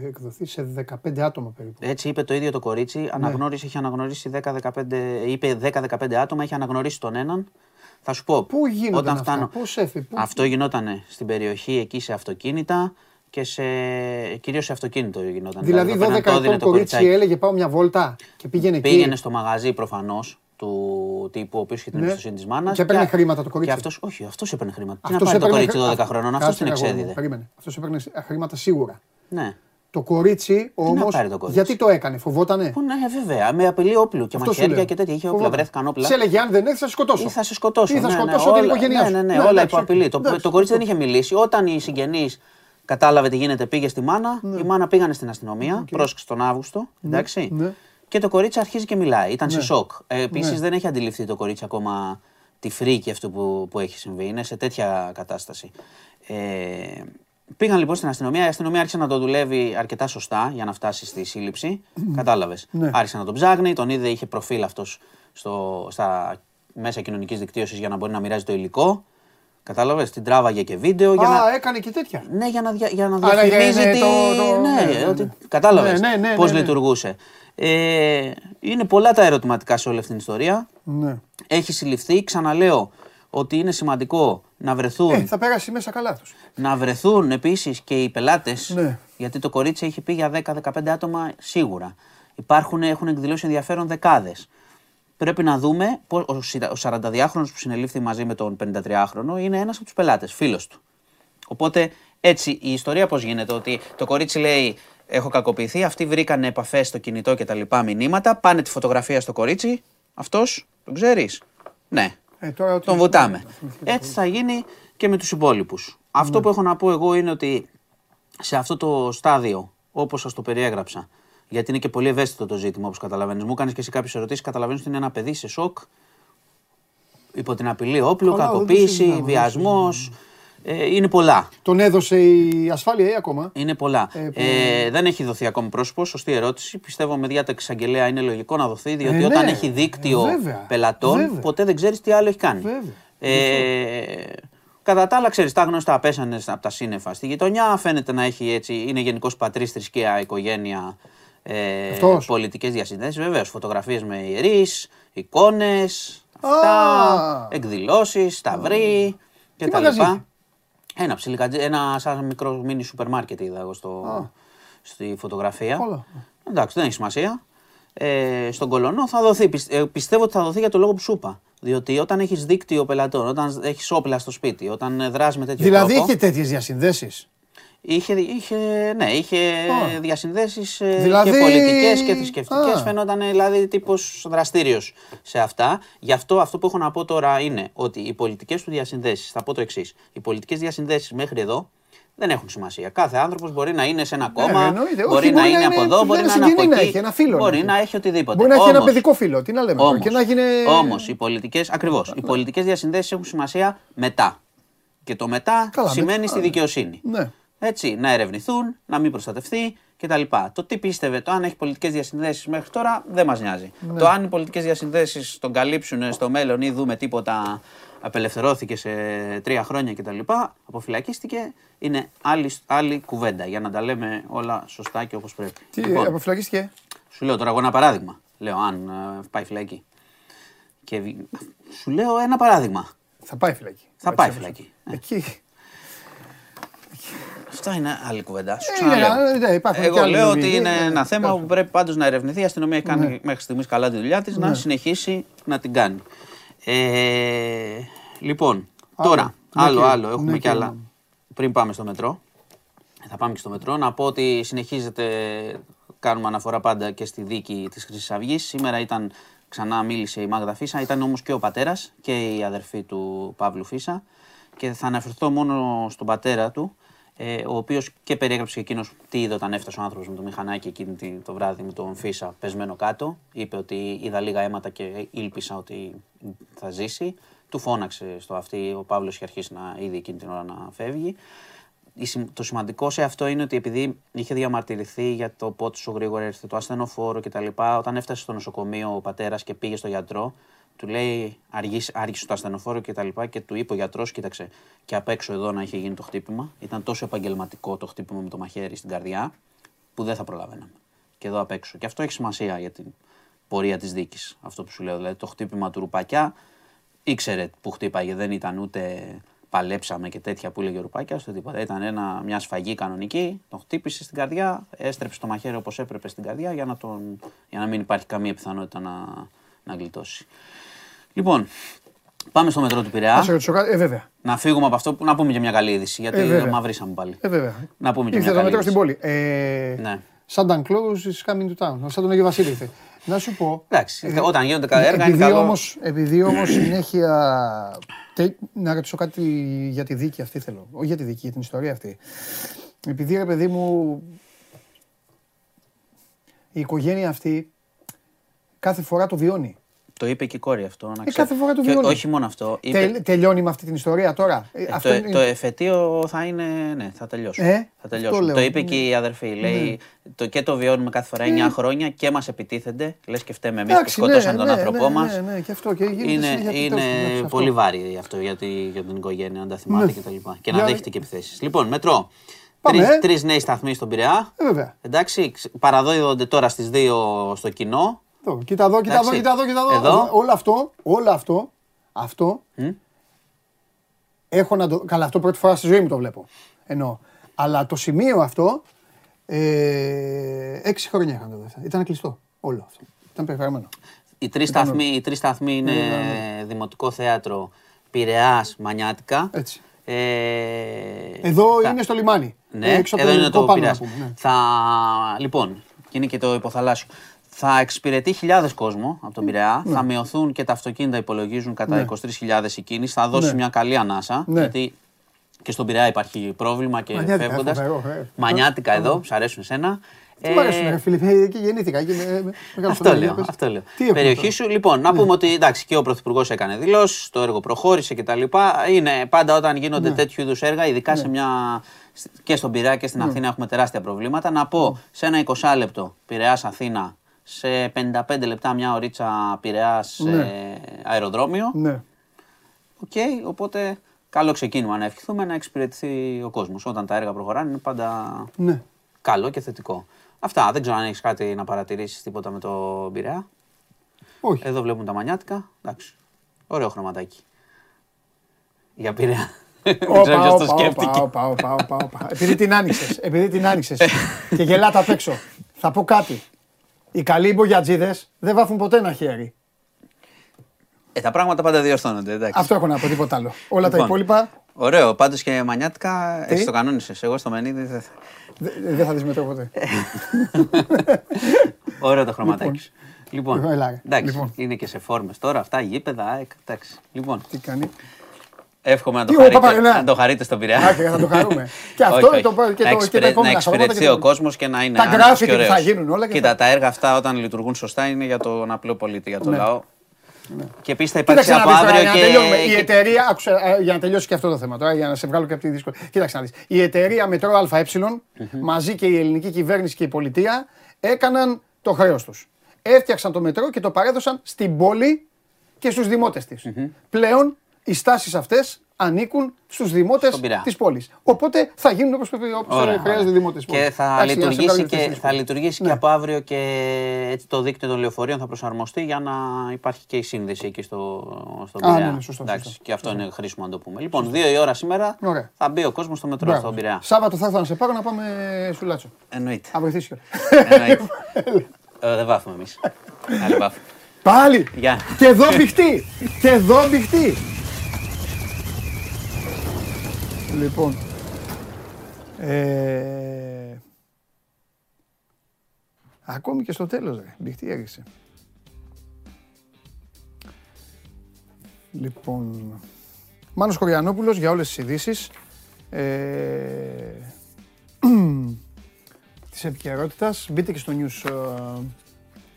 εκδοθεί σε δεκαπέντε άτομα περίπου. Έτσι είπε το ίδιο το κορίτσι. Ναι. Αναγνώρισε, είχε αναγνωρίσει δέκα δεκαπέντε, είπε δέκα δεκαπέντε άτομα, είχε αναγνωρίσει τον έναν. Θα σου πω. Πού γινόταν αυτό, πώς έφυγε. Αυτό γινόταν στην περιοχή εκεί σε αυτοκίνητα. Και σε... κυρίως σε αυτοκίνητο γινόταν. Δηλαδή, δώδεκα ετών το κορίτσι έλεγε πάω μια βόλτα και πήγαινε εκεί. Πήγαινε στο μαγαζί προφανώς του τύπου, ο οποίος είχε την εμπιστοσύνη της μάνας. Και έπαιρνε χρήματα το κορίτσι. Και αυτός, όχι, αυτός έπαιρνε χρήματα. Τι να πάρει το κορίτσι δώδεκα χρονών, αυτός την εξέδιδε. Περίμενε. Αυτός έπαιρνε χρήματα σίγουρα. Ναι. Το κορίτσι όμως. Γιατί το έκανε, φοβότανε. Ναι, βέβαια, με απειλή όπλου και μαχαίρια και τέτοια. Είχε όπλα, βρέθηκαν όπλα. Σε έλεγε αν δεν έρθει θα σε σκοτώσω. Ή θα σε σκοτώσω. Ή θα σκοτώσω την οικογένειά σου. Ναι, ναι, όλα υπό απειλή. Το κορίτσι δεν είχε μιλήσει. Όταν οι συγγενείς κατάλαβε τι γίνεται, πήγε στη μάνα, ναι. Η μάνα πήγανε στην αστυνομία, okay. Πρόσκεισε τον Αύγουστο, εντάξει, ναι. Και το κορίτσι αρχίζει και μιλάει, ήταν ναι. Σε σοκ. Ε, επίσης ναι. Δεν έχει αντιληφθεί το κορίτσι ακόμα τη φρίκη αυτού που, που έχει συμβεί, είναι σε τέτοια κατάσταση. Ε, πήγαν λοιπόν στην αστυνομία, η αστυνομία άρχισε να το δουλεύει αρκετά σωστά για να φτάσει στη σύλληψη, mm. Κατάλαβες. Ναι. Άρχισε να τον ψάχνει, τον είδε, είχε προφίλ αυτός στο, στα μέσα κοινωνικής δικτύωσης για να μπορεί να μοιράζει το υλικό. Κατάλαβες, την τράβαγε και βίντεο για να... Α, έκανε και τέτοια. Ναι, για να για να διαφημίζει τη... Ναι, ότι κατάλαβες πώς λειτουργούσε. Είναι πολλά τα ερωτηματικά σε όλη αυτή την ιστορία. Ναι. Έχει συλληφθεί, ξαναλέω, ότι είναι σημαντικό να βρεθούν... θα πέρασε μέσα καλά τους. Να βρεθούν επίσης και οι πελάτες, γιατί το κορίτσι έχει πει για δέκα δεκαπέντε άτομα σίγουρα. Υπάρχουν, έχουν εκδηλώσει ενδιαφέρον δεκάδες. Πρέπει να δούμε πως ο σαρανταδυάχρονος που συνελήφθη μαζί με τον πενηντατριάχρονο είναι ένας από τους πελάτες, φίλος του. Οπότε έτσι η ιστορία πως γίνεται, ότι το κορίτσι λέει έχω κακοποιηθεί, αυτοί βρήκανε επαφές στο κινητό και τα λοιπά μηνύματα, πάνε τη φωτογραφία στο κορίτσι, αυτός τον ξέρεις, ναι, ε, τώρα, τον βουτάμε. Έτσι θα γίνει και με τους υπόλοιπους. Mm. Αυτό που έχω να πω εγώ είναι ότι σε αυτό το στάδιο, όπως σας το περιέγραψα, γιατί είναι και πολύ ευαίσθητο το ζήτημα, όπως καταλαβαίνεις. Μου κάνεις και εσύ κάποιες ερωτήσεις, καταλαβαίνεις ότι είναι ένα παιδί σε σοκ, υπό την απειλή όπλου, κακοποίηση, βιασμός. Ε, είναι πολλά. Τον έδωσε η ασφάλεια ή ακόμα. Είναι πολλά. Ε, που... ε, δεν έχει δοθεί ακόμη πρόσωπο. Σωστή ερώτηση. Πιστεύω με διάταξη εισαγγελέα είναι λογικό να δοθεί, διότι ε, ναι. Όταν έχει δίκτυο ε, πελατών, βέβαια. Ποτέ δεν ξέρεις τι άλλο έχει κάνει. Κατά τα άλλα, ξέρεις, τα γνωστά πέσανε από τα σύννεφα στη γειτονιά. Φαίνεται να έχει έτσι, είναι γενικώς πατρίς, θρησκεία, οικογένεια. Ε, πολιτικές διασυνδέσεις, βέβαια, φωτογραφίες με ιερείς, εικόνες, αυτά, εκδηλώσεις, σταυρί και τα λοιπά. Ένα ψιλικατζί, ένα σαν μικρό μίνι σούπερ μάρκετ είδα εγώ στο, στη φωτογραφία. Εντάξει, δεν έχει σημασία. Ε, στον Κολονό θα δοθεί, πιστεύω ότι θα δοθεί για το λόγο που σου είπα. Διότι όταν έχεις δίκτυο πελατών, όταν έχεις όπλα στο σπίτι, όταν δράς με τέτοιο τρόπο. Δηλαδή είχε τέτοιες διασυνδέσεις. Είχε, είχε, ναι, είχε oh. διασυνδέσεις δηλαδή... και πολιτικές και θρησκευτικές. Ah. Φαίνονταν δηλαδή τύπος δραστήριος σε αυτά. Γι' αυτό αυτό που έχω να πω τώρα είναι ότι οι πολιτικές του διασυνδέσεις, θα πω το εξής, οι πολιτικές διασυνδέσεις μέχρι εδώ δεν έχουν σημασία. Κάθε άνθρωπος μπορεί να είναι σε ένα κόμμα, ναι, μπορεί, μπορεί να, να είναι από εδώ, μπορεί να είναι από εκεί, έχει ένα φίλο, μπορεί ναι. να έχει οτιδήποτε. Μπορεί να έχει όμως, ένα παιδικό φίλο, τι να λέμε. Όμως, και να γίνει... όμως οι πολιτικές, ακριβώς, οι πολιτικές διασυνδέσεις έχουν σημασία μετά. Και το μετά. Καλά, σημαίνει με... στη δικαιοσύνη. Ναι. Έτσι, να ερευνηθούν, να μην προστατευτεί κτλ. Το τι πίστευε, το αν έχει πολιτικές διασυνδέσεις μέχρι τώρα δεν μας νοιάζει. Ναι. Το αν οι πολιτικές διασυνδέσεις τον καλύψουν στο μέλλον ή δούμε τίποτα, απελευθερώθηκε σε τρία χρόνια κτλ. Αποφυλακίστηκε, είναι άλλη, άλλη κουβέντα για να τα λέμε όλα σωστά και όπως πρέπει. Τι λοιπόν, αποφυλακίστηκε. Σου λέω τώρα εγώ ένα παράδειγμα. Λέω αν πάει φυλακή. Και σου λέω ένα παράδειγμα. Θα πάει φυλακή. Θα πάει φυλακή. Εκεί. Αυτά είναι άλλη κουβέντα. Εγώ λέω ότι είναι ένα θέμα που πρέπει πάντως να ερευνηθεί. Η αστυνομία κάνει μέχρι στιγμής καλά τη δουλειά της, να συνεχίσει να την κάνει. Λοιπόν, τώρα, άλλο, άλλο, έχουμε κι άλλα. Πριν πάμε στο μετρό, θα πάμε και στο μετρό, να πω ότι συνεχίζεται, κάνουμε αναφορά πάντα και στη δίκη της Χρυσής Αυγής. Σήμερα ήταν, ξανά μίλησε η Μάγδα Φίσα, ήταν όμως και ο πατέρας και η αδερφή του Παύλου Φίσα και θα αναφερθώ μόνο στον πατέρα του, ο οποίος και περιέγραψε εκείνος τι είδε όταν έφτασε ο άνθρωπος με το μηχανάκι εκείνη το βράδυ με τον Φίσα πεσμένο κάτω. Είπε ότι είδα λίγα αίματα και ήλπισα ότι θα ζήσει. Του φώναξε στο αυτή ο Παύλος είχε αρχίσει να είδε εκείνη την ώρα να φεύγει. Το σημαντικό σε αυτό είναι ότι επειδή είχε διαμαρτυρηθεί για το πόσο γρήγορα έρθε το ασθενοφόρο κτλ., όταν έφτασε στο νοσοκομείο ο πατέρας και πήγε στο γιατρό, του λέει άργησε το ασθενοφόρο κτλ. Και του είπε ο γιατρός, κοίταξε, και απ' έξω εδώ να είχε γίνει το χτύπημα. Ήταν τόσο επαγγελματικό το χτύπημα με το μαχαίρι στην καρδιά, που δεν θα προλαβαίναμε. Και εδώ απ' έξω. Και αυτό έχει σημασία για την πορεία της δίκης. Αυτό που σου λέω. Δηλαδή το χτύπημα του Ρουπακιά ήξερε που χτύπαγε, δεν ήταν ούτε. Παλέψαμε και τέτοια που έλεγε ο Ρουπάκιας, στο τίποτα. Ήταν ένα, μια σφαγή κανονική, τον χτύπησε στην καρδιά, έστρεψε το μαχαίρι όπως έπρεπε στην καρδιά για να, τον, για να μην υπάρχει καμία πιθανότητα να, να γλιτώσει. Λοιπόν, πάμε στο μετρό του Πειραιά. Ε, να φύγουμε από αυτό, να πούμε και μια καλή είδηση, γιατί ε, μαυρίσαμε πάλι. Ε, βέβαια. Να πούμε και ήρθε μια καλή είδηση. Ήρθε το μετρό στην πόλη. Ε, ναι. Σαν close is coming to town, σαν τον Αγιο Βασίλη. Να σου πω. Εντάξει, ε, όταν γίνονται καλά έργα είναι καλό. Όμως, επειδή όμως συνέχεια. Τε, να ρωτήσω κάτι για τη δίκη αυτή θέλω. Όχι για τη δίκη, για την ιστορία αυτή. Επειδή ρε παιδί μου. Η οικογένεια αυτή κάθε φορά το βιώνει. Το είπε και η κόρη αυτό. Να ε, κάθε φορά το βιώνει. Και, όχι μόνο αυτό. Είπε... Τε, τελειώνει με αυτή την ιστορία τώρα. Ε, αυτό το, είναι... το εφετείο θα είναι. Ναι, θα τελειώσουμε. Ε, θα τελειώσουμε. Το, το είπε και η αδερφή. Ναι. Λέει, το, και το βιώνουμε κάθε φορά εννιά ε. χρόνια και μας επιτίθενται. Λες και φταίμε εμείς που σκότωσαν ναι, τον ναι, άνθρωπό ναι, μας. Ναι, ναι, ναι, και αυτό. Και είναι είναι αυτό. Πολύ βάρη αυτό για, τη, για την οικογένεια να τα θυμάται ναι. και τα λοιπά. Και να για... δέχεται και επιθέσεις. Λοιπόν, μετρό. Τρεις νέοι σταθμοί στον Πειραιά. Εντάξει, παραδίδονται τώρα στις δύο στο κοινό. Κοίτα εδώ, κοίτα εδώ, κοίτα εδώ, κοίτα εδώ. εδώ. Όλο αυτό, όλο αυτό, αυτό, mm. έχω να το... Καλά, αυτό πρώτη φορά στη ζωή μου το βλέπω, εννοώ. Αλλά το σημείο αυτό, ε, έξι χρόνια είχαν το δεύτερο. Ήταν κλειστό, όλο αυτό. Ήταν περιφερειμένο. Οι τρεις ήταν... σταθμοί είναι mm. Δημοτικό Θέατρο, Πειραιάς, Μανιάτικα. Έτσι. Ε, εδώ θα... είναι στο λιμάνι. Ναι, έξω εδώ είναι το Πειραιάς. Ναι. Θα... Λοιπόν, και είναι και το υποθαλάσσιο. Θα εξυπηρετεί χιλιάδες κόσμο από τον Πειραιά. Ναι. Θα μειωθούν και τα αυτοκίνητα υπολογίζουν κατά ναι. είκοσι τρεις χιλιάδες οι κίνηση. Θα δώσει ναι. μια καλή ανάσα. Ναι. Γιατί και στον Πειραιά υπάρχει πρόβλημα και φεύγοντας. Μανιάτικα εδώ, σ' αρέσουν εσένα. Τι ε... μ' αρέσουν, ρε φίλε, εκεί γεννήθηκα. Εκεί με, με αυτό λέω. Αυτό λέω. Περιοχή σου. Λοιπόν, να ναι. πούμε ότι εντάξει, και ο Πρωθυπουργός έκανε δηλώσεις, το έργο προχώρησε κτλ. Είναι πάντα όταν γίνονται ναι. τέτοιου είδους έργα, ειδικά ναι. σε μια. Και στον Πειραιά και στην ναι. Αθήνα έχουμε τεράστια προβλήματα. Να πω σε ένα είκοσι λεπτό Πειραιάς Αθήνα. Σε πενήντα πέντε λεπτά μια ωρίτσα Πειραιάς ναι. αεροδρόμιο. Ναι. Οκ, okay, οπότε καλό ξεκίνημα να ευχηθούμε να εξυπηρετηθεί ο κόσμος. Όταν τα έργα προχωράνε είναι πάντα ναι. καλό και θετικό. Αυτά, δεν ξέρω αν έχεις κάτι να παρατηρήσεις τίποτα με το Πειραιά. Όχι. Εδώ βλέπουμε τα Μανιάτικα. Εντάξει, ωραίο χρωματάκι. Για Πειραιά. Όπα, όπα, όπα. Επειδή την άνοιξες και γελάτε απ' έξω, θα πω κάτι. Οι καλοί υπογιατζίδες δεν βάφουν ποτέ ένα χέρι. Ε, τα πράγματα πάντα διορθώνονται, εντάξει. Αυτό έχω να πω, τίποτα άλλο. Όλα λοιπόν, τα υπόλοιπα... Ωραίο, πάντως και Μανιάτικα, εσύ το κανόνισες. Εγώ στο Μενίδι δεν θα... Δεν δε θα δεις μετρό ποτέ. Ωραίο το χρωματάκι. Λοιπόν, λοιπόν, λοιπόν, εντάξει, λοιπόν. Είναι και σε φόρμες τώρα, αυτά, γήπεδα, εκ, εντάξει. Λοιπόν. Τι κάνει... Εύχομαι να το, χαρείτε, παπα, ναι. να το χαρείτε στον Πειραιά. Άκρη, θα το χαρούμε. Και αυτό είναι το πρώτο. Να εξυπηρετεί ο κόσμος και να είναι άνετος. Τα γράφη και θα γίνουν όλα. Κοίτα, τα έργα αυτά όταν λειτουργούν σωστά είναι για τον απλό πολίτη, για τον λαό. Και επίσης θα υπάρξει από αύριο και... Η εταιρεία, για να τελειώσει και αυτό το θέμα τώρα, για να σε βγάλω και από τη δυσκολία. Κοίταξε να δεις. Η εταιρεία Μετρό ΑΕ, μαζί και η ελληνική κυβέρνηση και η πολιτεία, έκαναν το χρέος τους. Έφτιαξαν το μετρό και το παρέδωσαν στην πόλη και στους δημότες της. Πλέον οι στάσεις αυτές ανήκουν στους δημότες της πόλης. Οπότε θα γίνουν όπως χρειάζεται δημότες πόλης. Και θα λειτουργήσει, και, θα λειτουργήσει ναι. και από αύριο και έτσι το δίκτυο των λεωφορείων θα προσαρμοστεί για να υπάρχει και η σύνδεση εκεί στο Πειραιά. Ναι, ναι, σωστό, Εντάξει, σωστό. Και αυτό σωστό. είναι χρήσιμο να το πούμε. Λοιπόν, δύο η ώρα σήμερα Ωραία. θα μπει ο κόσμος στο μετρό στον Πειραιά. Σάββατο θα ήθελα να σε πάρω να πάμε σουλάτσο. Εννοείται. Θα βοηθήσει Εννοείται. Δεν βάφουμε εμείς. Πάλι! Και εδώ μπηχτεί! Και εδώ μπηχτεί! Λοιπόν, ε... ακόμη και στο τέλος, ρε, μπηχτή έριξε. Λοιπόν, Μάνος Κοριανόπουλος για όλες τις ειδήσεις ε... της επικαιρότητας. Μπείτε και στο News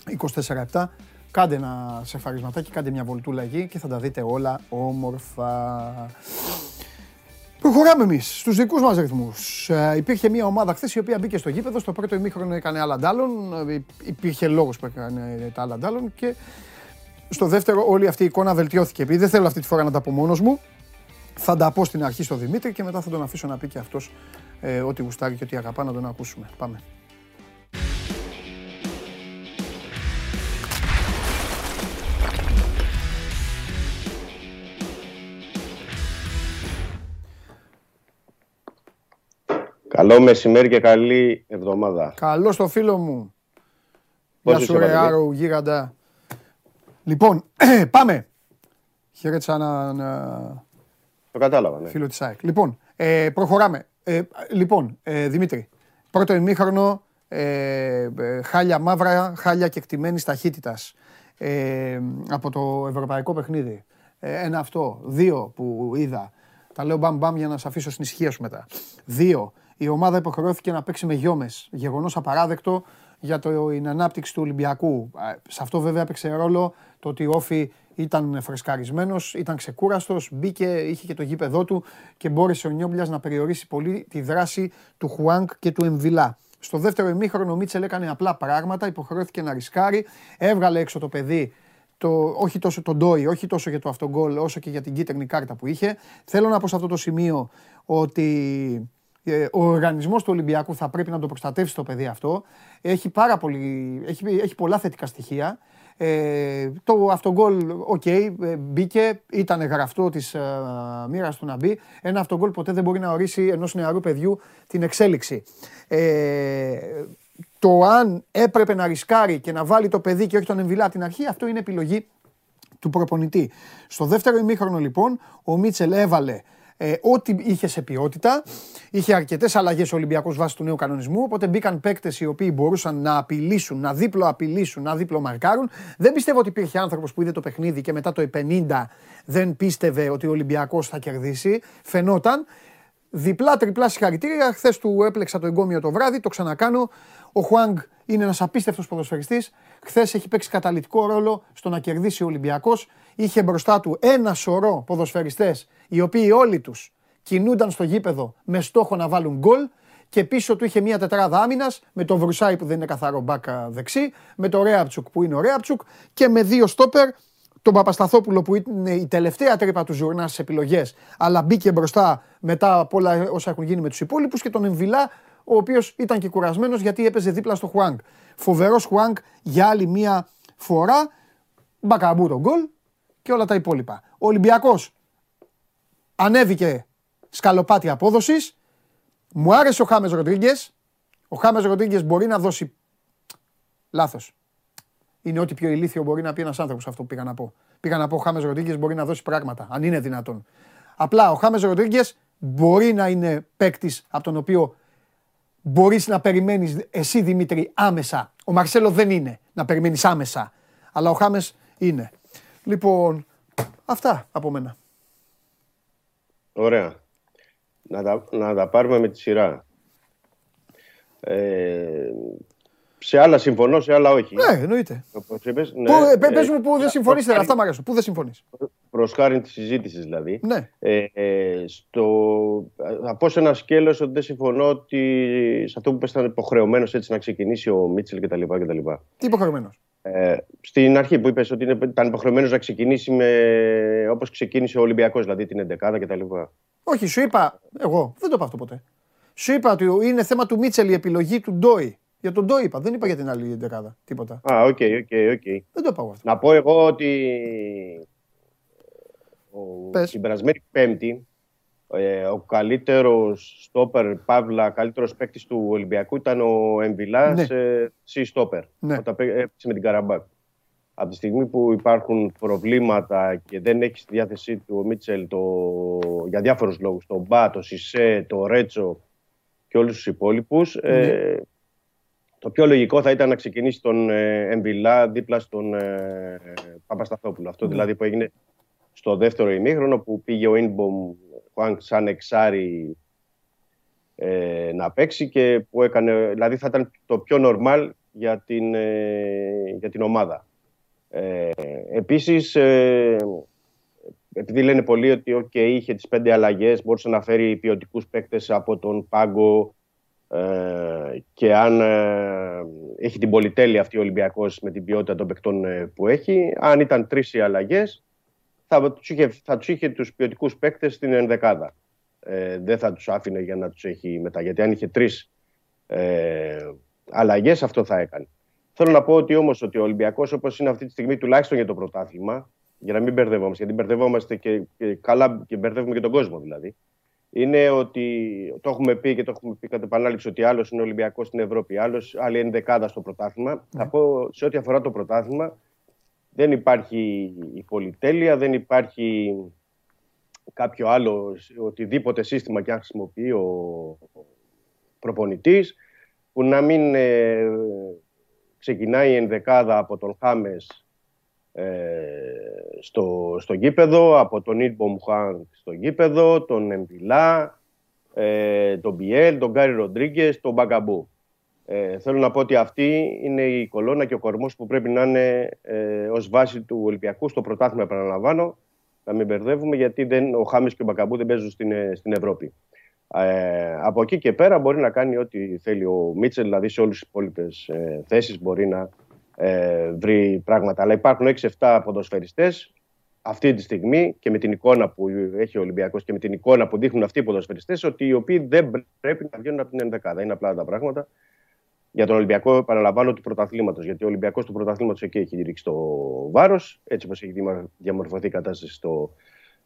είκοσι τέσσερα επτά, κάντε ένα σεφαρισματάκι, κάντε μια βολτούλα εκεί και θα τα δείτε όλα όμορφα. Προχωράμε εμείς στους δικούς μας ρυθμούς. Ε, υπήρχε μια ομάδα χθες η οποία μπήκε στο γήπεδο. Στο πρώτο ημίχρονο έκανε άλλα ντάλλον. Υπήρχε λόγος που έκανε τα άλλα ντάλλον. Και στο δεύτερο όλη αυτή η εικόνα βελτιώθηκε. Επειδή δεν θέλω αυτή τη φορά να τα πω μόνος μου, θα τα πω στην αρχή στον Δημήτρη και μετά θα τον αφήσω να πει και αυτός ε, ό,τι γουστάρει και ό,τι αγαπά, να τον ακούσουμε. Πάμε. Καλό μεσημέρι και καλή εβδομάδα. Καλό στο φίλο μου. Γεια σου ρε Άρο, γίγαντα. Λοιπόν, πάμε. Χαιρέτησα έναν... Το κατάλαβα, ναι. Φίλο της ΑΕΚ. Λοιπόν, ε, προχωράμε. Ε, λοιπόν, ε, Δημήτρη, πρώτο ημίχρονο, ε, χάλια μαύρα, χάλια κεκτημένης ταχύτητας. Ε, από το ευρωπαϊκό παιχνίδι. Ε, ένα αυτό, δύο που είδα. Τα λέω μπαμ μπαμ για να σας αφήσω στην ησυχία σου μετά. Δύο. Η ομάδα υποχρεώθηκε να παίξει με γιόμες. Γεγονός απαράδεκτο για την ανάπτυξη του Ολυμπιακού. Σε αυτό βέβαια έπαιξε ρόλο το ότι ο Όφη ήταν φρεσκαρισμένος, ήταν ξεκούραστος, μπήκε, είχε και το γήπεδό του και μπόρεσε ο Νιόμπλιας να περιορίσει πολύ τη δράση του Χουάνκ και του Εμβιλά. Στο δεύτερο ημίχρονο ο Μίτσελ έκανε απλά πράγματα, υποχρεώθηκε να ρισκάρει, έβγαλε έξω το παιδί. Το, όχι τόσο τον ντόι, όχι τόσο για το αυτογκόλ, όσο και για την κίτρινη κάρτα που είχε. Θέλω να πω σε αυτό το σημείο ότι ε, ο οργανισμός του Ολυμπιακού θα πρέπει να το προστατεύσει το παιδί αυτό. Έχει, πάρα πολύ, έχει, έχει πολλά θετικά στοιχεία. Ε, το αυτογκόλ, οκ, okay, μπήκε, ήταν γραφτό της ε, μοίρας του να μπει. Ένα αυτογκόλ ποτέ δεν μπορεί να ορίσει ενός νεαρού παιδιού την εξέλιξη. Ε, Το αν έπρεπε να ρισκάρει και να βάλει το παιδί και όχι τον Εμβιλά την αρχή, αυτό είναι επιλογή του προπονητή. Στο δεύτερο ημίχρονο λοιπόν, ο Μίτσελ έβαλε ε, ό,τι είχε σε ποιότητα. Είχε αρκετές αλλαγές ο Ολυμπιακός βάσει του νέου κανονισμού. Οπότε μπήκαν παίκτες οι οποίοι μπορούσαν να απειλήσουν, να δίπλο απειλήσουν, να δίπλο μαρκάρουν. Δεν πιστεύω ότι υπήρχε άνθρωπος που είδε το παιχνίδι και μετά το πενήντα δεν πίστευε ότι ο Ολυμπιακός θα κερδίσει. Φαινόταν. Διπλά, τριπλά συγχαρητήρια. Χθες του έπλεξα το εγκόμιο το βράδυ, το ξανακάνω. Ο Χουάνγκ είναι ένας απίστευτος ποδοσφαιριστής. Χθες έχει παίξει καταλυτικό ρόλο στο να κερδίσει ο Ολυμπιακός. Είχε μπροστά του ένα σωρό ποδοσφαιριστές, οι οποίοι όλοι τους κινούνταν στο γήπεδο με στόχο να βάλουν γκολ. Και πίσω του είχε μια τετράδα άμυνας με τον Βρουσάη που δεν είναι καθαρό μπακ δεξί, με τον Ρέαπτσουκ που είναι ο Ρέαπτσουκ και με δύο στόπερ. Τον Παπασταθόπουλο που είναι η τελευταία τρύπα του Ζουρνά στις επιλογές, αλλά μπήκε μπροστά μετά από όλα όσα έχουν γίνει με τους υπόλοιπους, και τον Εμβιλά, ο οποίος ήταν και κουρασμένος γιατί έπαιζε δίπλα στο Χουάνγκ. Φοβερός Χουάνγκ για άλλη μία φορά, μπακαμπούρο γκολ και όλα τα υπόλοιπα. Ο Ολυμπιακός ανέβηκε σκαλοπάτι απόδοσης. Μου άρεσε ο Χάμες Ροντρίγκες. Ο Χάμες Ροντρίγκες μπορεί να δώσει λάθος. Είναι ό,τι πιο ηλίθιο μπορεί να πει ένας άνθρωπος αυτό που πήγα να πω. Πήγα να πω ο Χάμες Ροντρίγκες μπορεί να δώσει πράγματα, αν είναι δυνατόν. Απλά ο Χάμες Ροντρίγκες μπορεί να είναι παίκτης από τον οποίο μπορείς να περιμένεις εσύ, Δημήτρη, άμεσα. Ο Μαρσέλο δεν είναι να περιμένεις άμεσα. Αλλά ο Χάμες είναι. Λοιπόν, αυτά από μένα. Ωραία. Να τα, να τα πάρουμε με τη σειρά. Ε, Σε άλλα συμφωνώ, σε άλλα όχι. Ναι, εννοείται. Πες μου που δεν συμφωνείς, αυτά μ' αρέσουν. Πού δεν συμφωνείς. Προς χάριν της συζήτησης δηλαδή. Θα πω σε ένα σκέλος ότι δεν συμφωνώ ότι σε αυτό που πες ήταν υποχρεωμένος έτσι να ξεκινήσει ο Μίτσελ κτλ. Τι υποχρεωμένος. Στην αρχή που είπες ότι ήταν υποχρεωμένος να ξεκινήσει όπως ξεκίνησε ο Ολυμπιακός, δηλαδή την εντεκάδα κτλ. Όχι, σου είπα. Εγώ δεν το είπα αυτό ποτέ. Σου είπα ότι είναι θέμα του Μίτσελ η επιλογή του Ντόι. Για τον Ντόι είπα, δεν είπα για την άλλη δεκάδα τίποτα. Α, οκ, οκ, οκ. Δεν το πάω αυτό. Να πω εγώ ότι την περασμένη Πέμπτη ο καλύτερος στόπερ, παύλα, καλύτερος παίκτης του Ολυμπιακού ήταν ο Εμβιλά σε στόπερ. Όταν παίξει με την Καραμπάκ. Από τη στιγμή που υπάρχουν προβλήματα και δεν έχει στη διάθεσή του ο Μίτσελ για διάφορους λόγους, τον Μπα, τον Σισέ, τον Ρέτσο και όλους τους υπόλοιπους. Το πιο λογικό θα ήταν να ξεκινήσει τον Εμβιλά δίπλα στον ε, Παπασταθόπουλο. Αυτό δηλαδή που έγινε στο δεύτερο ημίχρονο που πήγε ο Ινμπομ σαν εξάρι ε, να παίξει και που έκανε, δηλαδή θα ήταν το πιο νορμάλ για την, ε, για την ομάδα. Ε, επίσης, ε, επειδή λένε πολλοί ότι okay, είχε τις πέντε αλλαγές, μπορούσε να φέρει ποιοτικούς παίκτες από τον πάγκο, Ε, και αν ε, έχει την πολυτέλεια αυτή ο Ολυμπιακός με την ποιότητα των παικτών ε, που έχει, αν ήταν τρεις οι αλλαγές θα τους είχε, θα τους είχε τους ποιοτικούς παίκτες στην ενδεκάδα, ε, δεν θα τους άφηνε για να τους έχει μετά, γιατί αν είχε τρεις ε, αλλαγές αυτό θα έκανε. Θέλω να πω ότι όμως ότι ο Ολυμπιακός όπως είναι αυτή τη στιγμή, τουλάχιστον για το πρωτάθλημα, για να μην μπερδευόμαστε, γιατί μπερδευόμαστε και, και καλά και μπερδεύουμε και τον κόσμο δηλαδή, είναι ότι το έχουμε πει και το έχουμε πει κατά επανάληψη ότι άλλος είναι Ολυμπιακός στην Ευρώπη, άλλος, άλλη είναι δεκάδα στο πρωτάθλημα. Mm. Θα πω σε ό,τι αφορά το πρωτάθλημα, δεν υπάρχει η πολυτέλεια, δεν υπάρχει κάποιο άλλο, οτιδήποτε σύστημα και αν χρησιμοποιεί ο προπονητής, που να μην ε, ξεκινάει η ενδεκάδα από τον Χάμες στο, στο γήπεδο, από τον Ιρμπομ Χουάνγκ στο γήπεδο, τον Εμβιλά, ε, τον Μπιέλ, τον Γκάρι Ροντρίγκες, τον Μπαγκαμπού. Ε, θέλω να πω ότι αυτή είναι η κολόνα και ο κορμός που πρέπει να είναι ε, ως βάση του Ολυμπιακού στο πρωτάθλημα, επαναλαμβάνω, να μην μπερδεύουμε, γιατί δεν, ο Χάμες και ο Μπαγκαμπού δεν παίζουν στην, στην Ευρώπη. Ε, από εκεί και πέρα μπορεί να κάνει ό,τι θέλει ο Μίτσελ, δηλαδή σε όλες τις υπόλοιπες ε, θέσεις μπορεί να Ε, βρει πράγματα. Αλλά υπάρχουν έξι εφτά ποδοσφαιριστές αυτή τη στιγμή και με την εικόνα που έχει ο Ολυμπιακός και με την εικόνα που δείχνουν αυτοί οι ποδοσφαιριστές, ότι οι οποίοι δεν πρέπει να βγαίνουν από την ενδεκάδα. Είναι απλά τα πράγματα. Για τον Ολυμπιακό, παραλαμβάνω, του πρωταθλήματος. Γιατί ο Ολυμπιακός του πρωταθλήματος εκεί έχει ρίξει το βάρος, έτσι όπως έχει διαμορφωθεί η κατάσταση στο,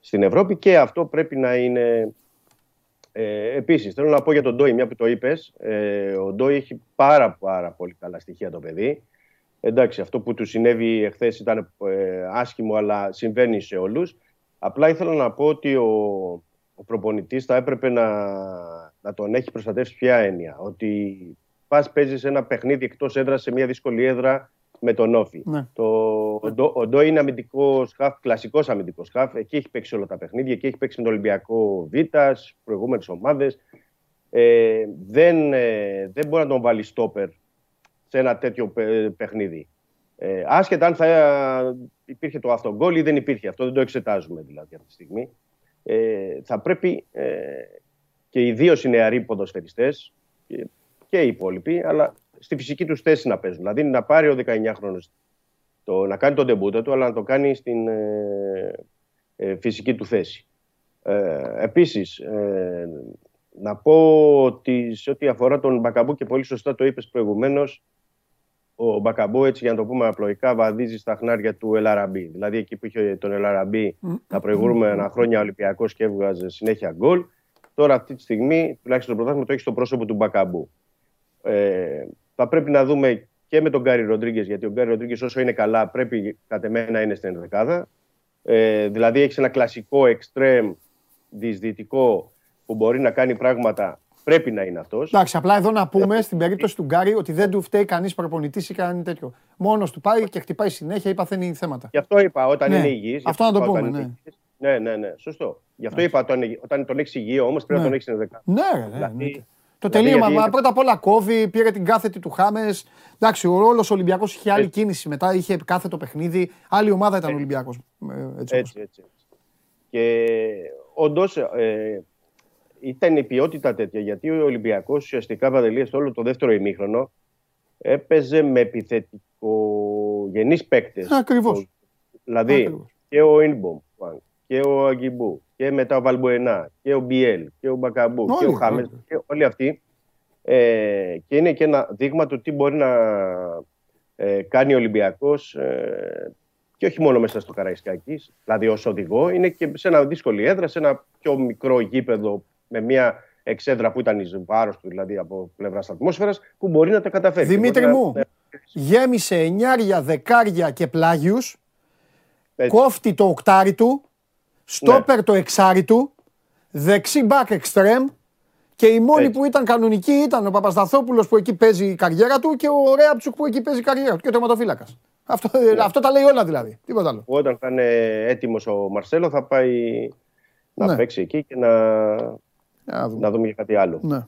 στην Ευρώπη, και αυτό πρέπει να είναι. Ε, Επίσης, θέλω να πω για τον Ντόι, μια που το είπες. Ε, ο Ντόι έχει πάρα, πάρα πολύ καλά στοιχεία το παιδί. Εντάξει, αυτό που του συνέβη εχθές ήταν ε, άσχημο, αλλά συμβαίνει σε όλους. Απλά ήθελα να πω ότι ο, ο προπονητής θα έπρεπε να, να τον έχει προστατεύσει. Ποια έννοια? Ότι πας παίζεις ένα παιχνίδι εκτός έδρας σε μια δύσκολη έδρα με τον Όφη. Ναι. Το, ο Ντόι είναι αμυντικός χαφ, κλασικός αμυντικός χαφ. Εκεί έχει παίξει όλα τα παιχνίδια. Εκεί έχει παίξει με τον Ολυμπιακό Β, στις προηγούμενες ομάδες. Ε, δεν, ε, δεν μπορεί να τον βάλει στόπερ σε ένα τέτοιο παιχνίδι. Ε, άσχετα αν θα υπήρχε το αυτογκόλ ή δεν υπήρχε, αυτό δεν το εξετάζουμε δηλαδή αυτή τη στιγμή. Ε, θα πρέπει ε, και οι δύο νεαροί ποδοσφαιριστές και, και οι υπόλοιποι, αλλά στη φυσική τους θέση να παίζουν. Δηλαδή να πάρει ο δεκαεννιάχρονος το, να κάνει τον ντεμπούτο του, αλλά να το κάνει στην ε, ε, φυσική του θέση. Ε, επίσης, ε, να πω ότι σε ό,τι αφορά τον Μπακαμπού, και πολύ σωστά το είπες προηγουμένως, ο Μπακαμπού, έτσι για να το πούμε απλοϊκά, βαδίζει στα χνάρια του Ελαραμπή. Δηλαδή εκεί που είχε τον Ελαραμπή τα προηγούμενα χρόνια ο Ολυμπιακός και έβγαζε συνέχεια γκολ, τώρα αυτή τη στιγμή, τουλάχιστον το πρωτάθλημα, το έχει στο πρόσωπο του Μπακαμπού. Ε, θα πρέπει να δούμε και με τον Γκάρι Ροντρίγκες, γιατί ο Γκάρι Ροντρίγκες όσο είναι καλά, πρέπει κατ' εμέ να είναι στην ενδεκάδα. Ε, δηλαδή έχει ένα κλασικό εξτρέμ διεισδυτικό που μπορεί να κάνει πράγματα, πρέπει να είναι αυτός. Εντάξει, απλά εδώ να πούμε στην περίπτωση του Γκάρι ότι δεν του φταίει κανείς προπονητής ή κανένα τέτοιο. Μόνος του πάει και χτυπάει συνέχεια ή παθαίνει θέματα. Γι' αυτό είπα όταν ναι. είναι υγιής. Αυτό να το πούμε. Ναι. ναι, ναι, ναι, σωστό. Γι' αυτό ναι. είπα όταν τον έχεις υγιή, όμως πρέπει ναι. να τον έχεις ενδεκάδα. Ναι, ναι, ναι. Δηλαδή, Το τελείωμα, γιατί... πρώτα απ' όλα κόβει, πήρε την κάθετη του Χάμες. Εντάξει, ο Όλος Ολυμπιακός είχε άλλη έτσι. Κίνηση μετά, είχε κάθετο παιχνίδι. Άλλη ομάδα ήταν ο Ολυμπιακός. Έτσι, έτσι, έτσι. Και όντως ε, ήταν η ποιότητα τέτοια, γιατί ο Ολυμπιακός ουσιαστικά βαδελία στο όλο το δεύτερο ημίχρονο έπαιζε με επιθετικογενείς παίκτες. Ακριβώς. Δηλαδή ακριβώς. Και ο Ινμπομ και ο Αγκιμπού. Και μετά ο Βαλμποενά και ο Μπιέλ και ο Μπακαμπού όλοι, και ο Χάμες και όλοι αυτοί. Ε, και είναι και ένα δείγμα του τι μπορεί να ε, κάνει ο Ολυμπιακός ε, και όχι μόνο μέσα στο Καραϊσκάκη, δηλαδή ως οδηγό, είναι και σε ένα δύσκολη έδρα, σε ένα πιο μικρό γήπεδο με μια εξέδρα που ήταν εις βάρος του, δηλαδή από πλευράς ατμόσφαιρας, που μπορεί να τα καταφέρει. Δημήτρη μου, να... γέμισε εννιάρια, δεκάρια και πλάγιους, έτσι. Κόφτει το οκτάρι του, στόπερ ναι. το εξάρι του, δεξί μπακ εξτρέμ και η μόνη έτσι. Που ήταν κανονική ήταν ο Παπασταθόπουλος που εκεί παίζει η καριέρα του και ο Ρέαμπτσουκ που εκεί παίζει η καριέρα του και ο τερματοφύλακας. Αυτό, yeah. αυτό τα λέει όλα δηλαδή. Τίποτα άλλο. Όταν θα είναι έτοιμος ο Μαρσέλο θα πάει να ναι. παίξει εκεί και να, να, δούμε. να δούμε και κάτι άλλο. Ναι.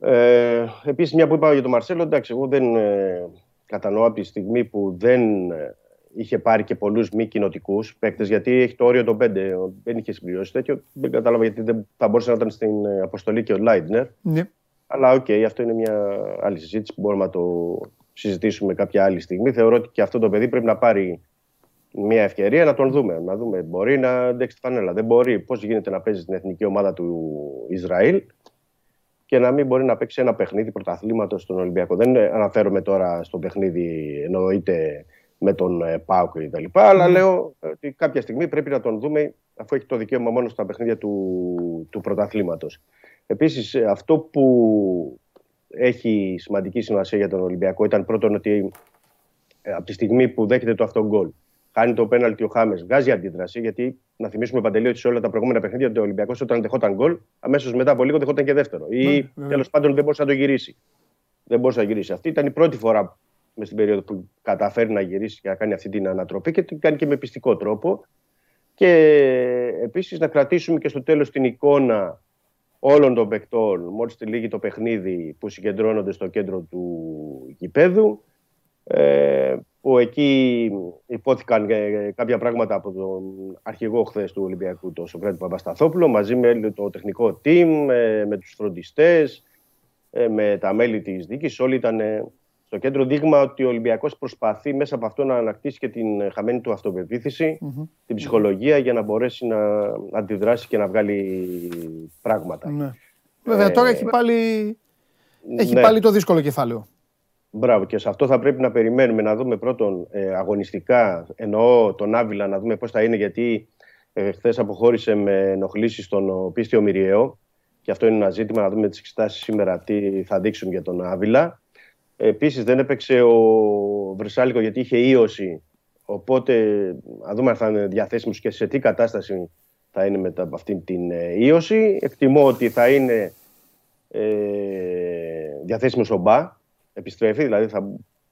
Ε, επίσης μια που είπα για τον Μαρσέλο, εντάξει, εγώ δεν ε, κατανοώ από τη στιγμή που δεν ε, είχε πάρει και πολλούς μη κοινοτικούς παίκτες, γιατί έχει το όριο των πέντε, δεν είχε συμπληρώσει τέτοιο, δεν κατάλαβα γιατί δεν θα μπορούσε να ήταν στην ε, αποστολή και ο Λάιντνερ. Ναι. Αλλά οκ, okay, αυτό είναι μια άλλη συζήτηση που μπορούμε να το... συζητήσουμε κάποια άλλη στιγμή. Θεωρώ ότι και αυτό το παιδί πρέπει να πάρει μια ευκαιρία να τον δούμε. Να δούμε, μπορεί να αντέξει τη φανέλα. Δεν μπορεί. Πώς γίνεται να παίζει στην εθνική ομάδα του Ισραήλ και να μην μπορεί να παίξει ένα παιχνίδι πρωταθλήματος στον Ολυμπιακό. Δεν αναφέρομαι τώρα στο παιχνίδι εννοείται με τον ΠΑΟΚ κτλ. Mm. Αλλά λέω ότι κάποια στιγμή πρέπει να τον δούμε, αφού έχει το δικαίωμα μόνο στα παιχνίδια του, του πρωταθλήματος. Επίσης, αυτό που. Έχει σημαντική σημασία για τον Ολυμπιακό. Ήταν πρώτον ότι ε, από τη στιγμή που δέχεται το αυτόν γκολ, χάνει το πέναλτι ο Χάμες, βγάζει αντίδραση. Γιατί να θυμίσουμε, Παντελή, ότι σε όλα τα προηγούμενα παιχνίδια του Ολυμπιακού, όταν δεχόταν γκολ, αμέσως μετά από λίγο δεχόταν και δεύτερο. Mm, ή mm. τέλος πάντων δεν μπορούσε να το γυρίσει. Δεν μπορούσε να γυρίσει. Αυτή ήταν η πρώτη φορά μες στην περίοδο που καταφέρει να γυρίσει και να κάνει αυτή την ανατροπή και την κάνει και με πιστικό τρόπο. Και επίσης να κρατήσουμε και στο τέλος την εικόνα. Όλων των παικτών, μόλις τελείει το παιχνίδι που συγκεντρώνονται στο κέντρο του γηπέδου, που εκεί υπόθηκαν κάποια πράγματα από τον αρχηγό χθες του Ολυμπιακού, τον Σοκράτη Παπασταθόπουλο, μαζί με το τεχνικό team, με τους φροντιστές, με τα μέλη της δίκης. Όλοι ήταν στο κέντρο, δείγμα ότι ο Ολυμπιακός προσπαθεί μέσα από αυτό να ανακτήσει και την χαμένη του αυτοπεποίθηση, mm-hmm. την ψυχολογία για να μπορέσει να αντιδράσει και να βγάλει πράγματα. Ναι. Βέβαια, ε, τώρα έχει πάλι, έχει ναι. πάλι το δύσκολο κεφάλαιο. Μπράβο, και σε αυτό θα πρέπει να περιμένουμε να δούμε πρώτον ε, αγωνιστικά, εννοώ τον Άβυλα, να δούμε πώς θα είναι, γιατί ε, χθες αποχώρησε με ενοχλήσεις στον Πίστιο Μυριαίο και αυτό είναι ένα ζήτημα, να δούμε τις εξετάσεις σήμερα τι θα δείξουν για τον Άβυλα. Επίσης δεν έπαιξε ο Βρυσάλικο γιατί είχε ίωση, οπότε να δούμε αν θα είναι διαθέσιμος και σε τι κατάσταση θα είναι μετά από αυτήν την ίωση. Εκτιμώ ότι θα είναι ε, διαθέσιμος ο Μπα, επιστρέφει, δηλαδή θα,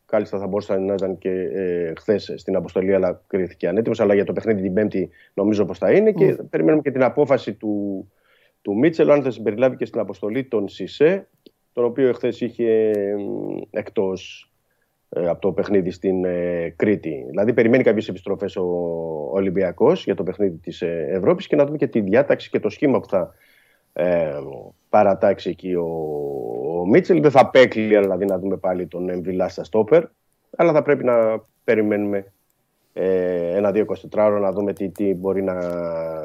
κάλλιστα θα μπορούσε να ήταν και ε, χθες στην αποστολή αλλά κρίθηκε ανέτοιμος, αλλά για το παιχνίδι την Πέμπτη νομίζω πως θα είναι mm. και περιμένουμε και την απόφαση του, του Μίτσελ, αν θα συμπεριλάβει και στην αποστολή τον Σισε, τον οποίο εχθές είχε εκτός ε, από το παιχνίδι στην ε, Κρήτη. Δηλαδή περιμένει κάποιες επιστροφές ο Ολυμπιακός για το παιχνίδι της ε, Ευρώπης και να δούμε και τη διάταξη και το σχήμα που θα ε, παρατάξει εκεί ο, ο Μίτσελ. Δεν θα παίξει, δηλαδή να δούμε πάλι τον Εμβιλά στα στόπερ, αλλά θα πρέπει να περιμένουμε ε, ένα-δύο εικοσιτετράωρο να δούμε τι, τι μπορεί να,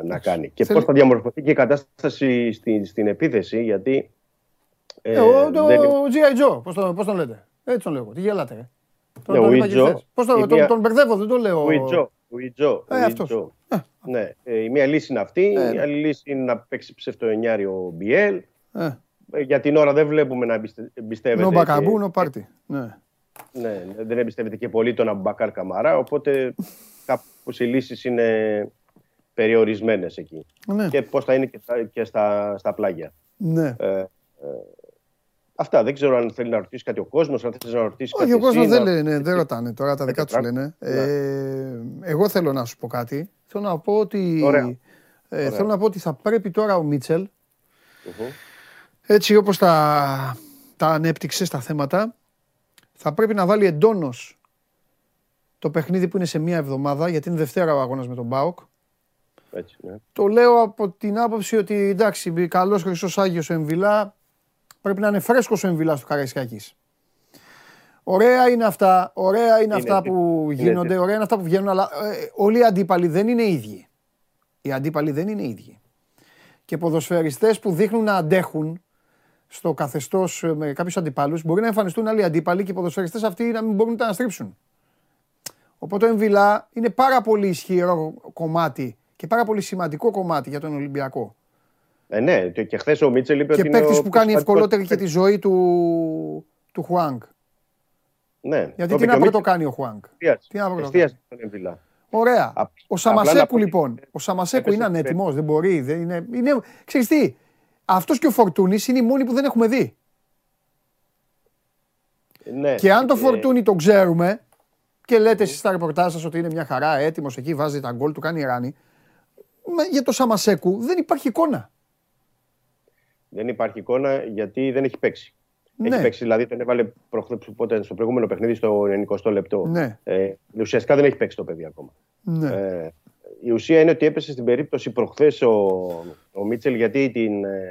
να κάνει. Και πώς θα διαμορφωθεί και η κατάσταση στην, στην επίθεση, γιατί... Ε, ο Τζι Άι Joe, πώς τον λέτε. Έτσι τον λέω. Τι γελάτε. Τον μπερδεύω, δεν τον λέω. Ο Ναι, η μία λύση είναι αυτή. Η άλλη λύση είναι να παίξει ψευτοενιάρι ο Μπιέλ. Για την ώρα δεν βλέπουμε να εμπιστεύεται. Ο Μπακαμπού, ο Πάρτι. Ναι, δεν εμπιστεύεται και πολύ τον Αμπουμπακάρ Καμαρά. Οπότε κάπως οι λύσεις είναι περιορισμένες εκεί. Και πώς θα είναι και στα πλάγια. Ναι. Αυτά, δεν ξέρω αν θέλει να ρωτήσει κάτι ο κόσμος, αν θέλει να ρωτήσει κάτι. Όχι, ο κόσμος δεν λένε, δεν ρωτάνε τώρα, τα δικά τους λένε. Εγώ θέλω να σου πω κάτι. Θέλω να πω ότι. Θέλω να πω ότι θα πρέπει τώρα ο Μίτσελ έτσι όπως τα, τα ανέπτυξε στα θέματα, θα πρέπει να βάλει εντόνως το παιχνίδι που είναι σε μία εβδομάδα, γιατί είναι Δευτέρα ο αγώνας με τον ΠΑΟΚ. Έτσι, ναι. Το λέω από την άποψη ότι εντάξει, καλός Χρυσός Άγιος ο Εμβιλά, πρέπει να είναι φρέσκος ο Εμβιλάς του Καραϊσκάκης. Ωραία είναι αυτά, ωραία είναι, είναι αυτά που είναι, γίνονται, είναι. Ωραία είναι αυτά που βγαίνουν, αλλά ε, όλοι οι αντίπαλοι δεν είναι ίδιοι. Οι αντίπαλοι δεν είναι ίδιοι. Και ποδοσφαιριστές που δείχνουν να αντέχουν στο καθεστώς με κάποιους αντιπάλους, μπορεί να εμφανιστούν άλλοι αντίπαλοι και οι ποδοσφαιριστές αυτοί να μην μπορούν να τα αναστρίψουν. Οπότε ο Εμβιλά είναι πάρα πολύ ισχυρό κομμάτι και πάρα πολύ σημαντικό κομμάτι για τον Ολυμπιακό. Ε, ναι, και χθες ο Μίτσελ είπε ότι είναι ο παίκτης που κάνει ευκολότερη και τη ζωή του, του Χουάνγκ. Ναι. Γιατί τι να πρώτο κάνει ο Χουάνγκ. Τι να πρώτο κάνει. Ωραία. Α, ο Σαμασέκου λοιπόν. Ο Σαμασέκου είναι ανέτοιμος, δεν μπορεί. Δεν είναι, είναι, ξέρεις τι, αυτός και ο Φορτούνης είναι οι μόνοι που δεν έχουμε δει. Ναι. Και αν το Φορτούνη τον ξέρουμε και λέτε εσείς στα ρεπορτάζ σας ότι είναι μια χαρά, έτοιμος εκεί, βάζει τα γκολ του, κάνει ράνι. Για το Σαμασέκου δεν υπάρχει εικόνα. Δεν υπάρχει εικόνα γιατί δεν έχει παίξει. Έχει ναι. παίξει, δηλαδή τον έβαλε πότε, στο προηγούμενο παιχνίδι στο ενενηκοστό λεπτό. Ναι. Ε, ουσιαστικά δεν έχει παίξει το παιδί ακόμα. Ναι. Ε, η ουσία είναι ότι έπεσε στην περίπτωση προχθές ο, ο Μίτσελ, γιατί την, ε,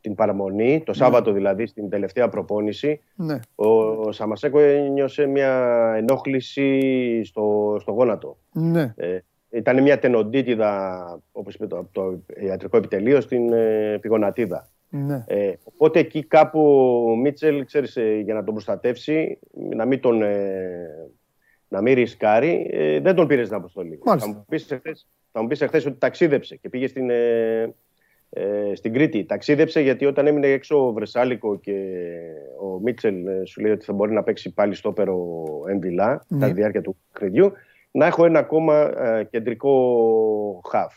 την παραμονή, το Σάββατο ναι. δηλαδή, στην τελευταία προπόνηση, ναι. ο, ο Σαμασέκο ένιωσε μια ενόχληση στο, στο γόνατο. Ναι. Ε, ήταν μια τενοντίτιδα, όπως είπε το, το ιατρικό επιτελείο, στην ε, πηγωνατίδα. Ναι. Ε, οπότε εκεί κάπου ο Μίτσελ, ξέρεις, για να τον προστατεύσει, να μην τον ε, να μην ρισκάρει, ε, δεν τον πήρε στην αποστολή. Μάλιστα. Θα μου πεις εχθές, θα μου πεις εχθές ότι ταξίδεψε και πήγε στην, ε, ε, στην Κρήτη. Ταξίδεψε γιατί όταν έμεινε έξω ο Βρεσάλικο και ο Μίτσελ ε, σου λέει ότι θα μπορεί να παίξει πάλι στόπερο Εμβιλά ναι. κατά τη διάρκεια του παιχνιδιού, να έχω ένα ακόμα ε, κεντρικό χαφ.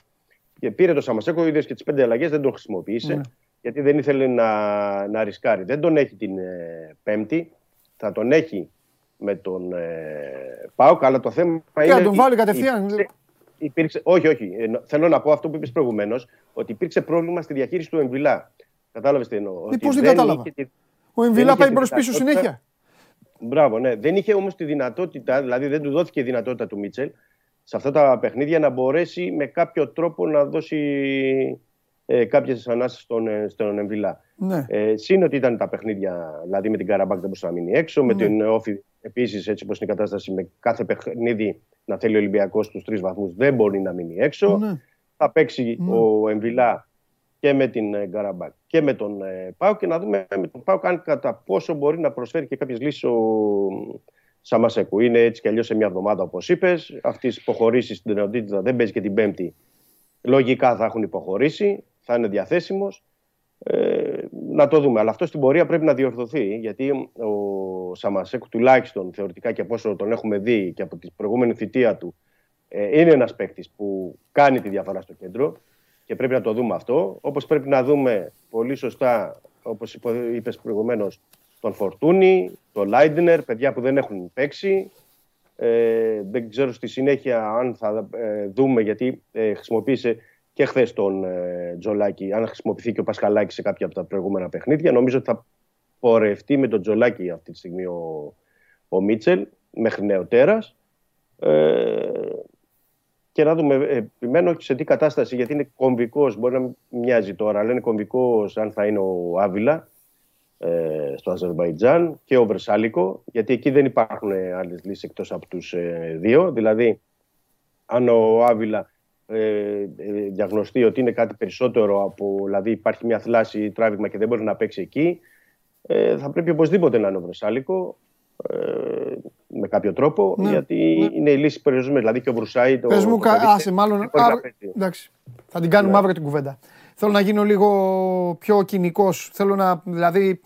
Και πήρε το Σαμασέκο, είδες και τις πέντε αλλαγές, δεν τον χρησιμοποίησε. Ναι. Γιατί δεν ήθελε να, να ρισκάρει. Δεν τον έχει την ε, Πέμπτη. Θα τον έχει με τον ε, ΠΑΟΚ. Αλλά το θέμα yeah, είναι. Να τον βάλει κατευθείαν. Υπήρξε, υπήρξε, όχι, όχι. Ε, θέλω να πω αυτό που είπες προηγουμένως. Ότι υπήρξε πρόβλημα στη διαχείριση του Εμβιλά. Κατάλαβες τι εννοώ. Ε, πώς δεν κατάλαβα. Είχε, ο Εμβιλά πάει προς πίσω συνέχεια. Μπράβο, ναι. Δεν είχε όμως τη δυνατότητα, δηλαδή δεν του δόθηκε η δυνατότητα του Μίτσελ σε αυτά τα παιχνίδια να μπορέσει με κάποιο τρόπο να δώσει. Ε, κάποιες ανάσεις στον, στον Εμβιλά. Ναι. Ε, Συν ότι ήταν τα παιχνίδια, δηλαδή με την Καραμπάκ δεν μπορούσε να μείνει έξω, ναι. με την Όφη επίσης, έτσι όπως είναι η κατάσταση, με κάθε παιχνίδι να θέλει ο Ολυμπιακός τους τρεις βαθμούς, δεν μπορεί να μείνει έξω. Ναι. Θα παίξει ναι. ο Εμβιλά και με την Καραμπάκ και με τον ε, ΠΑΟΚ και να δούμε με τον ΠΑΟΚ αν κατά πόσο μπορεί να προσφέρει και κάποιες λύσεις ο Σαμασέκου. Είναι έτσι κι αλλιώς σε μια εβδομάδα, όπως είπες. Αυτή τη υποχωρήση στην ενότητα δεν παίζει και την Πέμπτη. Λογικά θα έχουν υποχωρήσει. Θα είναι διαθέσιμος, ε, να το δούμε. Αλλά αυτό στην πορεία πρέπει να διορθωθεί, γιατί ο Σαμασέκου τουλάχιστον θεωρητικά και από όσο τον έχουμε δει και από την προηγούμενη θητεία του, ε, είναι ένας παίκτης που κάνει τη διαφορά στο κέντρο και πρέπει να το δούμε αυτό. Όπως πρέπει να δούμε πολύ σωστά, όπως είπες προηγουμένως, τον Φορτούνη, τον Λάιντνερ, παιδιά που δεν έχουν παίξει. Ε, δεν ξέρω στη συνέχεια αν θα ε, δούμε, γιατί ε, χρησιμοποίησε... και χθες τον ε, Τζολάκη, αν χρησιμοποιηθεί και ο Πασχαλάκης σε κάποια από τα προηγούμενα παιχνίδια. Νομίζω ότι θα πορευτεί με τον Τζολάκη αυτή τη στιγμή ο, ο Μίτσελ, μέχρι νεοτέρας. Ε, και να δούμε, επιμένω σε τι κατάσταση, γιατί είναι κομβικός, μπορεί να μην μοιάζει τώρα, αλλά είναι κομβικός αν θα είναι ο Άβυλα ε, στο Αζερβαϊτζάν και ο Βρεσάλικο, γιατί εκεί δεν υπάρχουν άλλες λύσεις εκτός από τους ε, δύο. Δηλαδή, αν ο Άβυλα... Ε, διαγνωστεί ότι είναι κάτι περισσότερο από, δηλαδή υπάρχει μια θλάση τράβηγμα και δεν μπορεί να παίξει εκεί, ε, θα πρέπει οπωσδήποτε να είναι ο Βρεσάλικο ε, με κάποιο τρόπο, ναι, γιατί ναι. είναι η λύση περιορισμένη. Δηλαδή και ο Βρουσάι το, πες μου, το, άσε μάλλον α, εντάξει, θα την κάνουμε ναι. αύριο την κουβέντα. Θέλω να γίνω λίγο πιο κοινικός, θέλω να, δηλαδή,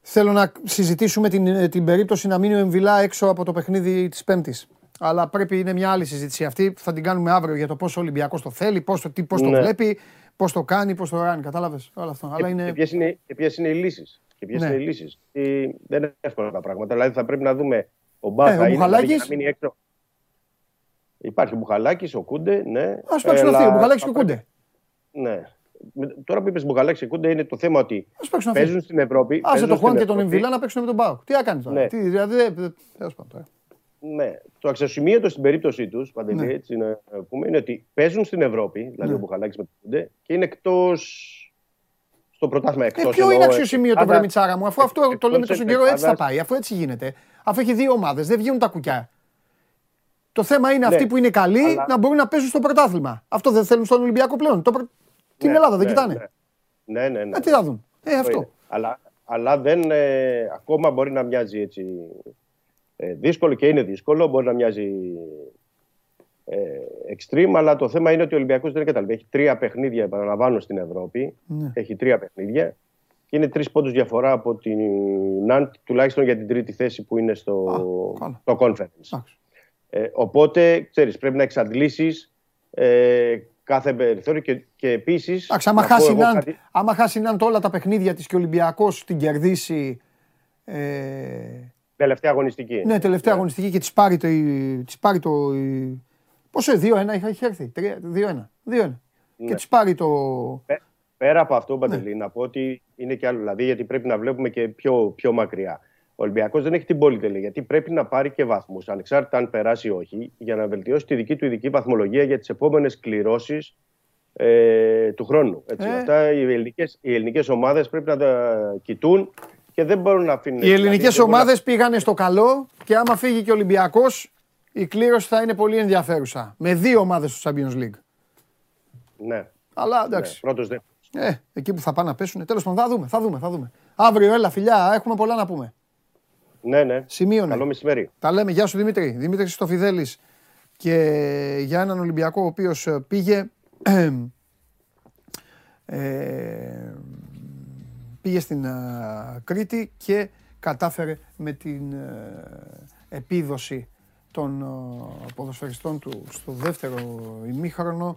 θέλω να συζητήσουμε την, την περίπτωση να μείνει ο Εμβιλά έξω από το παιχνίδι της Πέμπτης. Αλλά πρέπει, είναι μια άλλη συζήτηση αυτή, θα την κάνουμε αύριο, για το πόσο ο Ολυμπιακός το θέλει, πώς το, τι, πώς ναι. το βλέπει, πώς το κάνει, πώς το ράνει. Κατάλαβες όλο αυτό. Και, αλλά είναι... και, ποιες είναι, και ποιες είναι οι λύσεις. Και ποιες ναι. είναι οι λύσεις. Και δεν είναι εύκολα τα πράγματα. Δηλαδή θα πρέπει να δούμε ο Μπάχα ε, είναι, δηλαδή, να μείνει έξω. Υπάρχει ο Μπουχαλάκης, ο Κούντε. Ναι. Ας παίξουν αυτοί, ο Μπουχαλάκης και ο Κούντε. Ναι. Τώρα που είπες Μπογαλέξη Κούντα είναι το θέμα ότι παίζουν στην Ευρώπη. Άσε το Χουάν και τον Εμβιλά να παίξουν με τον ΠΑΟΚ. Τι έκανε τώρα. Ναι, το αξιοσημείωτο στην περίπτωσή τους, Παντελή, ναι. έτσι να πούμε, είναι ότι παίζουν στην Ευρώπη, δηλαδή ναι. ο Μπουχαλάκης με το Κούντε, και είναι εκτός. Στο πρωτάθλημα εκτός. Ε, ποιο είναι αξιοσημείωτο, βρε Μιτσάρα μου, αφού αυτό εκτός, το λέμε τόσο καιρό, έτσι θα πάει, αφού έτσι γίνεται. Αφού έχει δύο ομάδες, δεν βγαίνουν τα κουκιά. Το θέμα είναι ναι, αυτοί που είναι καλοί αλλά... να μπορούν να παίζουν στο πρωτάθλημα. Αυτό δεν θέλουν στον Ολυμπιακό πλέον. Το... Ναι, την Ελλάδα δεν ναι, κοιτάνε. Ναι, ναι, ναι. ναι. Ε, τι θα δουν. Ε, αυτό. Αλλά, αλλά δεν. Ε, ακόμα μπορεί να μοιάζει έτσι. Ε, δύσκολο και είναι δύσκολο, μπορεί να μοιάζει ε, extreme, αλλά το θέμα είναι ότι ο Ολυμπιακός δεν καταλαβαίνει. Έχει τρία παιχνίδια, επαναλαμβάνω, στην Ευρώπη. Ναι. Έχει τρία παιχνίδια και είναι τρεις πόντους διαφορά από την Ναντ, τουλάχιστον για την τρίτη θέση που είναι στο, Α, στο conference. Ε, οπότε, ξέρεις, πρέπει να εξαντλήσεις ε, κάθε περιθώριο και, και επίσης... Άξ, άμα, χάσει Ναντ, κάτι... άμα χάσει Ναντ όλα τα παιχνίδια της και ο Ολυμπιακός την κερδίσει... Ε... Τελευταία αγωνιστική. Ναι, τελευταία yeah. αγωνιστική και τη πάρει το. Πάρει το πόσο, δύο ένα είχε έρθει. δύο ένα. δύο ένα. Και τη πάρει το. Πέ, πέρα από αυτό, Παντελή, ναι. να πω ότι είναι και άλλο. Δηλαδή, γιατί πρέπει να βλέπουμε και πιο, πιο μακριά. Ο Ολυμπιακός δεν έχει την πολυτέλεια. Γιατί πρέπει να πάρει και βαθμούς, ανεξάρτητα αν περάσει ή όχι, για να βελτιώσει τη δική του ειδική βαθμολογία για τις επόμενες κληρώσεις ε, του χρόνου. Έτσι, ε. Αυτά οι ελληνικές, οι ελληνικές ομάδες πρέπει να τα κοιτούν. Και δεν μπορούν να αφήνουν. Οι ελληνικές ομάδες να... πήγανε στο καλό και άμα φύγει και ο Ολυμπιακός, η κλήρωση θα είναι πολύ ενδιαφέρουσα. Με δύο ομάδες στο Champions League. Ναι. Αλλά εντάξει. Ναι, πρώτος δεύτερος. Ε, εκεί που θα πάνε να πέσουν. Τέλος πάντων, θα δούμε, θα δούμε, θα δούμε. Αύριο, έλα φιλιά, έχουμε πολλά να πούμε. Ναι, ναι. Σημείωνε. Καλό μεσημέρι. Τα λέμε. Γεια σου Δημήτρη. Δημήτρης Στοφιδέλης. Και για έναν Ολυμπιακό ο οποίος πήγε. ε, Πήγε στην uh, Κρήτη και κατάφερε με την uh, επίδοση των uh, ποδοσφαιριστών του στο δεύτερο ημίχρονο.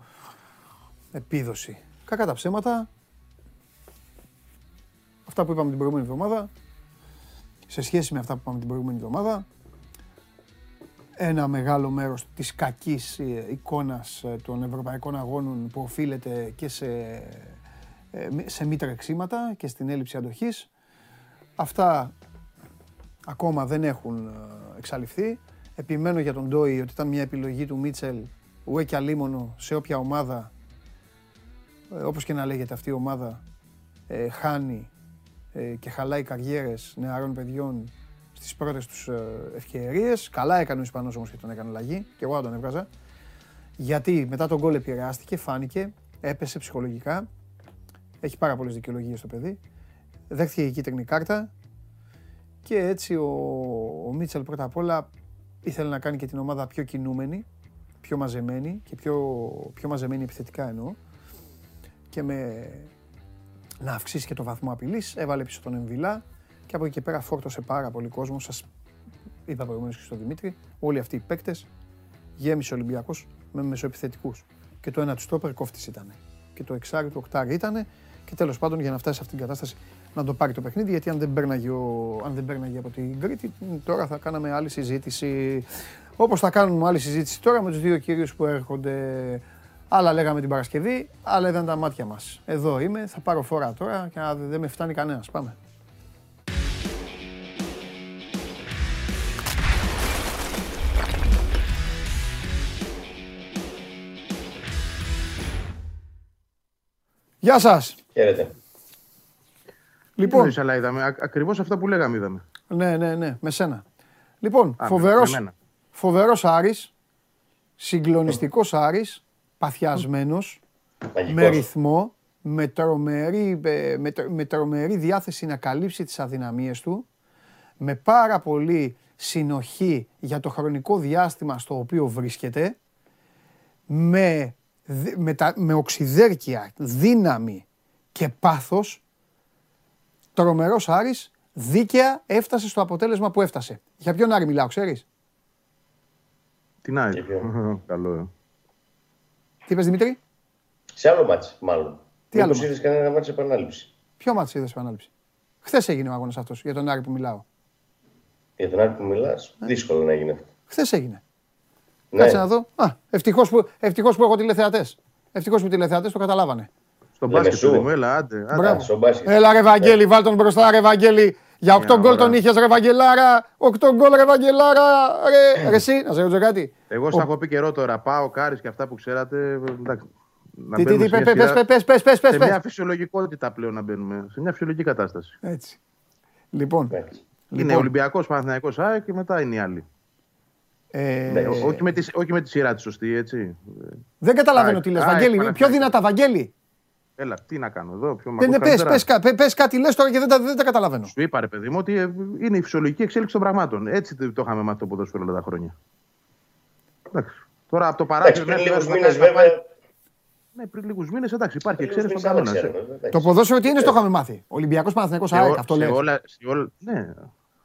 Επίδοση. Κακά τα ψέματα. Αυτά που είπαμε την προηγούμενη εβδομάδα. Σε σχέση με αυτά που είπαμε την προηγούμενη εβδομάδα. Ένα μεγάλο μέρος της κακής εικόνας των ευρωπαϊκών αγώνων που οφείλεται και σε... σε μη τρεξίματα και στην έλλειψη αντοχής. Αυτά ακόμα δεν έχουν εξαλειφθεί. Επιμένω για τον Ντόι ότι ήταν μια επιλογή του Μίτσελ ουέ και αλίμονο σε όποια ομάδα, όπως και να λέγεται αυτή η ομάδα, ε, χάνει ε, και χαλάει καριέρες νεαρών παιδιών στις πρώτες τους ευκαιρίες. Καλά έκανε ο Ισπανός όμως και τον έκανε αλλαγή και εγώ τον έβγαζα. Γιατί μετά τον γκολ επηρεάστηκε, φάνηκε, έπεσε ψυχολογικά. Έχει πάρα πολλές δικαιολογίες το παιδί. Δέχτηκε η κίτρινη κάρτα και έτσι ο, ο Μίτσελ πρώτα απ' όλα ήθελε να κάνει και την ομάδα πιο κινούμενη, πιο μαζεμένη και πιο, πιο μαζεμένη επιθετικά εννοώ. Και με, να αυξήσει και το βαθμό απειλής, έβαλε πίσω τον Εμβιλά και από εκεί και πέρα φόρτωσε πάρα πολύ κόσμο. Σας είπα προηγουμένως και στον Δημήτρη, όλοι αυτοί οι παίκτες γέμισε ο Ολυμπιακός με μεσοεπιθετικούς. Και το ένα του στόπερ κόφτης ήταν. Και το εξάρι, το οκτάρι ήτανε. Και τέλος πάντων για να φτάσει σε αυτήν την κατάσταση να το πάρει το παιχνίδι, γιατί αν δεν πέρναγε, ο... αν δεν πέρναγε από την Κρήτη, τώρα θα κάναμε άλλη συζήτηση. Όπως θα κάνουμε άλλη συζήτηση τώρα με τους δύο κυρίους που έρχονται. Άλλα λέγαμε την Παρασκευή, άλλα ήταν τα μάτια μας. Εδώ είμαι, θα πάρω φορά τώρα και δεν με φτάνει κανένας. Πάμε. Γεια σας. Χαίρετε. Λοιπόν, αλλά είδαμε ακριβώς αυτά που λέγαμε είδαμε. Ναι, ναι, ναι, με σένα. Λοιπόν, Α, φοβερός, φοβερός Άρης, συγκλονιστικός Άρης, παθιασμένος, Μαγικός. Με ρυθμό, με τρομερή, με, με τρομερή διάθεση να καλύψει τις αδυναμίες του, με πάρα πολύ συνοχή για το χρονικό διάστημα στο οποίο βρίσκεται, με... Με, τα, με οξυδέρκεια, δύναμη και πάθος, τρομερός Άρης δίκαια έφτασε στο αποτέλεσμα που έφτασε. Για ποιον Άρη μιλάω, ξέρεις? Την Άρη. Καλό. Τι είπες Δημήτρη? Σε άλλο μάτς, μάλλον. Τι άλλο μάτς? Είδες κανένα μάτς επανάληψη? Ποιο μάτς είδες επανάληψη? Χθες έγινε ο αγώνας αυτός, για τον Άρη που μιλάω. Για τον Άρη που μιλάς, ε. δύσκολο να έγινε. Χθες έγινε. Ναι. Κάτσε να δω. Α, ευτυχώς που, ευτυχώς που έχω τηλεθεατές. Ευτυχώς που οι τηλεθεατές το καταλάβανε. Στον μπάσκετ του Δημού, έλα, άντε. Έλα, ρε Βαγγέλη, βάλ τον μπροστά, ρε Βαγγέλη. Για οκτώ γκολ τον είχες, ρε Βαγγελάρα. οκτώ γκολ, ρε Βαγγελάρα. Ρε, εσύ, να σε ρωτήσω κάτι. Εγώ σας έχω πει καιρό τώρα. Πάω, Κάρις και αυτά που ξέρατε. Τι, τι, τι, πες, πες, πες. Σε μια φυσιολογικότητα πλέον να μπαίνουμε. Σε μια φυσιολογική κατάσταση. Έτσι. Λοιπόν. Είναι Ολυμπιακός, Παναθηναϊκός, ΑΕΚ και μετά είναι οι άλλοι. Ε... Ναι, όχι, με τη, όχι με τη σειρά τη σωστή, έτσι. Δεν καταλαβαίνω Ά, τι λες, Βαγγέλη. Πιο δυνατά, Βαγγέλη. Έλα, τι να κάνω εδώ, πιο μακριά. Πες, πες, πες, πες κάτι λες τώρα και δεν τα, δεν τα καταλαβαίνω. Σου είπα, ρε παιδί μου, ότι είναι η φυσιολογική εξέλιξη των πραγμάτων. Έτσι το είχαμε μάθει το ποδόσφαιρο όλα τα χρόνια. Εντάξει. Τώρα από το παράδειγμα. Πριν λίγους μήνες, βέβαια. Ναι, πριν λίγους μήνες, εντάξει, υπάρχει εξαίρεση στον κανόνα. Το ποδόσφαιρο τι είναι, το είχαμε μάθει. Ολυμπιακός, Παναθηναϊκός, ΑΕΚ. Αυτό λέει.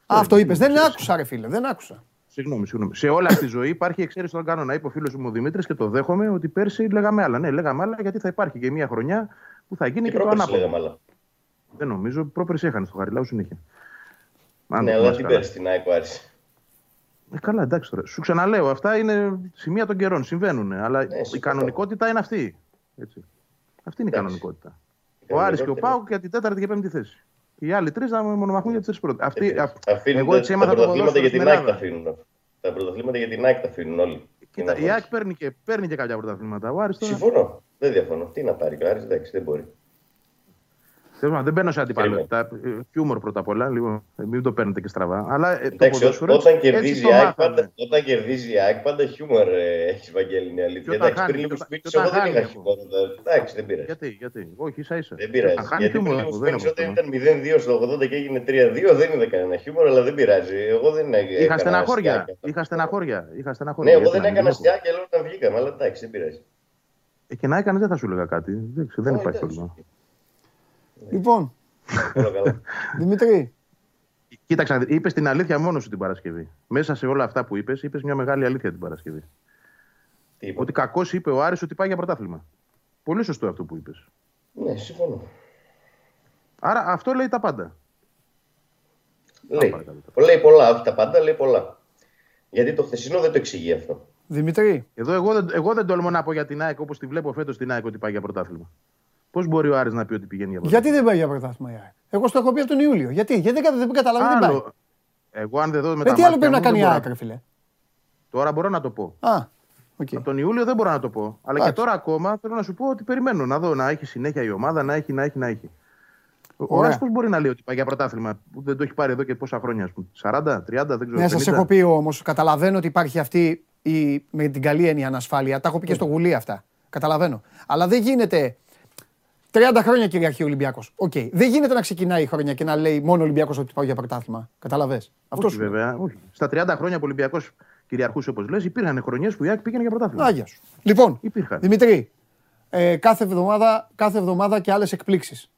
Αυτό είπε. Δεν άκουσα, ρε φίλε, δεν άκουσα. Συγγνώμη, συγγνώμη. Σε όλα στη ζωή υπάρχει εξαίρεση στον κανόνα. Είπε ο φίλος μου ο Δημήτρης και το δέχομαι ότι πέρσι λέγαμε άλλα. Ναι, λέγαμε άλλα γιατί θα υπάρχει και μια χρονιά που θα γίνει και, και το ανάποδο. Δεν νομίζω. Πρόπερση έχανε στο Χαριλάου συνέχεια. Ναι, αλλά την πέρσι την ΑΕΚ άρεσε. Ε, καλά, εντάξει τώρα. Σου ξαναλέω, αυτά είναι σημεία των καιρών. Συμβαίνουν. Αλλά ναι, η κανονικότητα είναι αυτή. Έτσι. Αυτή είναι εντάξει. Η κανονικότητα. Ο Άρης και ο ΠΑΟΚ για την τέταρτη και πέμπτη θέση. Οι άλλοι τρεις να μονομαχούν για τις τρεις πρώτες. Εγώ έτσι έμαθα το ποδόσφαιρο στην Ελλάδα. Τα πρωταθλήματα για την ΑΕΚ τα αφήνουν όλοι. Κοίτα, η ΑΕΚ παίρνει και, παίρνει και κάποια πρωταθλήματα. Ο Άρης τώρα... Συμφωνώ. Δεν διαφωνώ. Τι να πάρει ο Άρης, εντάξει, δεν μπορεί. Θέλω, δεν μπαίνω σε αντιπαλότητα. Χιούμορ πρώτα απ' όλα. Λοιπόν, μην το παίρνετε και στραβά. Αλλά, εντάξει, το ποδόσφαιρο, όταν, έτσι, κερδίζει έτσι το πάντα, όταν κερδίζει η ΑΕΚ, πάντα χιούμορ ε, έχει, Βαγγέλη, είναι αλήθεια. Εντάξει, πριν λίγο σπίτι σου δεν είχα χιούμορ. Εντάξει, δεν πειράζει. Γιατί, γιατί. Όχι, ίσα ίσα. Δεν πειράζει. Γιατί πριν λίγο σπίτι όταν ήταν μηδέν δύο στο ογδόντα και έγινε τρία δύο, δεν είδα κανένα χιούμορ, αλλά δεν πειράζει. Εγώ δεν είχα στεναχώρια. Είχα στεναχώρια. Ναι, εγώ δεν έκανα στιάκια, λέω όταν βγήκαμε, αλλά εντάξει, δεν πειράζει. Και να έκανε δεν θα σου έλεγα κάτι. Δεν υπάρχει πρόβλημα. Λοιπόν, Δημήτρη. Κοίταξα, είπες την αλήθεια μόνο σου την Παρασκευή. Μέσα σε όλα αυτά που είπες, είπες μια μεγάλη αλήθεια την Παρασκευή. Τι ότι κακός είπε ο Άρης ότι πάει για πρωτάθλημα. Πολύ σωστό αυτό που είπες. Ναι, συμφωνώ. Άρα αυτό λέει τα πάντα. Λέει, Α, λέει πολλά, όχι τα πάντα, λέει πολλά. Γιατί το χθεσινό δεν το εξηγεί αυτό. Δημήτρη. Εδώ εγώ, εγώ, εγώ δεν τολμώ να πω για την ΑΕΚ όπως τη βλέπω φέτος την ΑΕΚ ότι πάει για πρωτάθλημα. Πώς μπορεί ο Άρης να πει ότι πηγαίνει για πρωτάθλημα. Γιατί δεν πάει για πρωτάθλημα η ΑΕΚ. Εγώ στο έχω πει από τον Ιούλιο. Γιατί, γιατί δεν καταλαβαίνει τι πάει. Εγώ αν δεν δω μετά. Με τι άλλο πρέπει να κάνει η ΑΕΚ, φίλε. Τώρα μπορώ να το πω. Α, okay. Από τον Ιούλιο δεν μπορώ να το πω. Αλλά Άξι. Και τώρα ακόμα θέλω να σου πω ότι περιμένω να δω να έχει συνέχεια η ομάδα, να έχει, να έχει, να έχει. Ο Άρης πώς μπορεί να λέει ότι πάει για πρωτάθλημα που δεν το έχει πάρει εδώ και πόσα χρόνια, ας πούμε. σαράντα, τριάντα, δεν ξέρω. Ναι, σας έχω πει όμως, καταλαβαίνω ότι υπάρχει αυτή η, με την καλή έννοια ανασφάλεια. Τα έχω πει και στο Γουλή αυτά. Καταλαβαίνω. Αλλά δεν γίνεται. τριάντα χρόνια κυριαρχεί ο Ολυμπιακός. Οκ. Okay. Δεν γίνεται να ξεκινάει η χρονιά και να λέει μόνο ο Ολυμπιακός ότι πάει για πρωτάθλημα. Καταλαβες. Αυτό σου βέβαια. Όχι. Στα τριάντα χρόνια που ο Ολυμπιακός κυριαρχούσε, όπως λες, υπήρχαν χρονιές που η ΑΕΚ πήγαινε για πρωτάθλημα. Άγια σου. Λοιπόν, υπήρχαν. Δημήτρη, ε, κάθε, εβδομάδα, κάθε εβδομάδα και άλλες εκπλήξεις.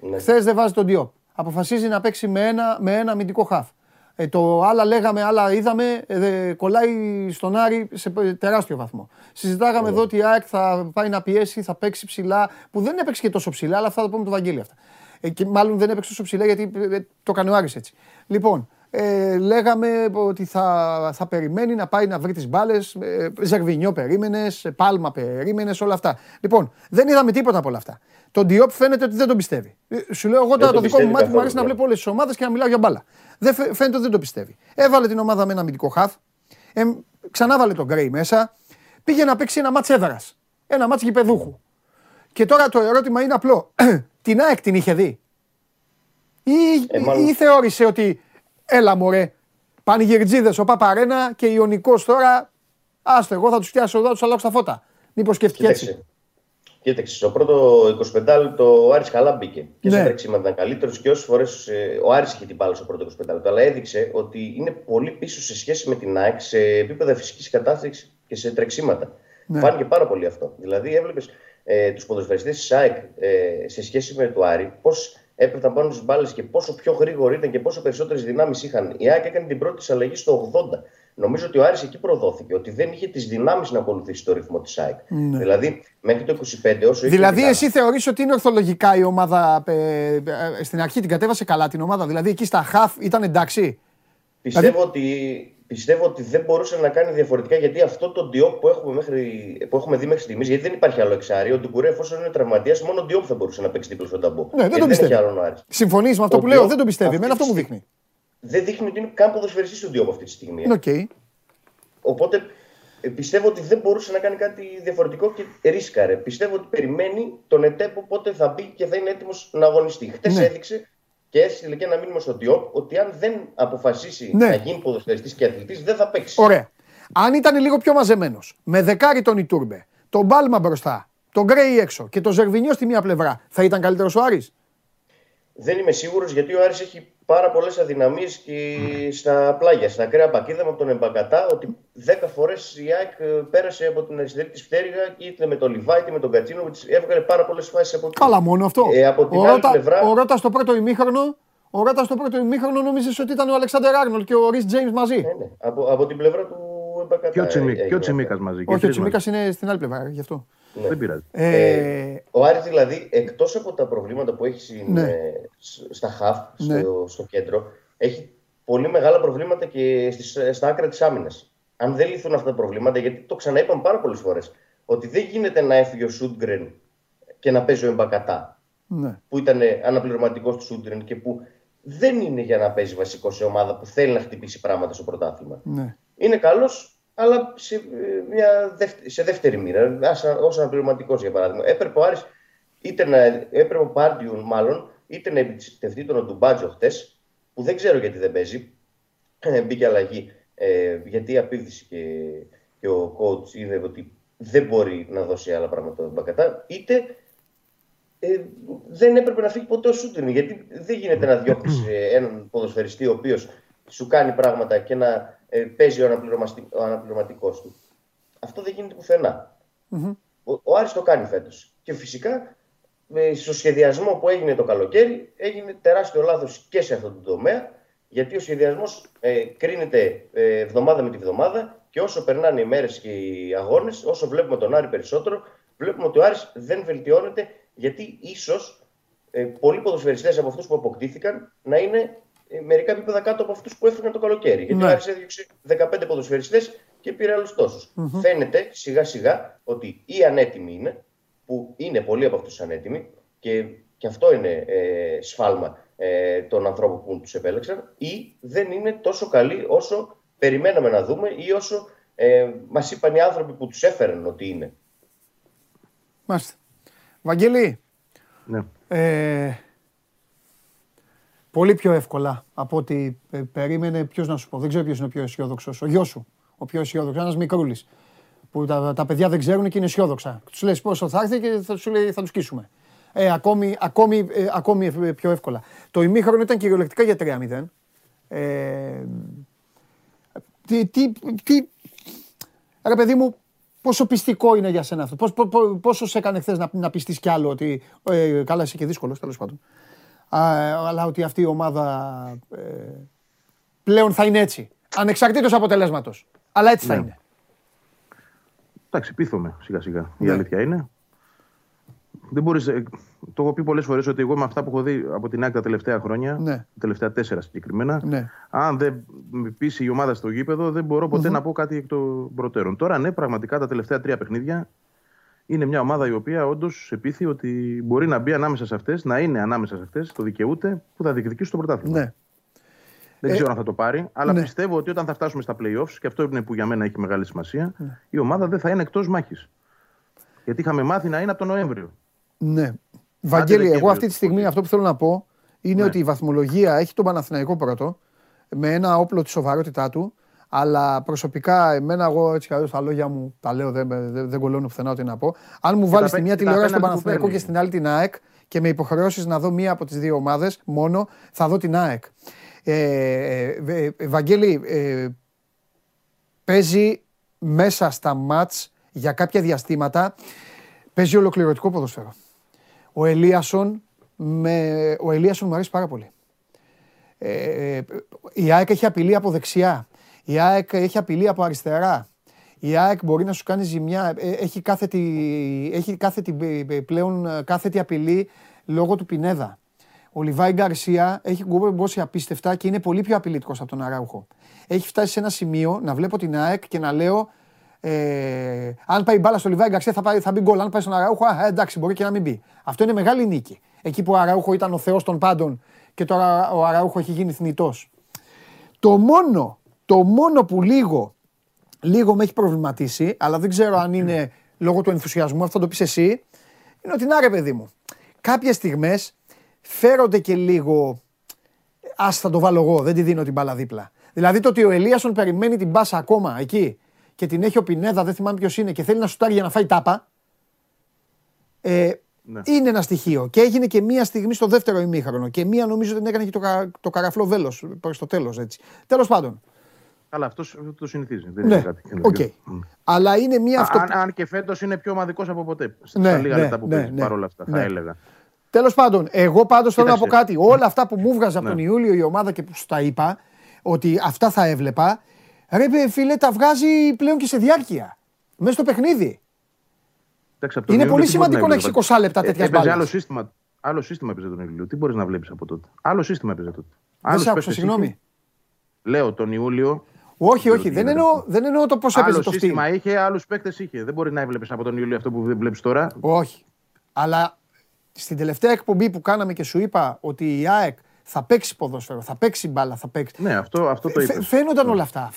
Ναι. Χθες δεν βάζει τον Diop. Αποφασίζει να παίξει με ένα, με ένα αμυντικό χαφ. Ε, το άλλα λέγαμε, άλλα είδαμε, ε, κολλάει στον Άρη σε τεράστιο βαθμό. Συζητάγαμε yeah. εδώ ότι η ΑΕΚ θα πάει να πιέσει, θα παίξει ψηλά, που δεν έπαιξε και τόσο ψηλά, αλλά αυτά θα το πούμε το Βαγγέλη αυτά. Ε, και μάλλον δεν έπαιξε τόσο ψηλά γιατί ε, το κάνει ο Άρης έτσι. Λοιπόν, ε, λέγαμε ότι θα, θα περιμένει να πάει να βρει τις μπάλες, ε, Ζερβινιό περίμενες, Πάλμα περίμενες, όλα αυτά. Λοιπόν, δεν είδαμε τίποτα από όλα αυτά. Τον Diop φαίνεται ότι δεν τον πιστεύει. Σου λέω εγώ τώρα το δικό μου μάτι μου αρέσει να βλέπω όλες τις ομάδες και να μιλάω για μπάλα. Δεν φαίνεται ότι δεν το πιστεύει. Έβαλε την ομάδα με ένα αμυντικό χαφ. Ε, ξανά βάλε τον Γκρέι μέσα. Πήγε να παίξει ένα μάτς έδρας. Ένα μάτς γηπεδούχου. Και τώρα το ερώτημα είναι απλό. Την ΑΕΚ την είχε δει. Ή, ε, ή θεώρησε ότι έλα μωρέ, πανηγυρτζίδες, ο ΟΠΑΠ Αρένα και Ιωνικός τώρα. Άστο, εγώ θα τους πιάσω εδώ, θα τους αλλάξω τα φώτα. Μήπως σκέφτηκε έτσι. Κοίταξε, στο πρώτο εικοσιπεντάλεπτο το Άρης καλά μπήκε. Και ναι. Στα τρέξιμα ήταν καλύτερο και όσες φορές ο Άρης είχε την μπάλα στο πρώτο εικοσιπεντάλεπτο. Αλλά έδειξε ότι είναι πολύ πίσω σε σχέση με την ΑΕΚ σε επίπεδα φυσικής κατάστασης και σε τρεξίματα. Ναι. Φάνηκε πάρα πολύ αυτό. Δηλαδή, έβλεπες ε, τους ποδοσφαιριστές της ΑΕΚ ε, σε σχέση με το Άρη, πώς έπεφταν πάνω στις μπάλες και πόσο πιο γρήγοροι ήταν και πόσο περισσότερες δυνάμεις είχαν. Η ΑΕΚ έκανε την πρώτη της αλλαγή στο ογδόντα. Νομίζω ότι ο Άρης εκεί προδόθηκε, ότι δεν είχε τις δυνάμεις να ακολουθήσει το ρυθμό της ΑΕΚ. Ναι. Δηλαδή, μέχρι το εικοσιπέντε όσο. Δηλαδή, εσύ θεωρείς ότι είναι ορθολογικά η ομάδα. Ε, ε, στην αρχή την κατέβασε καλά την ομάδα, δηλαδή εκεί στα χαφ ήταν εντάξει. Πιστεύω δηλαδή... ότι πιστεύω ότι δεν μπορούσε να κάνει διαφορετικά, γιατί αυτό το Ντιόπ που έχουμε, μέχρι, που έχουμε δει μέχρι στιγμής, γιατί δεν υπάρχει άλλο εξάρι, ο Ντουκουρέ εφόσον είναι τραυματίας, μόνο ο Ντιόπ θα μπορούσε να παίξει δίπλα στον Ταμπό. Ναι, δεν το πιστεύει. Συμφωνείς με αυτό ο που λέω, δεν το πιστεύει. Εμένα αυτό μου δείχνει. Δεν δείχνει ότι είναι καν ποδοσφαιριστής του Ντιόπ αυτή τη στιγμή. Okay. Οπότε πιστεύω ότι δεν μπορούσε να κάνει κάτι διαφορετικό και ρίσκαρε. Πιστεύω ότι περιμένει τον ΕΤΕΠΟ πότε θα μπει και θα είναι έτοιμος να αγωνιστεί. Χτες ναι. έδειξε. Και έστειλε και ένα μήνυμα στον Ντιόπ ότι αν δεν αποφασίσει ναι. να γίνει ποδοσφαιριστής και αθλητής, δεν θα παίξει. Ωραία. Αν ήταν λίγο πιο μαζεμένος, με δεκάρι τον Ιτούρμπε, τον Μπάλμα μπροστά, τον Γκρέι έξω και τον Ζερβινιό στη μία πλευρά, θα ήταν καλύτερος ο Άρης? Δεν είμαι σίγουρος, γιατί ο Άρης έχει πάρα πολλές αδυναμίες και mm. στα πλάγια, στα ακραία μπακ. Είδαμε από τον Εμπακατά ότι δέκα φορές η ΑΕΚ πέρασε από την αριστερή της φτέρυγα, είτε με τον Λιβάη είτε με τον Κατσίνοβιτς. Έβγαλε πάρα πολλές φάσεις από, Καλά, μόνο αυτό. Ε, από την ο άλλη Ρώτα, πλευρά. Ο Ρώτα στο πρώτο ημίχρονο, ο Ρώτα στο πρώτο ημίχρονο νόμιζες ότι ήταν ο Αλεξάντερ Άρνολντ και ο Ρις Τζέιμς μαζί. Ναι, ναι. Από, από την πλευρά του Εμπακατά. Και ο Τσιμίκας μαζί. Όχι, ο Τσιμίκας είναι στην άλλη πλευρά, γι' αυτό. Ναι. Δεν πειράζει. Ε, ε, ο Άρης δηλαδή, εκτός από τα προβλήματα που έχει ναι. στα χαφ, στο, ναι. στο κέντρο, έχει πολύ μεγάλα προβλήματα και στις, στα άκρα της άμυνας. Αν δεν λυθούν αυτά τα προβλήματα, γιατί το ξαναείπαμε πάρα πολλές φορές, ότι δεν γίνεται να έφυγε ο Σούντγκρεν και να παίζει ο Εμπακατά, ναι. που ήταν αναπληρωματικός του Σούντγκρεν και που δεν είναι για να παίζει βασικό σε ομάδα που θέλει να χτυπήσει πράγματα στο πρωτάθλημα. Ναι. Είναι καλός, αλλά σε, μια δευτε, σε δεύτερη μοίρα, ως αναπληρωματικός για παράδειγμα. Έπρεπε ο Άρης, είτε να, έπρεπε ο Πάρντιουν μάλλον, είτε να εμπιστευτεί τον Ντουμπάτζο χτες, που δεν ξέρω γιατί δεν παίζει, μπήκε αλλαγή, ε, γιατί απείδησε και, και ο coach είδε ότι δεν μπορεί να δώσει άλλα πράγματα τον Μπακατά, είτε ε, δεν έπρεπε να φύγει ποτέ ο Σούτριν, γιατί δεν γίνεται να διώχνεις έναν ποδοσφαιριστή ο οποίος σου κάνει πράγματα και να Ε, παίζει ο, ο αναπληρωματικός του. Αυτό δεν γίνεται πουθενά. Mm-hmm. Ο, ο Άρης το κάνει φέτος. Και φυσικά ε, στο σχεδιασμό που έγινε το καλοκαίρι έγινε τεράστιο λάθος και σε αυτό το τομέα, γιατί ο σχεδιασμός ε, κρίνεται ε, εβδομάδα με τη βδομάδα και όσο περνάνε οι μέρες και οι αγώνες, όσο βλέπουμε τον Άρη περισσότερο, βλέπουμε ότι ο Άρης δεν βελτιώνεται, γιατί ίσως ε, πολλοί ποδοσφαιριστές από αυτούς που αποκτήθηκαν να είναι μερικά επίπεδα κάτω από αυτούς που έφυγαν το καλοκαίρι. Γιατί ο Άρης έδιωξε δεκαπέντε ποδοσφαιριστές και πήρε άλλους τόσους. Mm-hmm. Φαίνεται σιγά σιγά ότι οι ανέτοιμοι είναι, που είναι πολλοί από αυτούς ανέτοιμοι, και, και αυτό είναι ε, σφάλμα ε, των ανθρώπων που τους επέλεξαν, ή δεν είναι τόσο καλοί όσο περιμέναμε να δούμε ή όσο ε, μας είπαν οι άνθρωποι που τους έφεραν ότι είναι. Μάλιστα. Βαγγέλη. Ναι. Ε... Πολύ πιο εύκολα από ό,τι περίμενε. Ποιος να σου πω, δεν ξέρω ποιος είναι ο πιο αισιόδοξος. Ο γιος σου, ο πιο αισιόδοξος, ένας μικρούλης. Που τα, τα παιδιά δεν ξέρουν και είναι αισιόδοξα. Τους λες πόσο θα έρθει και θα σου λέει θα τους σκίσουμε. Ε, ακόμη, ακόμη, ε, ακόμη πιο εύκολα. Το ημίχρονο ήταν κυριολεκτικά για τρία μηδέν. Ε, τι, τι, τι, ρε παιδί μου, πόσο πιστικό είναι για σένα αυτό? Πόσο, πό, πό, πόσο σε έκανε χθες να, να πιστείς κι άλλο ότι ε, καλά είσαι και δύσκολος, τέλος πάντων. Αλλά ότι αυτή η ομάδα πλέον θα είναι έτσι, ανεξαρτήτως αποτελέσματος. Αλλά έτσι θα είναι. Εντάξει, πείθομαι σιγά σιγά. Η αλήθεια είναι. Δεν μπορείς, το έχω πει πολλές φορές ότι εγώ με αυτά που έχω δει από την ΑΕΚ τα τελευταία χρόνια, τα τελευταία τέσσερα συγκεκριμένα, αν δεν με πείσει η ομάδα στο γήπεδο, δεν μπορώ ποτέ να πω κάτι εκ των προτέρων. Τώρα ναι, πραγματικά τα τελευταία τρία παιχνίδια. Είναι μια ομάδα η οποία όντως επίθει ότι μπορεί να μπει ανάμεσα σε αυτές, να είναι ανάμεσα σε αυτές, το δικαιούται, που θα διεκδικήσει το πρωτάθλημα. Ναι. Δεν ε, ξέρω αν θα το πάρει, αλλά ναι. πιστεύω ότι όταν θα φτάσουμε στα play-offs, και αυτό είναι που για μένα έχει μεγάλη σημασία, ναι. η ομάδα δεν θα είναι εκτός μάχης. Γιατί είχαμε μάθει να είναι από τον Νοέμβριο. Ναι. Βαγγέλη, εγώ αυτή τη στιγμή αυτό που θέλω να πω είναι ναι. ότι η βαθμολογία έχει τον Παναθηναϊκό πρώτο, με ένα όπλο τη σοβαρότητά του. Αλλά προσωπικά, εμένα, εγώ έτσι καλώς τα λόγια μου τα λέω, δεν, δεν, δεν κολλώνω πουθενά ό,τι να πω. Αν μου βάλεις τη μία τηλεόραση τον Παναθηναϊκό και στην άλλη την ΑΕΚ και με υποχρεώσεις να δω μία από τις δύο ομάδες μόνο, θα δω την ΑΕΚ. Ε, ε, ε, ε, Βαγγέλη, ε, παίζει μέσα στα μάτς για κάποια διαστήματα, παίζει ολοκληρωτικό ποδόσφαιρο. Ο Ελίασον, με, ο Ελίασον μου αρέσει πάρα πολύ. Ε, ε, η ΑΕΚ έχει απειλή από δεξιά. Η ΑΕΚ έχει απειλή από αριστερά. Η ΑΕΚ μπορεί να σου κάνει ζημιά. Έχει κάθετη, έχει κάθετη πλέον κάθετη απειλή λόγω του Πινέδα. Ο Λιβάι Γκαρσία έχει κουμπώσει απίστευτα και είναι πολύ πιο απειλητικός από τον Αράουχο. Έχει φτάσει σε ένα σημείο να βλέπω την ΑΕΚ και να λέω ε, αν πάει η μπάλα στο Λιβάι Γκαρσία θα, πάει, θα μπει γκολ. Αν πάει στον Αράουχο, α, εντάξει, μπορεί και να μην μπει. Αυτό είναι μεγάλη νίκη. Εκεί που ο Αράουχο ήταν ο θεός των πάντων και τώρα ο Αράουχο έχει γίνει θνητός. Το μόνο, το μόνο που λίγο, λίγο με έχει προβληματίσει, αλλά δεν ξέρω αν είναι λόγω του ενθουσιασμού, αυτό το πεις εσύ, είναι ότι να ρε παιδί μου, κάποιες στιγμές φέρονται και λίγο, ας θα το βάλω εγώ, δεν τη δίνω την μπάλα δίπλα. Δηλαδή το ότι ο Ελίασον περιμένει την μπάσα ακόμα εκεί και την έχει ο Πινέδα, δεν θυμάμαι ποιος είναι, και θέλει να σουτάρει για να φάει τάπα, ε, ναι. Είναι ένα στοιχείο. Και έγινε και μία στιγμή στο δεύτερο ημίχρονο. Και μία νομίζω ότι έκανε και το, κα, το καραφλό βέλος προς το τέλος. Τέλος πάντων. Αλλά αυτός το συνηθίζει. Δεν ναι. είναι κάτι καινούργιο. Okay. Mm. Αλλά είναι μία αυτό. Αν, αν και φέτος είναι πιο ομαδικός από ποτέ. Στα ναι, λίγα ναι, λεπτά που ναι, παίζει ναι, παρόλα αυτά, ναι. θα έλεγα. Τέλος πάντων, εγώ πάντως θέλω να πω κάτι. Όλα αυτά που μου βγάζα από τον Ιούλιο η ομάδα και που σου τα είπα, ότι αυτά θα έβλεπα. Ρε φίλε, τα βγάζει πλέον και σε διάρκεια. Μέσα στο παιχνίδι. Είναι πολύ σημαντικό να έχει είκοσι λεπτά τέτοια μπάλα. Έπαιζε άλλο σύστημα. Άλλο σύστημα έπαιζε τον Ιούλιο. Τι μπορείς να βλέπεις από τότε. Άλλο σύστημα έπαιζε τότε. Δεν σ' άκουσα, συγγνώμη. Λέω τον Ιούλιο. Όχι, όχι. Δεν εννοώ, δεν εννοώ το πώς έπαιζε το σύστημα. Άλλο σύστημα είχε, άλλους παίκτες είχε. Δεν μπορεί να έβλεπες από τον Ιούλιο αυτό που βλέπεις τώρα. Όχι. Αλλά στην τελευταία εκπομπή που κάναμε και σου είπα ότι η ΑΕΚ θα παίξει ποδόσφαιρο, θα παίξει μπάλα, θα παίξει. Ναι, αυτό, αυτό το είπες. Φαίνονταν όλα αυτά.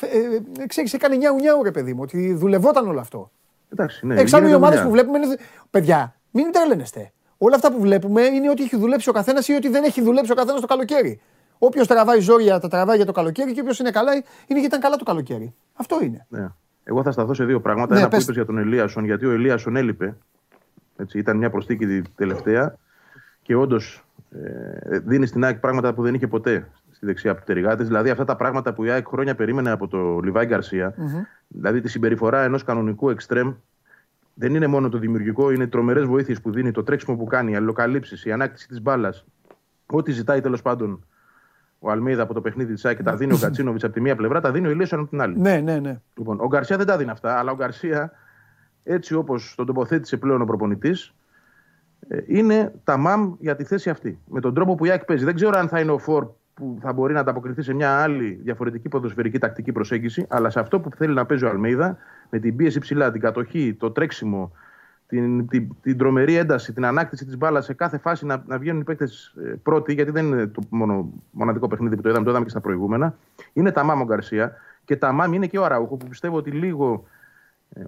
Ξέρεις, έκανε νιάου νιάου ρε παιδί μου, ότι δουλευόταν όλο αυτό. Εντάξει, ναι, εξάλλου οι ομάδες που βλέπουμε είναι. Παιδιά, μην τρελαίνεστε. Όλα αυτά που βλέπουμε είναι ότι έχει δουλέψει ο καθένας ή ότι δεν έχει δουλέψει ο καθένας το καλοκαίρι. Όποιος τραβάει ζόρια τα τραβάει για το καλοκαίρι και όποιος είναι καλά είναι γιατί ήταν καλά το καλοκαίρι. Αυτό είναι. Ναι. Εγώ θα σταθώ σε δύο πράγματα. Ναι, ένα πες... που είπες για τον Ελίασον, γιατί ο Ελίασον έλειπε. Έτσι, ήταν μια προσθήκη τελευταία και όντως ε, δίνει στην ΑΕΚ πράγματα που δεν είχε ποτέ στη δεξιά πτερυγά της. Δηλαδή αυτά τα πράγματα που η ΑΕΚ χρόνια περίμενε από τον Λιβάι Γκαρσία. Mm-hmm. Δηλαδή τη συμπεριφορά ενός κανονικού εξτρέμ. Δεν είναι μόνο το δημιουργικό, είναι τρομερές βοήθειες που δίνει, το τρέξιμο που κάνει, οι αλληλοκαλύψεις, η ανάκτηση της μπάλας. Ό,τι ζητάει τέλος πάντων ο Αλμίδα από το παιχνίδι της ΑΕΚ και τα δίνει ο Κατσίνοβιτς από τη μία πλευρά, τα δίνει ο Ηλίασον από την άλλη. Ναι, ναι, ναι. Λοιπόν, ο Γκαρσία δεν τα δίνει αυτά, αλλά ο Γκαρσία, έτσι όπως τον τοποθέτησε πλέον ο προπονητής, είναι τα μαμ για τη θέση αυτή. Με τον τρόπο που η ΑΕΚ παίζει. Δεν ξέρω αν θα είναι ο Φορ που θα μπορεί να ανταποκριθεί σε μια άλλη διαφορετική ποδοσφαιρική τακτική προσέγγιση, αλλά σε αυτό που θέλει να παίζει ο Αλμίδα, με την πίεση ψηλά, την κατοχή, το τρέξιμο, την, την, την τρομερή ένταση, την ανάκτηση της μπάλας σε κάθε φάση να, να βγαίνουν οι παίκτες πρώτοι, γιατί δεν είναι το μόνο, μοναδικό παιχνίδι που το είδαμε, το είδαμε και στα προηγούμενα. Είναι τα μάμ ο Γκαρσία και τα μάμ είναι και ο Αραούχο, που πιστεύω ότι λίγο,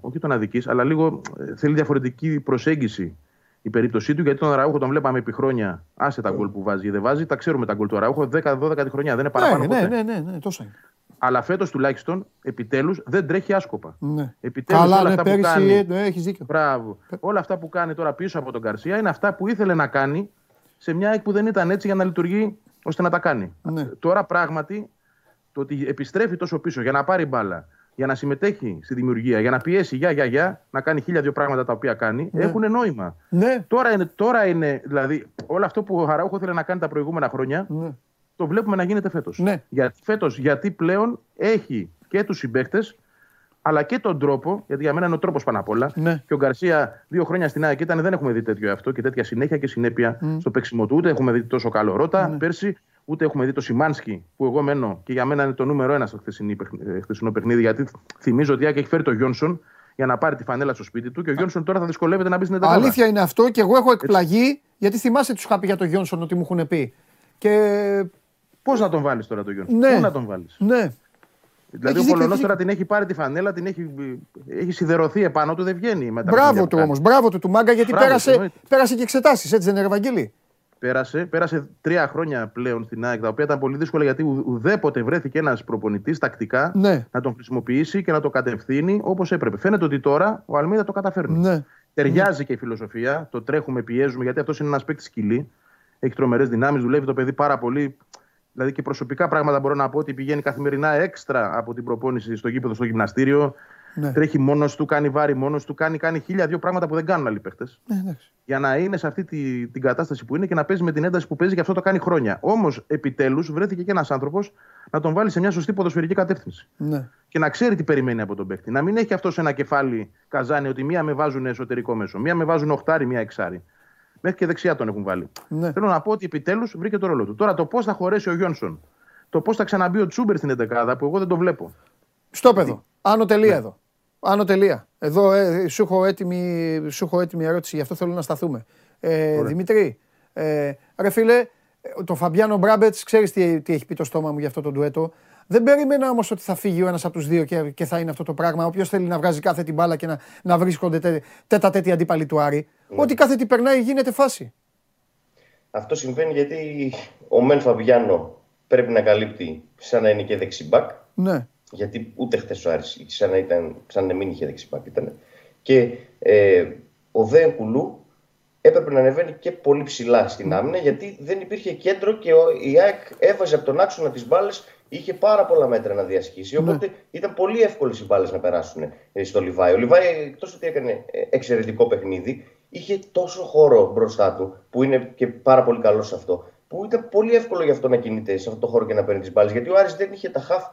όχι τον αδικείς, αλλά λίγο θέλει διαφορετική προσέγγιση η περίπτωσή του, γιατί τον Αραούχο τον βλέπαμε επί χρόνια, άσε τα γκολ που βάζει ή δεν βάζει, τα ξέρουμε τα γκολ του Αραούχο, δέκα δώδεκα τη χρονιά, δεν είναι παραπάνω ναι, ποτέ. Ναι, ναι, ναι, ναι, τόσο είναι. Αλλά φέτος τουλάχιστον επιτέλους δεν τρέχει άσκοπα. Ναι. Επιτέλους καλά, όλα, ναι, αυτά που κάνει... ναι, έχεις δίκιο. Μπράβο. Πε... όλα αυτά που κάνει τώρα πίσω από τον Γκαρσία είναι αυτά που ήθελε να κάνει σε μια ΑΕΚ που δεν ήταν έτσι για να λειτουργεί ώστε να τα κάνει. Ναι. Τώρα πράγματι το ότι επιστρέφει τόσο πίσω για να πάρει μπάλα, για να συμμετέχει στη δημιουργία, για να πιέσει για, για, για, να κάνει χίλια δύο πράγματα τα οποία κάνει, ναι. έχουν νόημα. Ναι. Τώρα, είναι, τώρα είναι, δηλαδή, όλο αυτό που ο Αραούχο ήθελε να κάνει τα προηγούμενα χρόνια, ναι. το βλέπουμε να γίνεται φέτος. Ναι. Γιατί, φέτος, γιατί πλέον έχει και τους συμπαίκτες, αλλά και τον τρόπο, γιατί για μένα είναι ο τρόπος πάνω απ' όλα. Ναι. Και ο Γκαρσία δύο χρόνια στην ΑΕΚ ήταν, δεν έχουμε δει τέτοιο αυτό και τέτοια συνέχεια και συνέπεια mm. στο παίξιμο του. Ούτε έχουμε δει τόσο καλό Ρότα mm. πέρσι, ούτε έχουμε δει το Σιμάνσκι, που εγώ μένω και για μένα είναι το νούμερο ένα στο χθεσινό παιχνίδι. Γιατί θυμίζω ότι η ΑΕΚ έχει φέρει τον Γιόνσον για να πάρει τη φανέλα στο σπίτι του και ο Γιόνσον τώρα θα δυσκολεύεται να μπει στην εντατική. Αλήθεια είναι αυτό και εγώ έχω εκπλαγεί, έτσι. Γιατί θυμάσαι του είχα πει για τον Γιόνσον ότι μου έχουν πει. Και... πώς να τον βάλεις τώρα τον Γιόνσον, ναι. πού να τον βάλεις. Ναι. Δηλαδή έχεις ο Πολωνός τώρα την έχει πάρει τη φανέλα, την έχει, έχει σιδερωθεί επάνω του, δεν βγαίνει μετά. Μπράβο του όμως, μπράβο του του Μάγκα, γιατί μπράβο, πέρασε, πέρασε και εξετάσεις, έτσι δεν είναι Ευαγγέλη. Πέρασε, πέρασε τρία χρόνια πλέον στην ΑΕΚ, τα οποία ήταν πολύ δύσκολα γιατί ουδέποτε βρέθηκε ένας προπονητής τακτικά ναι. να τον χρησιμοποιήσει και να το κατευθύνει όπως έπρεπε. Φαίνεται ότι τώρα ο Αλμίδα το καταφέρνει. Ναι. Ταιριάζει ναι. και η φιλοσοφία, το τρέχουμε, πιέζουμε, γιατί αυτός είναι ένας παίκτης σκυλή. Έχει τρομερές δυνάμεις, δουλεύει το παιδί πάρα πολύ. Δηλαδή και προσωπικά πράγματα μπορώ να πω ότι πηγαίνει καθημερινά έξτρα από την προπόνηση στο γήπεδο, στο γυμναστήριο. Ναι. Τρέχει μόνος του, κάνει βάρη μόνος του, κάνει, κάνει χίλια δύο πράγματα που δεν κάνουν άλλοι παίχτες. Ναι, για να είναι σε αυτή τη, την κατάσταση που είναι και να παίζει με την ένταση που παίζει, και αυτό το κάνει χρόνια. Όμως επιτέλους βρέθηκε και ένας άνθρωπος να τον βάλει σε μια σωστή ποδοσφαιρική κατεύθυνση. Ναι. Και να ξέρει τι περιμένει από τον παίχτη. Να μην έχει αυτό ένα κεφάλι καζάνι ότι μία με βάζουν εσωτερικό μέσο, μία με βάζουν οχτάρι, μία εξάρι. Μέχρι και δεξιά τον έχουν βάλει. Ναι. Θέλω να πω ότι επιτέλους βρήκε το ρόλο του. Τώρα το πώς θα χωρέσει ο Γιόνσον, το πώς θα ξαναμπεί ο Τσούμπερ στην εντεκάδα, που εγώ δεν το βλέπω. Στο παιδό. Άνω τελεία ναι. εδώ. Άνω τελεία. Εδώ ε, σου, έχω έτοιμη, σου έχω έτοιμη ερώτηση, γι' αυτό θέλω να σταθούμε. Ε, Δημήτρη, ε, ρε φίλε, το Φαμπιάνο Μπράμπετς, ξέρεις τι, τι έχει πει το στόμα μου για αυτό το ντουέτο. Δεν περίμενα όμως ότι θα φύγει ο ένας από τους δύο και, και θα είναι αυτό το πράγμα. Όποιος θέλει να βγάζει κάθε την μπάλα και να, να βρίσκονται τέ, τέτα τέτοι αντίπαλοι του Άρη. Ναι. Ότι κάθε τι περνάει γίνεται φάση. Αυτό συμβαίνει γιατί ο Μεν Φαμπιάνο πρέπει να καλύπτει σαν να είναι και δεξιμπακ. Ναι. Γιατί ούτε χθες ο Άρης σαν να, ήταν, σαν να μην είχε δεξιμπακ ήταν. Και ε, ο Δε Κουλού έπρεπε να ανεβαίνει και πολύ ψηλά στην άμυνα, γιατί δεν υπήρχε κέντρο και η ΑΕΚ έβαζε από τον άξονα τις μπάλες, είχε πάρα πολλά μέτρα να διασχίσει. Οπότε ναι. ήταν πολύ εύκολες οι μπάλες να περάσουν στο Λιβάι. Ο Λιβάι, εκτός ότι έκανε εξαιρετικό παιχνίδι, είχε τόσο χώρο μπροστά του, που είναι και πάρα πολύ καλό σε αυτό, που ήταν πολύ εύκολο για αυτό να κινείται σε αυτό το χώρο και να παίρνει τις μπάλες. Γιατί ο Άρης δεν είχε τα χαφ,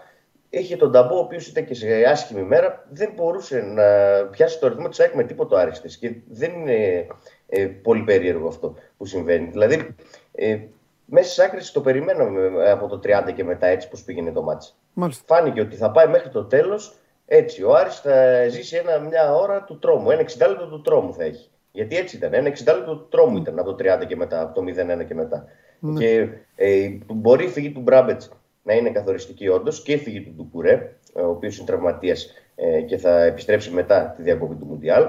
είχε τον Ταμπό, ο οποίος ήταν και σε άσχημη μέρα, δεν μπορούσε να πιάσει το ρυθμό της ΑΕΚ με τίποτα άριστες. Και δεν είναι. Ε, πολύ περίεργο αυτό που συμβαίνει. Δηλαδή, ε, μέσα στις άκρες το περιμέναμε από το τριάντα και μετά, έτσι πως πήγαινε το μάτς. Μάλιστα. Φάνηκε ότι θα πάει μέχρι το τέλος έτσι. Ο Άρης θα ζήσει ένα, μια ώρα του τρόμου, ένα εξήντα λεπτό του τρόμου θα έχει. Γιατί έτσι ήταν, ένα εξήντα λεπτό του τρόμου ήταν από το τριάντα και μετά, από το μηδέν ένα και μετά. Ναι. Και ε, μπορεί η φυγή του Μπράμπετς να είναι καθοριστική όντως και η φυγή του Ντουκουρέ, ο οποίος είναι τραυματίας ε, και θα επιστρέψει μετά τη διακοπή του Μουντιάλ.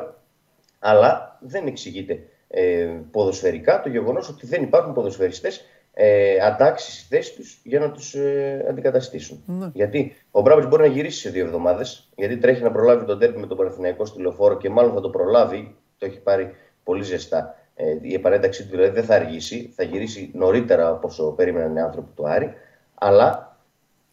Αλλά δεν εξηγείται ε, ποδοσφαιρικά το γεγονός ότι δεν υπάρχουν ποδοσφαιριστές ε, αντάξεις στη θέση τους για να τους ε, αντικαταστήσουν. Ναι. Γιατί ο Μπράμπης μπορεί να γυρίσει σε δύο εβδομάδες, γιατί τρέχει να προλάβει τον ντέρμπι με τον Παναθηναϊκό στη Λεωφόρο και μάλλον θα το προλάβει. Το έχει πάρει πολύ ζεστά. Ε, η επανένταξή του δηλαδή δεν θα αργήσει, θα γυρίσει νωρίτερα από όσο περίμεναν οι άνθρωποι του Άρη. Αλλά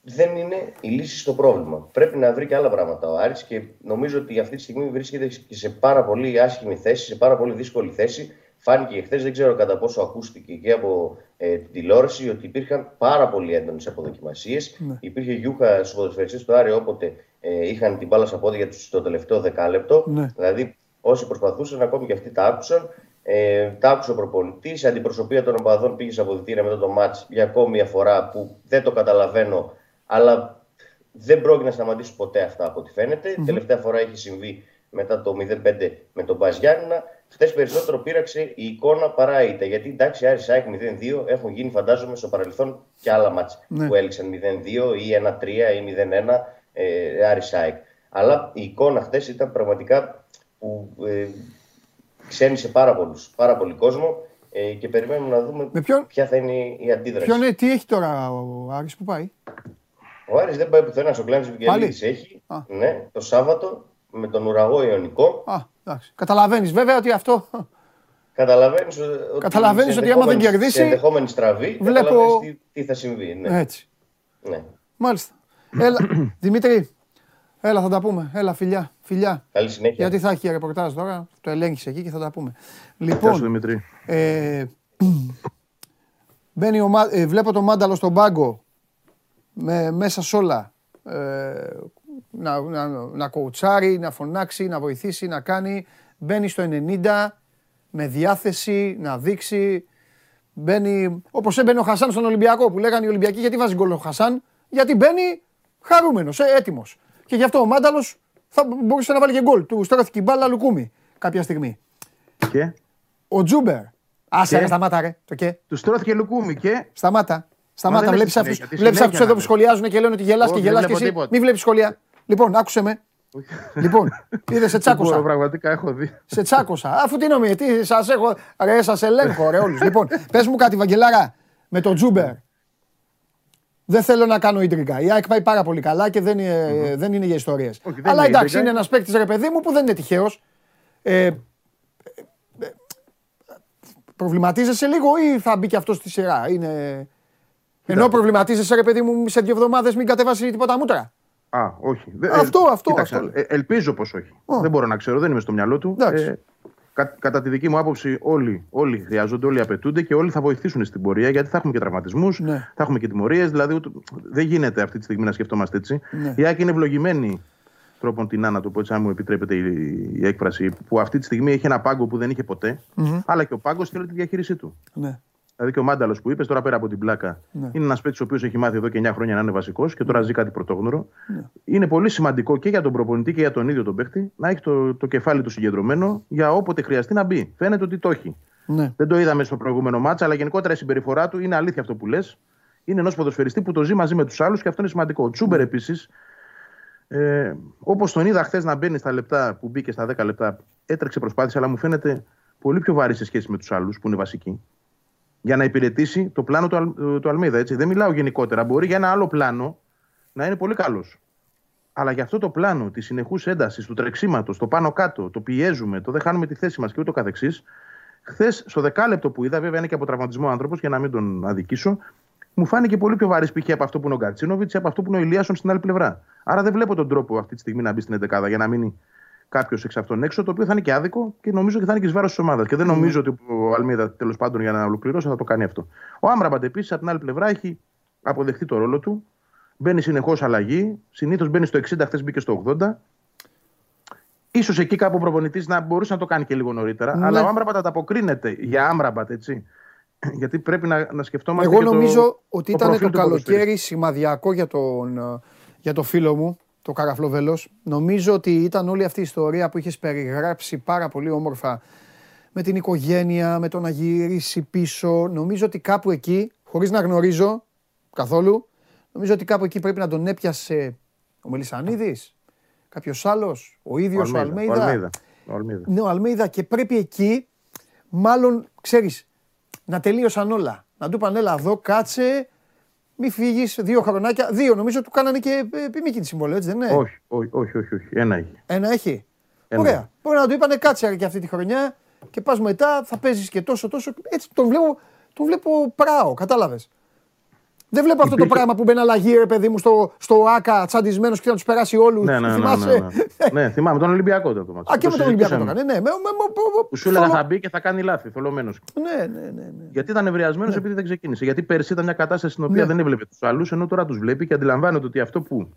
δεν είναι η λύση στο πρόβλημα. Πρέπει να βρει και άλλα πράγματα ο Άρης και νομίζω ότι αυτή τη στιγμή βρίσκεται και σε πάρα πολύ άσχημη θέση, σε πάρα πολύ δύσκολη θέση. Φάνηκε χθες, δεν ξέρω κατά πόσο ακούστηκε και από ε, την τηλεόραση, ότι υπήρχαν πάρα πολύ έντονες αποδοκιμασίες. Ναι. Υπήρχε γιούχα στους ποδοσφαιριστές του Άρη όποτε ε, είχαν την μπάλα στα πόδια τους στο τελευταίο δεκάλεπτο. Ναι. Δηλαδή, όσοι προσπαθούσαν, ακόμη και αυτοί τα άκουσαν. Ε, τα άκουσε ο προπονητής. Η αντιπροσωπεία των οπαδών πήγε σε αποδυτήρια μετά το μάτς για ακόμη αφορά που δεν το καταλαβαίνω. Αλλά δεν πρόκειται να σταματήσουν ποτέ αυτά από ό,τι φαίνεται. Mm-hmm. Τελευταία φορά έχει συμβεί μετά το μηδέν πέντε με τον Μπας Γιάννινα. Χθες περισσότερο πείραξε η εικόνα παρά η ήττα. Γιατί εντάξει, Άρης ΑΕΚ μηδέν δύο έχουν γίνει, φαντάζομαι, στο παρελθόν και άλλα μάτς mm-hmm. που έληξαν μηδέν δύο ή ένα τρία ή μηδέν ένα ε, Άρης ΑΕΚ. Αλλά η εικόνα χθες ήταν πραγματικά που ε, ξένησε πάρα πολλούς, πάρα πολύ κόσμο ε, και περιμένουμε να δούμε ποιον... ποια θα είναι η αντίδραση. Ποιον, ε, τι έχει τώρα ο Άρης που πάει. Ο Άρης δεν πάει πουθενά, ο Κλάνης Βικελίδης έχει, ναι, το Σάββατο με τον ουραγό Ιωνικό. Α, εντάξει. Καταλαβαίνεις βέβαια ότι αυτό... Καταλαβαίνεις ότι, Καταλαβαίνεις ότι άμα δεν κερδίσει... Σε ενδεχόμενη στραβή, βλέπω... καταλαβαίνεις τι, τι θα συμβεί. Ναι. Έτσι. Ναι. Μάλιστα. Έλα, Δημήτρη, έλα θα τα πούμε. Έλα φιλιά, φιλιά. Καλή συνέχεια. Γιατί θα έχει ρεπορτάζ τώρα, το ελέγχεις εκεί και θα τα πούμε. Λοιπόν, σου, Δημήτρη. Ε, μπαίνει ο, ε, βλέπω το Μάνταλο στον πάγκο. Με, μέσα σ' όλα, ε, να, να, να κοουτσάρει, να φωνάξει, να βοηθήσει, να κάνει. Μπαίνει στο ενενήντα με διάθεση, να δείξει. Μπαίνει, όπως έμπαινε ο Χασάν στον Ολυμπιακό που λέγανε οι Ολυμπιακοί, γιατί βάζει γκολ ο Χασάν, γιατί μπαίνει χαρούμενος, ε, έτοιμος. Και γι' αυτό ο Μάνταλος θα μπορούσε να βάλει και γκολ. Του στρώθηκε η μπάλα λουκούμι κάποια στιγμή. Και ο Τζούμπερ. Άσε, ρε, σταμάτα, ρε. Το και. Του στρώθηκε λουκούμι και. Σταμάτα. Σταμάτα, βλέπεις αυτούς εδώ που σχολιάζουν και λένε ότι γελάς και γελάς και εσύ. Μη βλέπεις σχολεία. Λοιπόν, άκουσε με. Λοιπόν, είδες, σε τσάκωσα. Πραγματικά έχω δει. Σε τσάκωσα. Αφού τι νομίζεις, τι σας έχω. Ρε, σας ελέγχω, ρε, όλους. Λοιπόν, πες μου κάτι, Βαγγελάρα, με τον Τζούμπερ. Δεν θέλω να κάνω ίντριγκα. Η ΑΕΚ πάει πάρα πολύ καλά και δεν είναι για ιστορίες. Αλλά εντάξει, είναι ένας παίκτης, ρε παιδί μου, που δεν είναι τυχαίος. Προβληματίζεσαι λίγο ή θα μπει και αυτό στη σειρά. Είναι. Ενώ προβληματίζεσαι, ρε παιδί μου, σε δύο εβδομάδες μην κατεβάσει τίποτα μούτρα. Α, όχι. Αυτό, ε, αυτό. Κοίταξα, αυτό. Ε, ελπίζω πως όχι. Oh. Δεν μπορώ να ξέρω, δεν είμαι στο μυαλό του. Ε, κα, κατά τη δική μου άποψη, όλοι, όλοι χρειάζονται, όλοι απαιτούνται και όλοι θα βοηθήσουν στην πορεία, γιατί θα έχουμε και τραυματισμούς, ναι. θα έχουμε και τιμωρίες. Δηλαδή, ούτε, δεν γίνεται αυτή τη στιγμή να σκεφτόμαστε έτσι. Ναι. Η Άκη είναι ευλογημένη τρόποντινά, να το πω έτσι, αν μου επιτρέπετε η, η έκφραση, που αυτή τη στιγμή έχει ένα πάγκο που δεν είχε ποτέ, mm-hmm. αλλά και ο πάγκος θέλει τη διαχείρισή του. Ναι. Δηλαδή και ο Μάνταλος που είπες, τώρα πέρα από την πλάκα, ναι. είναι ένας παίκτης ο οποίος έχει μάθει εδώ και εννιά χρόνια να είναι βασικός και τώρα ζει κάτι πρωτόγνωρο. Ναι. Είναι πολύ σημαντικό και για τον προπονητή και για τον ίδιο τον παίκτη να έχει το, το κεφάλι του συγκεντρωμένο για όποτε χρειαστεί να μπει. Φαίνεται ότι το έχει. Ναι. Δεν το είδαμε στο προηγούμενο μάτσα, αλλά γενικότερα η συμπεριφορά του είναι αλήθεια αυτό που λες. Είναι ενός ποδοσφαιριστή που το ζει μαζί με τους άλλους και αυτό είναι σημαντικό. Ο Τσούμπερ ναι. επίσης, ε, όπως τον είδα χθες να μπαίνει στα λεπτά που μπήκε, στα δέκα λεπτά, έτρεξε, προσπάθησε, αλλά μου φαίνεται πολύ πιο βαρύ σε σχέση με τους άλλους που είναι βασικοί. Για να υπηρετήσει το πλάνο του, Αλ, του Αλμίδα. Έτσι. Δεν μιλάω γενικότερα. Μπορεί για ένα άλλο πλάνο να είναι πολύ καλός. Αλλά για αυτό το πλάνο τη συνεχούς έντασης, του τρεξίματος, το πάνω κάτω, το πιέζουμε, το δεν χάνουμε τη θέση μας και ούτω καθεξής. Χθες, στο δεκάλεπτο που είδα, βέβαια είναι και από τραυματισμό άνθρωπος, για να μην τον αδικήσω, μου φάνηκε πολύ πιο βαρύς π.χ. από αυτό που είναι ο Γκατσίνοβιτς, από αυτό που είναι ο Ηλίασον στην άλλη πλευρά. Άρα δεν βλέπω τον τρόπο αυτή τη στιγμή να μπει στην εντεκάδα για να μείνει κάποιο εξ αυτών έξω, το οποίο θα είναι και άδικο και νομίζω ότι θα είναι και εις βάρος της ομάδας. Και δεν νομίζω ότι ο Αλμίδα, τέλος πάντων, για να ολοκληρώσω, θα το κάνει αυτό. Ο Άμραμπαντ επίσης, από την άλλη πλευρά, έχει αποδεχτεί το ρόλο του. Μπαίνει συνεχώς αλλαγή. Συνήθως μπαίνει στο εξήντα, χθες μπήκε στο ογδόντα. Ίσως εκεί κάπου ο προπονητής να μπορούσε να το κάνει και λίγο νωρίτερα. Ναι. Αλλά ο Άμραμπαντ ανταποκρίνεται για Άμραμπαντ, έτσι. Γιατί πρέπει να, να σκεφτόμαστε. Εγώ νομίζω το, ότι ήταν το, το καλοκαίρι σημαδιακό για τον, για τον φίλο μου. Το Καραφλοβέλος. Νομίζω ότι ήταν όλη αυτή η ιστορία που είχες περιγράψει πάρα πολύ όμορφα με την οικογένεια, με το να γυρίσει πίσω. Νομίζω ότι κάπου εκεί, χωρίς να γνωρίζω καθόλου, νομίζω ότι κάπου εκεί πρέπει να τον έπιασε ο Μελισσανίδης, κάποιος άλλος, ο ίδιος ο Αλμέιδα. Ο Αλμέιδα. Ο Αλμέιδα. Ναι, ο Αλμέιδα. Και πρέπει εκεί, μάλλον, ξέρεις, να τελείωσαν όλα. Να του είπαν, έλα εδώ, κάτσε. Μη φύγεις, δύο χρονάκια. Δύο νομίζω του κάνανε και επιμήκυνση συμβόλαιο, έτσι δεν είναι? Όχι, όχι, όχι, όχι. Ένα έχει. Ένα έχει. Ένα. Ωραία. Μπορεί να του είπανε κάτσε και αυτή τη χρονιά και πας μετά, θα παίζεις και τόσο, τόσο. Έτσι τον βλέπω, τον βλέπω πράο, κατάλαβες. Δεν βλέπω αυτό το πράγμα που μπαίνει αλλαγή, ρε παιδί μου, στο, στο ΑΚΑ τσαντισμένος και θα τους περάσει όλους. Ναι, ναι, θυμάσαι. Ναι, ναι, ναι. ναι, θυμάμαι τον Ολυμπιακό το μάτσο. Α, και με τον Ολυμπιακό το έκανε. Ναι, ναι. Που σου έλεγα θα μπει και θα κάνει λάθη, θολωμένος. Ναι, ναι, ναι, ναι. Γιατί ήταν ευρεασμένος, ναι. επειδή δεν ξεκίνησε. Γιατί πέρσι ήταν μια κατάσταση στην οποία ναι. δεν έβλεπε τους άλλους, ενώ τώρα τους βλέπει και αντιλαμβάνεται ότι αυτό που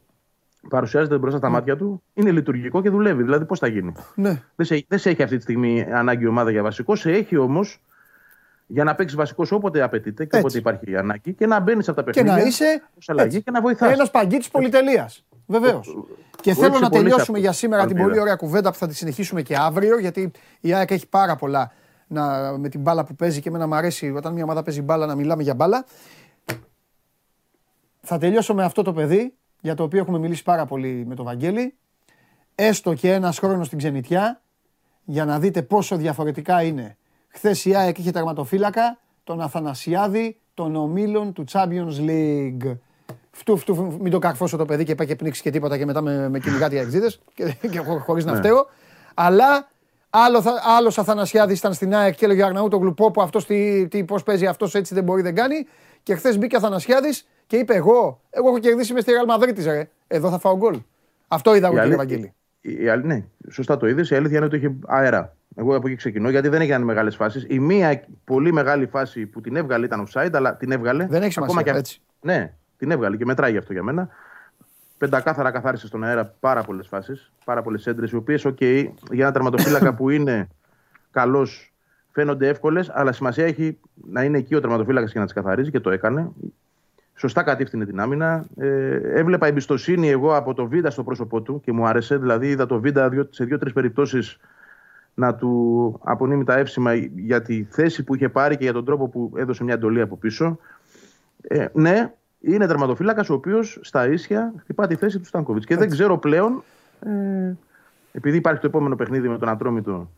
παρουσιάζεται μπροστά στα ναι. μάτια του είναι λειτουργικό και δουλεύει. Δηλαδή πώς θα γίνει. Ναι. Δεν, σε, δεν σε έχει αυτή τη στιγμή ανάγκη ομάδα για βασικό, σε έχει όμως. Για να παίξει βασικό όποτε απαιτείται και όποτε υπάρχει ανάγκη και να μπαίνει από τα παιχνίδια. Και να είσαι αλλαγή και να βοηθάς. Ένας παγκίτης πολυτελείας. Βεβαίως. Και θέλω να τελειώσουμε για σήμερα την πολύ ωραία κουβέντα που θα τη συνεχίσουμε και αύριο, γιατί η ΑΕΚ έχει πάρα πολλά να, με την μπάλα που παίζει και εμένα μου αρέσει όταν μια ομάδα παίζει μπάλα να μιλάμε για μπάλα. Θα τελειώσω με αυτό το παιδί για το οποίο έχουμε μιλήσει πάρα πολύ με τον Βαγγέλη. Έστω και ένας χρόνος στην ξενιτιά για να δείτε πόσο διαφορετικά είναι. Χθες η ΑΕΚ είχε τερματοφύλακα τον Αθανασιάδη των ομίλων του Champions League. Φτου, φτου, μην το καρφώσω το παιδί και πάει και πνίξει και τίποτα και μετά με, με κυνηγάται οι αεξίδες και, και χω, χωρίς να φταίω. Αλλά άλλο, άλλος Αθανασιάδης ήταν στην ΑΕΚ και έλεγε Αρναούτογλου που αυτός τι, τι, πώς παίζει αυτός έτσι δεν μπορεί δεν κάνει. Και χθες μπήκε Αθανασιάδης και είπε εγώ, εγώ έχω κερδίσει μες στη Real Madrid της ρε, εδώ θα φάω γκολ. Αυτό είδα εγώ κύριε Βαγγέλη. Ναι, σωστά το είδες, η αλήθεια είναι ότι είχε αέρα. Εγώ από εκεί ξεκινώ γιατί δεν έγιναν μεγάλες φάσεις. Η μία πολύ μεγάλη φάση που την έβγαλε ήταν offside, αλλά την έβγαλε. Δεν έχει σημασία και... έτσι. Ναι, την έβγαλε και μετράει αυτό για μένα. Πεντακάθαρα καθάρισε στον αέρα πάρα πολλές φάσεις, πάρα πολλές έντρες, οι οποίες, okay, για ένα τερματοφύλακα που είναι καλός, φαίνονται εύκολες, αλλά σημασία έχει να είναι εκεί ο τερματοφύλακας και να τις καθαρίζει και το έκανε. Σωστά κατήφθηνε την άμυνα. Ε, έβλεπα εμπιστοσύνη εγώ από το Βίντα στο πρόσωπό του και μου άρεσε. Δηλαδή, είδα το Βίντα σε δύο-τρεις περιπτώσεις να του απονείμει τα εύσημα για τη θέση που είχε πάρει και για τον τρόπο που έδωσε μια εντολή από πίσω. Ε, ναι, είναι τερματοφύλακας ο οποίος στα ίσια χτυπά τη θέση του Στάνκοβιτς. Και δεν ξέρω πλέον, ε, επειδή υπάρχει το επόμενο παιχνίδι με τον Ατρόμητο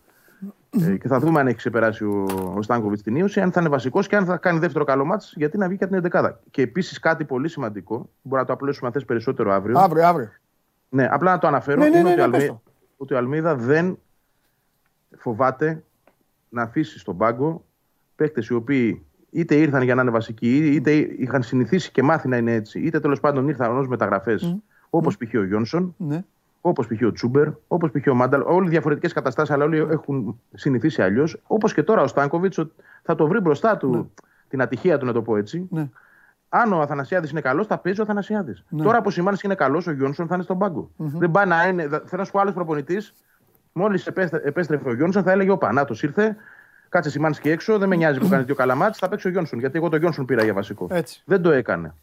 ε, και θα δούμε αν έχει ξεπεράσει ο, ο Στάνκοβιτς την ίωση, αν θα είναι βασικός και αν θα κάνει δεύτερο καλό μάτς, γιατί να βγει και την εντεκάδα. Και επίσης κάτι πολύ σημαντικό, μπορεί να το απλώσουμε αν θες περισσότερο αύριο. Αύριο, αύριο. Ναι, απλά να το αναφέρω ναι, ναι, ναι, ναι, ναι, ότι ο Αλμίδα δεν φοβάται να αφήσει στον πάγκο παίκτες οι οποίοι είτε ήρθαν για να είναι βασικοί, είτε είχαν συνηθίσει και μάθει να είναι έτσι, είτε τέλος πάντων ήρθαν ως μεταγραφές, mm. όπως π.χ. ο Γιόνσον, mm. όπως π.χ. ο Τσούμπερ, όπως π.χ. ο Μάνταλ. Όλοι διαφορετικές καταστάσεις, αλλά όλοι έχουν συνηθίσει αλλιώς. Όπως και τώρα ο Στάνκοβιτς, θα το βρει μπροστά του mm. την ατυχία του, να το πω έτσι. Mm. αν ο Αθανασιάδης είναι καλός, θα παίζει ο Αθανασιάδης. Ναι. Τώρα που σημαίνει είναι καλός, ο Γιόνσον θα είναι στον πάγκο. Mm-hmm. Δεν πάει να είναι. Θέλω να σου πω, άλλος προπονητής, μόλις επέστρεφε ο Γιόνσον, θα έλεγε: Ωπα, Νάτος ήρθε. Κάτσε Σιμάνσκι και έξω, δεν με νοιάζει που κάνει δύο καλά μάτς, θα παίξει ο Γιόνσον. Γιατί εγώ το Γιόνσον πήρα για βασικό. Έτσι. Δεν το έκανε.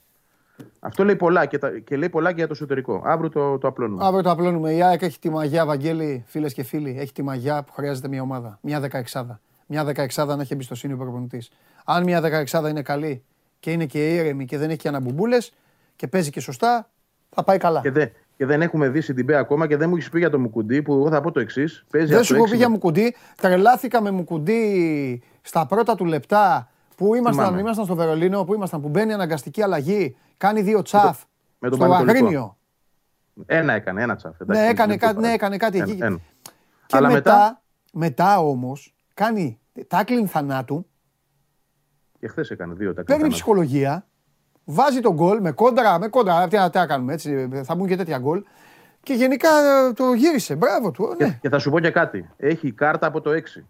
Αυτό λέει πολλά και, τα, και λέει πολλά και για το εσωτερικό. Αύριο το, το απλώνουμε. Αύριο το απλώνουμε. Η ΑΕΚ έχει τη μαγιά, Βαγγέλη, φίλες και φίλοι. Έχει τη μαγιά που χρειάζεται μια ομάδα. Μια δεκαεξάδα. Μια δεκαεξάδα να έχει εμπιστοσύνη ο προπονητής. Αν μια δεκαεξάδα είναι καλή και είναι και ήρεμη και δεν έχει και αναμπομπούλες και παίζει και σωστά, θα πάει καλά. Και, δε, και δεν έχουμε δει Σιντιμπέ ακόμα και δεν μου έχεις πει για το Μουκουντί που εγώ θα πω το εξής. Δεν σου έχω πει για Μουκουντί. Τρελάθηκα με Μουκουντί στα πρώτα του λεπτά που ήμασταν, ήμασταν στο Βερολίνο, που, ήμασταν, που μπαίνει αναγκαστική αλλαγή. Κάνει δύο τσαφ με το, στο Αγρίνιο. Ένα έκανε, ένα τσαφ. Εντάξει, ναι, έκανε, κά, ναι, έκανε κάτι ένα, εκεί. Ένα. Και αλλά μετά, μετά... μετά όμως, κάνει τάκλιν θανάτου. Και χθες έκανε δύο τάκλιν. Παίρνει ψυχολογία, βάζει τον γκολ με κόντρα, με κόντρα. Τι να κάνουμε έτσι, θα μπουν και τέτοια γκολ. Και γενικά το γύρισε, μπράβο του. Ναι. Και, και θα σου πω και κάτι, έχει κάρτα από το έξι.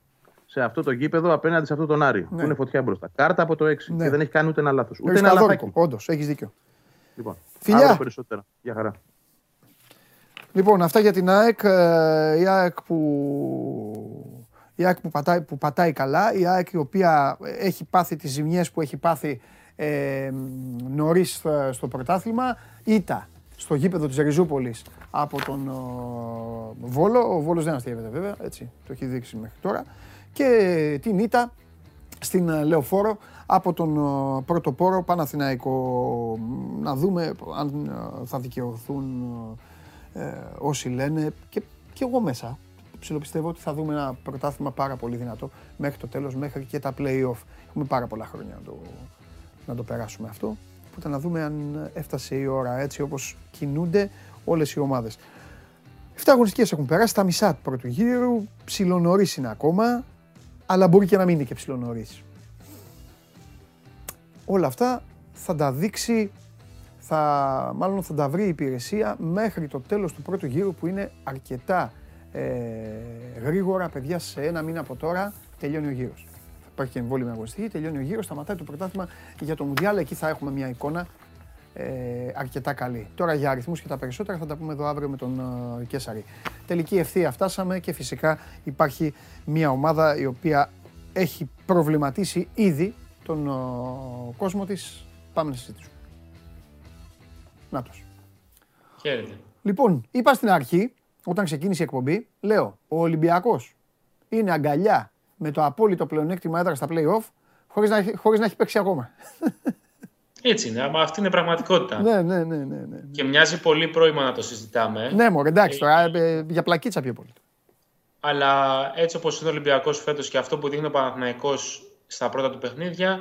Σε αυτό το γήπεδο απέναντι σε αυτό τον Άρη. Ναι. Που είναι φωτιά μπροστά. Κάρτα από το έξι. Ναι. Και δεν έχει κάνει ούτε ένα λάθος. Ούτε ένα λάθος. Όντως, έχεις δίκιο. Λοιπόν, φιλιά. Περισσότερα. Για χαρά. Λοιπόν, αυτά για την ΑΕΚ. Η ΑΕΚ που, η ΑΕΚ που, πατάει, που πατάει καλά. Η ΑΕΚ η οποία έχει πάθει τις ζημιές που έχει πάθει ε, νωρίς στο πρωτάθλημα. Ήτα στο γήπεδο της Ριζούπολης από τον ο, Βόλο. Ο Βόλος δεν αστείευεται βέβαια. Έτσι, το έχει δείξει μέχρι τώρα. Και την ήττα στην Λεωφόρο από τον πρωτοπόρο Παναθηναϊκό. Να δούμε αν θα δικαιωθούν ε, όσοι λένε και, και εγώ μέσα. Ψιλοπιστεύω ότι θα δούμε ένα πρωτάθλημα πάρα πολύ δυνατό μέχρι το τέλος, μέχρι και τα play-off. Έχουμε πάρα πολλά χρόνια να το, να το περάσουμε αυτό. Οπότε να δούμε αν έφτασε η ώρα έτσι όπως κινούνται όλες οι ομάδες. εφτά αγωνιστικές έχουν περάσει, τα μισά του πρώτου γύρου, ψιλονωρίς είναι ακόμα. Αλλά μπορεί και να μην είναι και ψιλονωρίς. Όλα αυτά θα τα δείξει, θα, μάλλον θα τα βρει η υπηρεσία μέχρι το τέλος του πρώτου γύρου που είναι αρκετά ε, γρήγορα. Παιδιά, σε ένα μήνα από τώρα τελειώνει ο γύρος. Θα υπάρχει και εμβόλυμη αγωνιστική, τελειώνει ο γύρος, σταματάει το πρωτάθλημα για το Μουντιάλ. Εκεί θα έχουμε μια εικόνα ε, αρκετά καλή. Τώρα για αριθμούς και τα περισσότερα θα τα πούμε εδώ αύριο με τον ε, Κέσαρη. Τελική ευθεία φτάσαμε και φυσικά υπάρχει μια ομάδα η οποία έχει προβληματίσει ήδη τον ο, κόσμο της. Πάμε να συζητήσουμε. Νάτος. Χαίρετε. Λοιπόν, είπα στην αρχή, όταν ξεκίνησε η εκπομπή, λέω, ο Ολυμπιακός είναι αγκαλιά με το απόλυτο πλεονέκτημα έδρα στα play-off, χωρίς να, χωρίς να έχει παίξει ακόμα. Έτσι είναι, αλλά αυτή είναι πραγματικότητα. Ναι, ναι, ναι, ναι, ναι. Και μοιάζει πολύ πρόημα να το συζητάμε. Ναι, μωρέ, εντάξει, τώρα για πλακίτσα πιο πολύ. Αλλά έτσι όπως είναι ο Ολυμπιακός φέτος και αυτό που δείχνει ο Παναθηναϊκός στα πρώτα του παιχνίδια,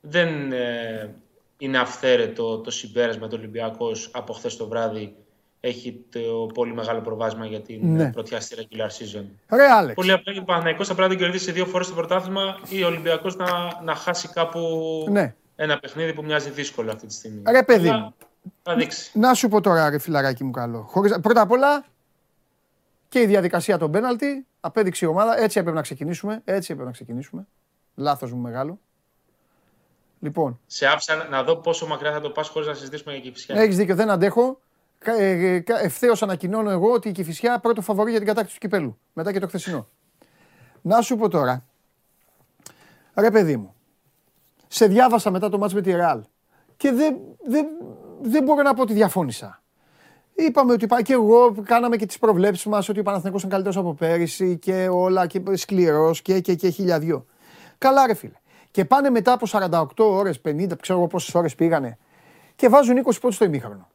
δεν ε, είναι αυθαίρετο το συμπέρασμα ότι ο Ολυμπιακός από χθες το βράδυ έχει το πολύ μεγάλο προβάσμα για την ναι. πρωτιά στη regular season. Ρε, Άλεξ. Πολύ απλά και ο Παναθηναϊκός θα πρέπει να κερδίσει δύο φορές το πρωτάθλημα ή ο Ολυμπιακός να, να χάσει κάπου. Ναι. Ένα παιχνίδι που μοιάζει δύσκολο αυτή τη στιγμή. Ρε παιδί μου, θα δείξει. Να σου πω τώρα, ρε φιλαράκι μου καλό. Χωρίς... Πρώτα απ' όλα και η διαδικασία των πέναλτι, απέδειξε η ομάδα, έτσι έπρεπε να ξεκινήσουμε, έτσι έπρεπε να ξεκινήσουμε. Λάθος μου μεγάλο. Λοιπόν. Σε άφησα να δω πόσο μακριά θα το πας χωρίς να συζητήσουμε για Κηφισιά. Έχεις δίκιο, δεν αντέχω. Ευθέως ανακοινώνω εγώ ότι η Κηφισιά πρώτο φαβορεί για την κατάκτηση του κυπέλου. Μετά και το χθεσινό. Να σου πω τώρα, ρε παιδί μου. Σε διάβασα μετά το μάτς με τη Real και δεν, δεν, δεν μπορώ να πω ότι διαφώνησα. Είπαμε ότι και εγώ κάναμε και τις προβλέψεις μας ότι ο Παναθηναϊκός είναι καλύτερος από πέρυσι και όλα και σκληρός και, και, και χιλιαδιό. Καλά ρε φίλε. Και πάνε μετά από σαράντα οκτώ ώρες, πενήντα, ξέρω εγώ πόσες ώρες πήγανε και βάζουν είκοσι πόντους στο ημίχρονο.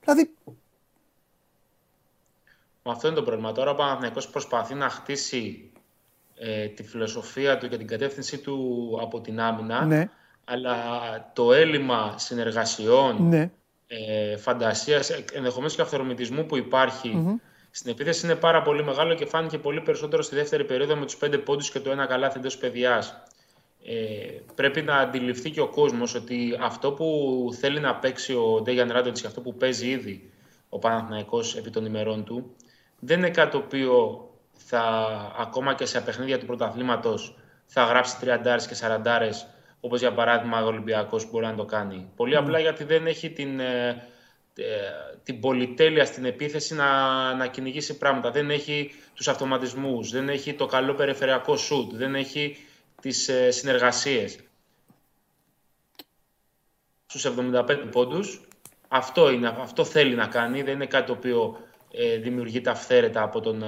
Δηλαδή... Αυτό είναι το πρόβλημα. Τώρα ο Παναθηναϊκός προσπαθεί να χτίσει... τη φιλοσοφία του και την κατεύθυνση του από την άμυνα, ναι. αλλά το έλλειμμα συνεργασιών, ναι. ε, φαντασίας, ενδεχομένως και αυθορμητισμού που υπάρχει mm-hmm. στην επίθεση είναι πάρα πολύ μεγάλο και φάνηκε πολύ περισσότερο στη δεύτερη περίοδο με τους πέντε πόντους και το ένα καλάθι εντός παιδιάς. Ε, πρέπει να αντιληφθεί και ο κόσμος ότι αυτό που θέλει να παίξει ο Ντέγιαν Ράντονιτς και αυτό που παίζει ήδη ο Παναθηναϊκός επί των ημερών του δεν είναι κάτι το οποίο θα, ακόμα και σε παιχνίδια του πρωταθλήματος θα γράψει τριαντάρες και σαραντάρες όπως για παράδειγμα ο Ολυμπιακός μπορεί να το κάνει. Πολύ mm. απλά γιατί δεν έχει την, ε, την πολυτέλεια στην επίθεση να, να κυνηγήσει πράγματα. Δεν έχει τους αυτοματισμούς, δεν έχει το καλό περιφερειακό σουτ, δεν έχει τις ε, συνεργασίες. Στους εβδομήντα πέντε πόντους, αυτό, είναι, αυτό θέλει να κάνει, δεν είναι κάτι το οποίο ε, δημιουργείται αυθαίρετα από, τον, ε,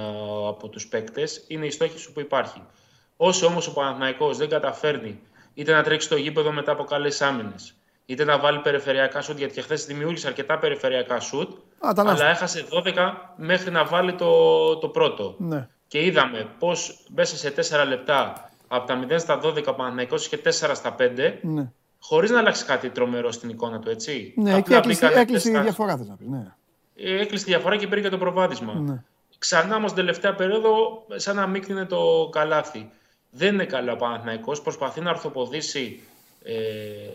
από τους παίκτες. Είναι η στόχη που υπάρχει. Όσο όμως ο Παναθηναϊκός δεν καταφέρνει είτε να τρέξει το γήπεδο μετά από καλές άμυνες, είτε να βάλει περιφερειακά σουτ, γιατί χθες δημιούργησε αρκετά περιφερειακά σουτ, αλλά ας... έχασε δώδεκα μέχρι να βάλει το, το πρώτο. Ναι. Και είδαμε πως μέσα σε τέσσερα λεπτά από τα μηδέν στα δώδεκα ο Παναθηναϊκός και τέσσερα στα πέντε, ναι. χωρίς να αλλάξει κάτι τρομερό στην εικόνα του, έτσι. Ναι, απλά και έκλεισε, έκλεισε η διαφορά, θες να πεις. Ναι. Έκλεισε τη διαφορά και πήρε και το προβάδισμα. Ναι. Ξανά όμως την τελευταία περίοδο, σαν να μίκνινε το καλάθι. Δεν είναι καλά ο Παναθηναϊκός, προσπαθεί να αρθοποδήσει ε,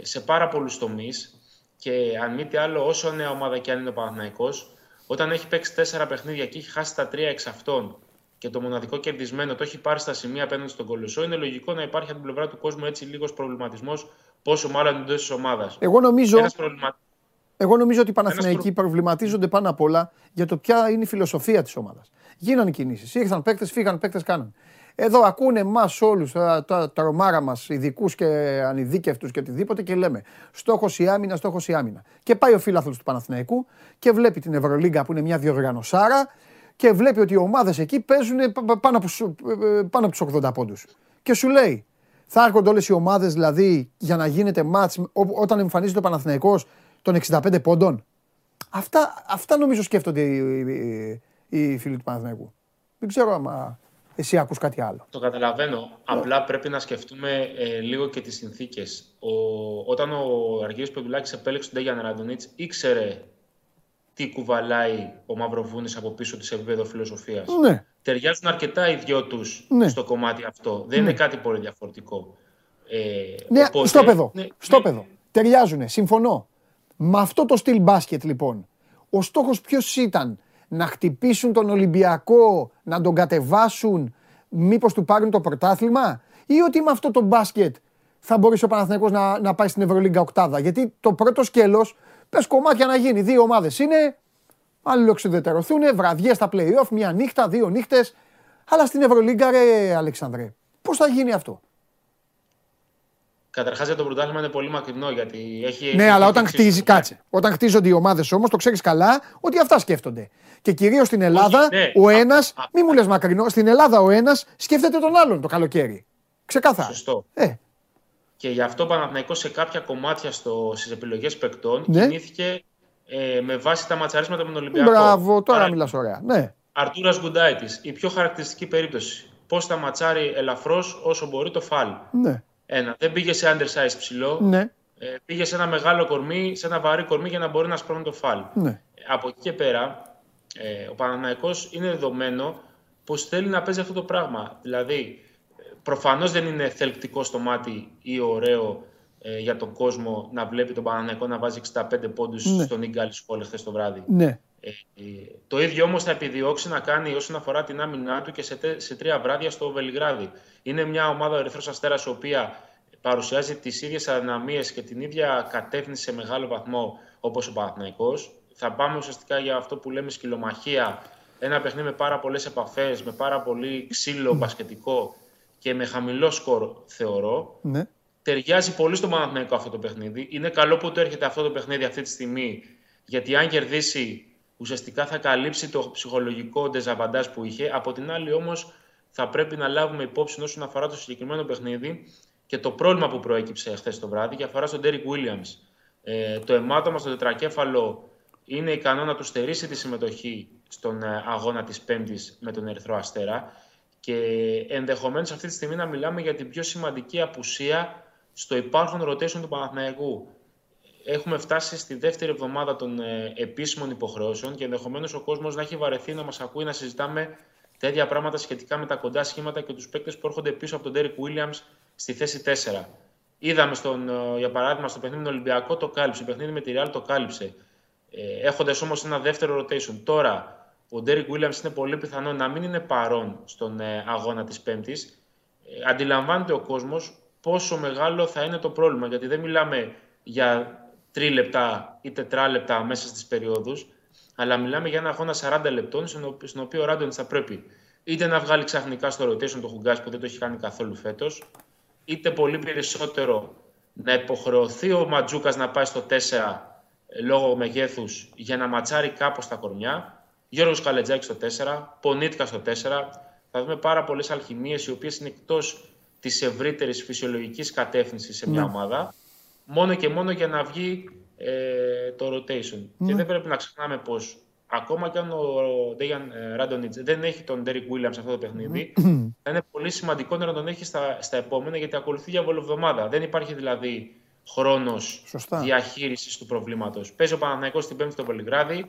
σε πάρα πολλούς τομείς και αν μη τι άλλο, όσο νέα ομάδα και αν είναι ο Παναθηναϊκός, όταν έχει παίξει τέσσερα παιχνίδια και έχει χάσει τα τρία εξ αυτών και το μοναδικό κερδισμένο το έχει πάρει στα σημεία απέναντι στον Κολοσσό, είναι λογικό να υπάρχει από την πλευρά του κόσμου έτσι λίγος προβληματισμός, πόσο μάλλον εντός της ομάδας. Εγώ νομίζω... προβλημα... Εγώ νομίζω ότι οι Παναθηναϊκοί προ... προβληματίζονται πάνω απ' όλα για το ποια είναι η φιλοσοφία της ομάδας. Γίνανε κινήσεις, ήρθαν παίκτες, φύγαν παίκτες, κάναν. Εδώ ακούνε εμάς όλους τα, τα, τα ρομάρα μας, ειδικούς και ανειδίκευτους και οτιδήποτε, και λέμε στόχος η άμυνα, στόχος η άμυνα. Και πάει ο φίλαθλος του Παναθηναϊκού και βλέπει την Ευρωλίγκα που είναι μια διοργανωσάρα και βλέπει ότι οι ομάδες εκεί παίζουν πάνω από, πάνω από τους ογδόντα πόντους. Και σου λέει, θα έρχονται όλες οι ομάδες δηλαδή για να γίνεται μάτς όταν εμφανίζεται ο Παναθηναϊκός των εξήντα πέντε πόντων. Αυτά, αυτά νομίζω σκέφτονται οι, οι, οι, οι φίλοι του Παναθηναϊκού. Δεν ξέρω άμα... Εσύ ακούς κάτι άλλο. Το καταλαβαίνω. Yeah. Απλά πρέπει να σκεφτούμε ε, λίγο και τις συνθήκες. Ο, όταν ο Αργύρης Πεμπουλάκης επέλεξε τον Ντέγιαν Ραντονίτς, ήξερε τι κουβαλάει ο Μαυροβούνης από πίσω της επίπεδο φιλοσοφίας. Yeah. Ταιριάζουν αρκετά οι δυο τους yeah. στο κομμάτι αυτό. Δεν yeah. είναι κάτι πολύ διαφορετικό. Ε, yeah. οπότε... Στο παιδό. Ναι. Στο παιδό. Ταιριάζουνε. Συμφωνώ. Με αυτό το στυλ μπάσκετ λοιπόν, ο στόχος ποιος ήταν? Να χτυπήσουν τον Ολυμπιακό, να τον κατεβάσουν, μήπως του πάρουν το πρωτάθλημα, ή ότι με αυτό το μπάσκετ θα μπορείς ο Παναθηναϊκός να, να πάει στην Ευρωλίγκα οκτάδα? Γιατί το πρώτο σκέλος, πες κομμάτια να γίνει, δύο ομάδες είναι, αλληλοξιδετερωθούν, βραδιές στα play-off, μια νύχτα, δύο νύχτες, αλλά στην Ευρωλίγκα ρε Αλεξανδρέ, πώς θα γίνει αυτό? Καταρχάς για το πρωτάθλημα είναι πολύ μακρινό γιατί έχει... Ναι, έχει, αλλά όταν χτίζει, σύστημα. Κάτσε. Όταν χτίζονται οι ομάδες όμως, το ξέρεις καλά ότι αυτά σκέφτονται. Και κυρίως στην Ελλάδα, όχι, ναι. ο ένας, α, μη μου λες μακρινό, στην Ελλάδα ο ένας σκέφτεται τον άλλον το καλοκαίρι. Ξεκάθαρα. Σωστό. Ε. Και γι' αυτό ο Παναθηναϊκός σε κάποια κομμάτια στο, στις επιλογές παικτών ναι. κινήθηκε ε, με βάση τα ματσαρίσματα με τον Ολυμπιακό. Μπράβο, τώρα Άρα, μιλάς ωραία. Ναι. Αρτούρας Γκουντάιτης, η πιο χαρακτηριστική περίπτωση. Πώς θα ματσάρει ελαφρώς όσο μπορεί το φάλ. Ναι. Ένα. Δεν πήγε σε undersize ψηλό, ναι. ε, πήγε σε ένα μεγάλο κορμί, σε ένα βαρύ κορμί για να μπορεί να σπρώχνει το φάλ. Ναι. Από εκεί και πέρα, ε, ο Παναθηναϊκός είναι δεδομένο πως θέλει να παίζει αυτό το πράγμα. Δηλαδή, προφανώς δεν είναι θελκτικό στο μάτι ή ωραίο ε, για τον κόσμο να βλέπει τον Παναθηναϊκό να βάζει εξήντα πέντε πόντους ναι. στον Ίγκαλ Σχόλ χθες το βράδυ. Ναι. Ε, το ίδιο όμως θα επιδιώξει να κάνει όσον αφορά την άμυνά του και σε, τε, σε τρία βράδια στο Βελιγράδι. Είναι μια ομάδα ο Ερυθρός Αστέρας, η οποία παρουσιάζει τις ίδιες αδυναμίες και την ίδια κατεύθυνση σε μεγάλο βαθμό όπως ο Παναθηναϊκός. Θα πάμε ουσιαστικά για αυτό που λέμε σκυλομαχία, ένα παιχνίδι με πάρα πολλές επαφές, με πάρα πολύ ξύλο μπασκετικό και με χαμηλό σκορ θεωρώ. Ναι. Ταιριάζει πολύ στον Παναθηναϊκό αυτό το παιχνίδι. Είναι καλό που το έρχεται αυτό το παιχνίδι αυτή τη στιγμή, γιατί αν κερδίσει, ουσιαστικά θα καλύψει το ψυχολογικό ντεζαβαντάζ που είχε. Από την άλλη όμως θα πρέπει να λάβουμε υπόψη όσον αφορά το συγκεκριμένο παιχνίδι και το πρόβλημα που προέκυψε χθες το βράδυ και αφορά στον Ντέρικ Βίλιαμς. Ε, το αιμάτωμα στο τετρακέφαλο είναι ικανό να του στερήσει τη συμμετοχή στον αγώνα της Πέμπτης με τον Ερυθρό Αστέρα και ενδεχομένως αυτή τη στιγμή να μιλάμε για την πιο σημαντική απουσία στο υπάρχον rotation του Παναθηναϊκού. Έχουμε φτάσει στη δεύτερη εβδομάδα των ε, επίσημων υποχρεώσεων και ενδεχομένως ο κόσμος να έχει βαρεθεί να μας ακούει να συζητάμε τέτοια πράγματα σχετικά με τα κοντά σχήματα και τους παίκτες που έρχονται πίσω από τον Ντέρικ Βίλιαμς στη θέση τέσσερα. Είδαμε, στον, ε, για παράδειγμα, στο παιχνίδι με τον Ολυμπιακό το κάλυψε, το παιχνίδι με τη Ρεάλ το κάλυψε. Ε, έχοντας όμως ένα δεύτερο rotation. Τώρα ο Ντέρικ Βίλιαμς είναι πολύ πιθανό να μην είναι παρόν στον ε, αγώνα της Πέμπτης. Ε, αντιλαμβάνεται ο κόσμος πόσο μεγάλο θα είναι το πρόβλημα. Γιατί δεν μιλάμε για τρία λεπτά ή τέσσερα λεπτά μέσα στις περιόδους, αλλά μιλάμε για ένα αγώνα σαράντα λεπτών, στον οποίο ο Ράντονιτς θα πρέπει είτε να βγάλει ξαφνικά στο rotation το Χουγκάς που δεν το έχει κάνει καθόλου φέτος, είτε πολύ περισσότερο να υποχρεωθεί ο Ματζούκας να πάει στο τέσσερα λόγω μεγέθους για να ματσάρει κάπως τα κορμιά. Γιώργος Καλετζάκης στο τέσσερα, Πονίτκα στο τέσσερα. Θα δούμε πάρα πολλές αλχημίες οι οποίες είναι εκτός της ευρύτερης φυσιολογικής κατεύθυνσης σε μια mm. ομάδα, μόνο και μόνο για να βγει ε, το rotation. Mm. Και δεν πρέπει να ξεχνάμε πως ακόμα κι αν ο Ντέιαν Ράντονιτς δεν έχει τον Ντέρικ Γουίλιαμς σε αυτό το παιχνίδι, mm. θα είναι πολύ σημαντικό να τον έχει στα, στα επόμενα, γιατί ακολουθεί διαβολοβδομάδα. Δεν υπάρχει δηλαδή χρόνος διαχείρισης του προβλήματος. Παίζει ο Παναθηναϊκός την Πέμπτη στο Βελιγράδι,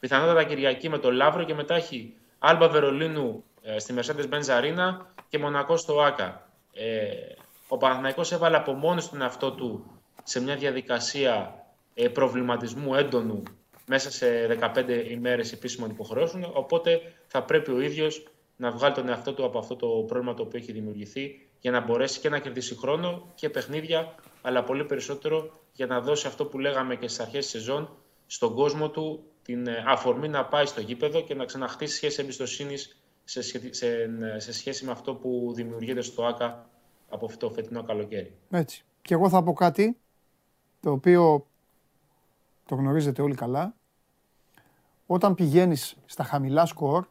πιθανότατα Κυριακή με τον Λαύρο, και μετά έχει Άλμπα Βερολίνου ε, στη Mercedes-Benz Arena και Μονακό στο Άκα. Ε, ο Παναθηναϊκός έβαλε από μόνος τον εαυτό του σε μια διαδικασία ε, προβληματισμού έντονου μέσα σε δεκαπέντε ημέρες επίσημων υποχρεώσεων, οπότε θα πρέπει ο ίδιος να βγάλει τον εαυτό του από αυτό το πρόβλημα το οποίο έχει δημιουργηθεί, για να μπορέσει και να κερδίσει χρόνο και παιχνίδια, αλλά πολύ περισσότερο για να δώσει αυτό που λέγαμε και στις αρχές της σεζόν στον κόσμο του την αφορμή να πάει στο γήπεδο και να ξαναχτίσει σχέση εμπιστοσύνης σε, σχε... σε... σε σχέση με αυτό που δημιουργείται στο ΆΚΑ από αυτό το φετινό καλοκαίρι. Έτσι. Και εγώ θα πω κάτι το οποίο το γνωρίζετε όλοι καλά. Όταν πηγαίνεις στα χαμηλά σκορ,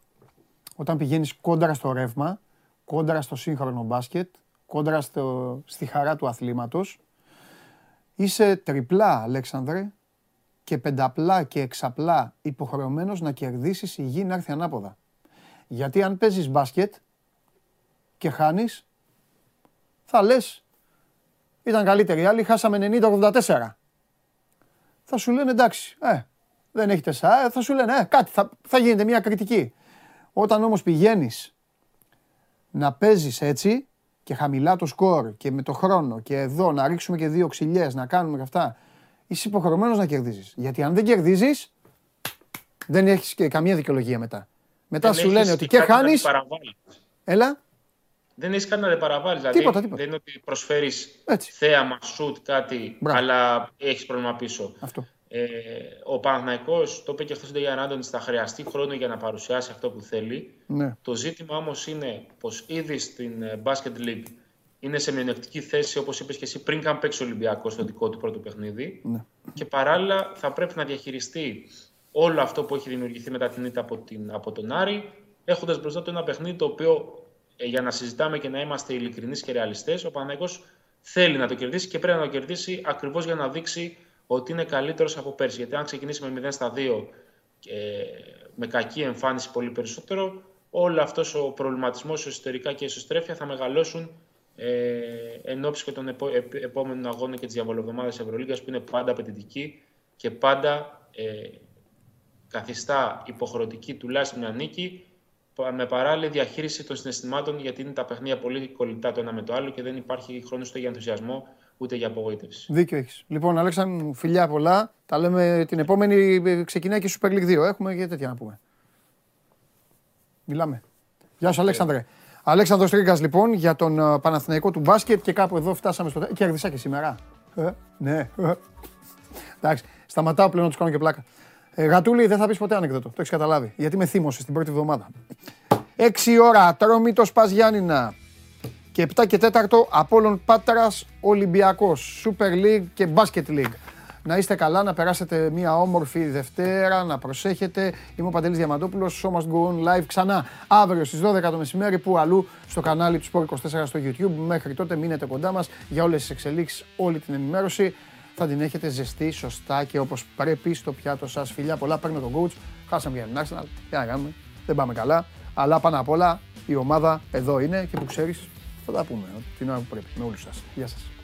όταν πηγαίνεις κόντρα στο ρεύμα, κόντρα στο σύγχρονο μπάσκετ, κόντρα στο... στη χαρά του αθλήματος, είσαι τριπλά, Αλέξανδρε, και πενταπλά και εξαπλά υποχρεωμένος να κερδίσεις, η γη να έρθει ανάποδα. Γιατί αν παίζεις μπάσκετ και χάνεις, θα λες, ήταν καλύτεροι άλλοι, χάσαμε ενενήντα ογδόντα τέσσερα. Θα σου λένε εντάξει, ε, δεν έχετε σα, ε, θα σου λένε ε, κάτι, θα, θα γίνεται μια κριτική. Όταν όμως πηγαίνεις να παίζεις έτσι και χαμηλά το σκορ και με το χρόνο και εδώ να ρίξουμε και δύο ξυλιές, να κάνουμε και αυτά, είσαι υποχρεωμένος να κερδίζεις. Γιατί αν δεν κερδίζεις, δεν έχεις και καμία δικαιολογία μετά. Μετά δεν σου λένε ότι και χάνεις. Έλα. Δεν έχεις κανένα να παραβάλεις. Δηλαδή τίποτα, τίποτα. Δεν είναι ότι προσφέρεις θέαμα, σουτ, κάτι, μπράβο, αλλά έχεις πρόβλημα πίσω. Αυτό. Ε, ο Παναθηναϊκός, το είπε και χθες ο Ντέιαν Ράντονιτς, θα χρειαστεί χρόνο για να παρουσιάσει αυτό που θέλει. Ναι. Το ζήτημα όμως είναι πως ήδη στην Basket League είναι σε μειονεκτική θέση, όπως είπες και εσύ, πριν καν παίξει ο Ολυμπιακός στο δικό του πρώτο παιχνίδι. Ναι. Και παράλληλα θα πρέπει να διαχειριστεί όλο αυτό που έχει δημιουργηθεί μετά την ήττα από, από τον Άρη, έχοντας μπροστά του ένα παιχνίδι το οποίο, ε, για να συζητάμε και να είμαστε ειλικρινείς και ρεαλιστές, ο Παναθηναϊκός θέλει να το κερδίσει και πρέπει να το κερδίσει ακριβώς για να δείξει ότι είναι καλύτερος από πέρσι. Γιατί αν ξεκινήσει με μηδέν στα δύο και με κακή εμφάνιση πολύ περισσότερο, όλο αυτός ο προβληματισμός εσωτερικά και η εσωστρέφεια θα μεγαλώσουν Ε, εν ώψη και των επο, επ, επόμενων αγώνων και της διαβολοβδομάδας Ευρωλίγκας, που είναι πάντα απαιτητική και πάντα ε, καθιστά υποχρεωτική τουλάχιστον μια νίκη, με παράλληλη διαχείριση των συναισθημάτων, γιατί είναι τα παιχνίδια πολύ κολλητά το ένα με το άλλο και δεν υπάρχει χρόνος ούτε για ενθουσιασμό ούτε για απογοήτευση. Δίκιο έχεις. Λοιπόν, Αλέξανδρε, φιλιά πολλά. Τα λέμε την επόμενη. Ξεκινάει και η Super League δύο. Έχουμε και τέτοια να πούμε. Μιλάμε. Γεια σου, Αλέξανδρε. Αλέξανδρος Τρίγκας, λοιπόν, για τον Παναθηναϊκό του μπάσκετ, και κάπου εδώ φτάσαμε στο τέλος. Κέρδισα και σήμερα. Ε, ναι. Εντάξει, σταματάω πλέον να τους κάνω και πλάκα. Ε, Γατούλη, δεν θα πεις ποτέ ανεκδότο. Το έχεις καταλάβει. Γιατί με θύμωσες την πρώτη εβδομάδα. έξι η ώρα, Ατρόμητος ΠΑΣ Γιάννινα. Και επτά και τέταρτο, Απόλλων Πάτρας Ολυμπιακός. Super League και Basket League. Να είστε καλά, να περάσετε μια όμορφη Δευτέρα, να προσέχετε. Είμαι ο Παντελής Διαμαντόπουλος, show must go on live ξανά αύριο στις δώδεκα το μεσημέρι, που αλλού στο κανάλι του Sport είκοσι τέσσερα στο YouTube. Μέχρι τότε μείνετε κοντά μας για όλες τις εξελίξεις, όλη την ενημέρωση. Θα την έχετε ζεστή, σωστά και όπως πρέπει στο πιάτο σας. Φιλιά πολλά, παίρνω τον coach, χάσαμε για την Arsenal, τι να κάνουμε, δεν πάμε καλά. Αλλά πάνω απ' όλα η ομάδα εδώ είναι και που ξέρεις θα τα πούμε την ώρα που πρέπει με όλους σας. Γεια σας.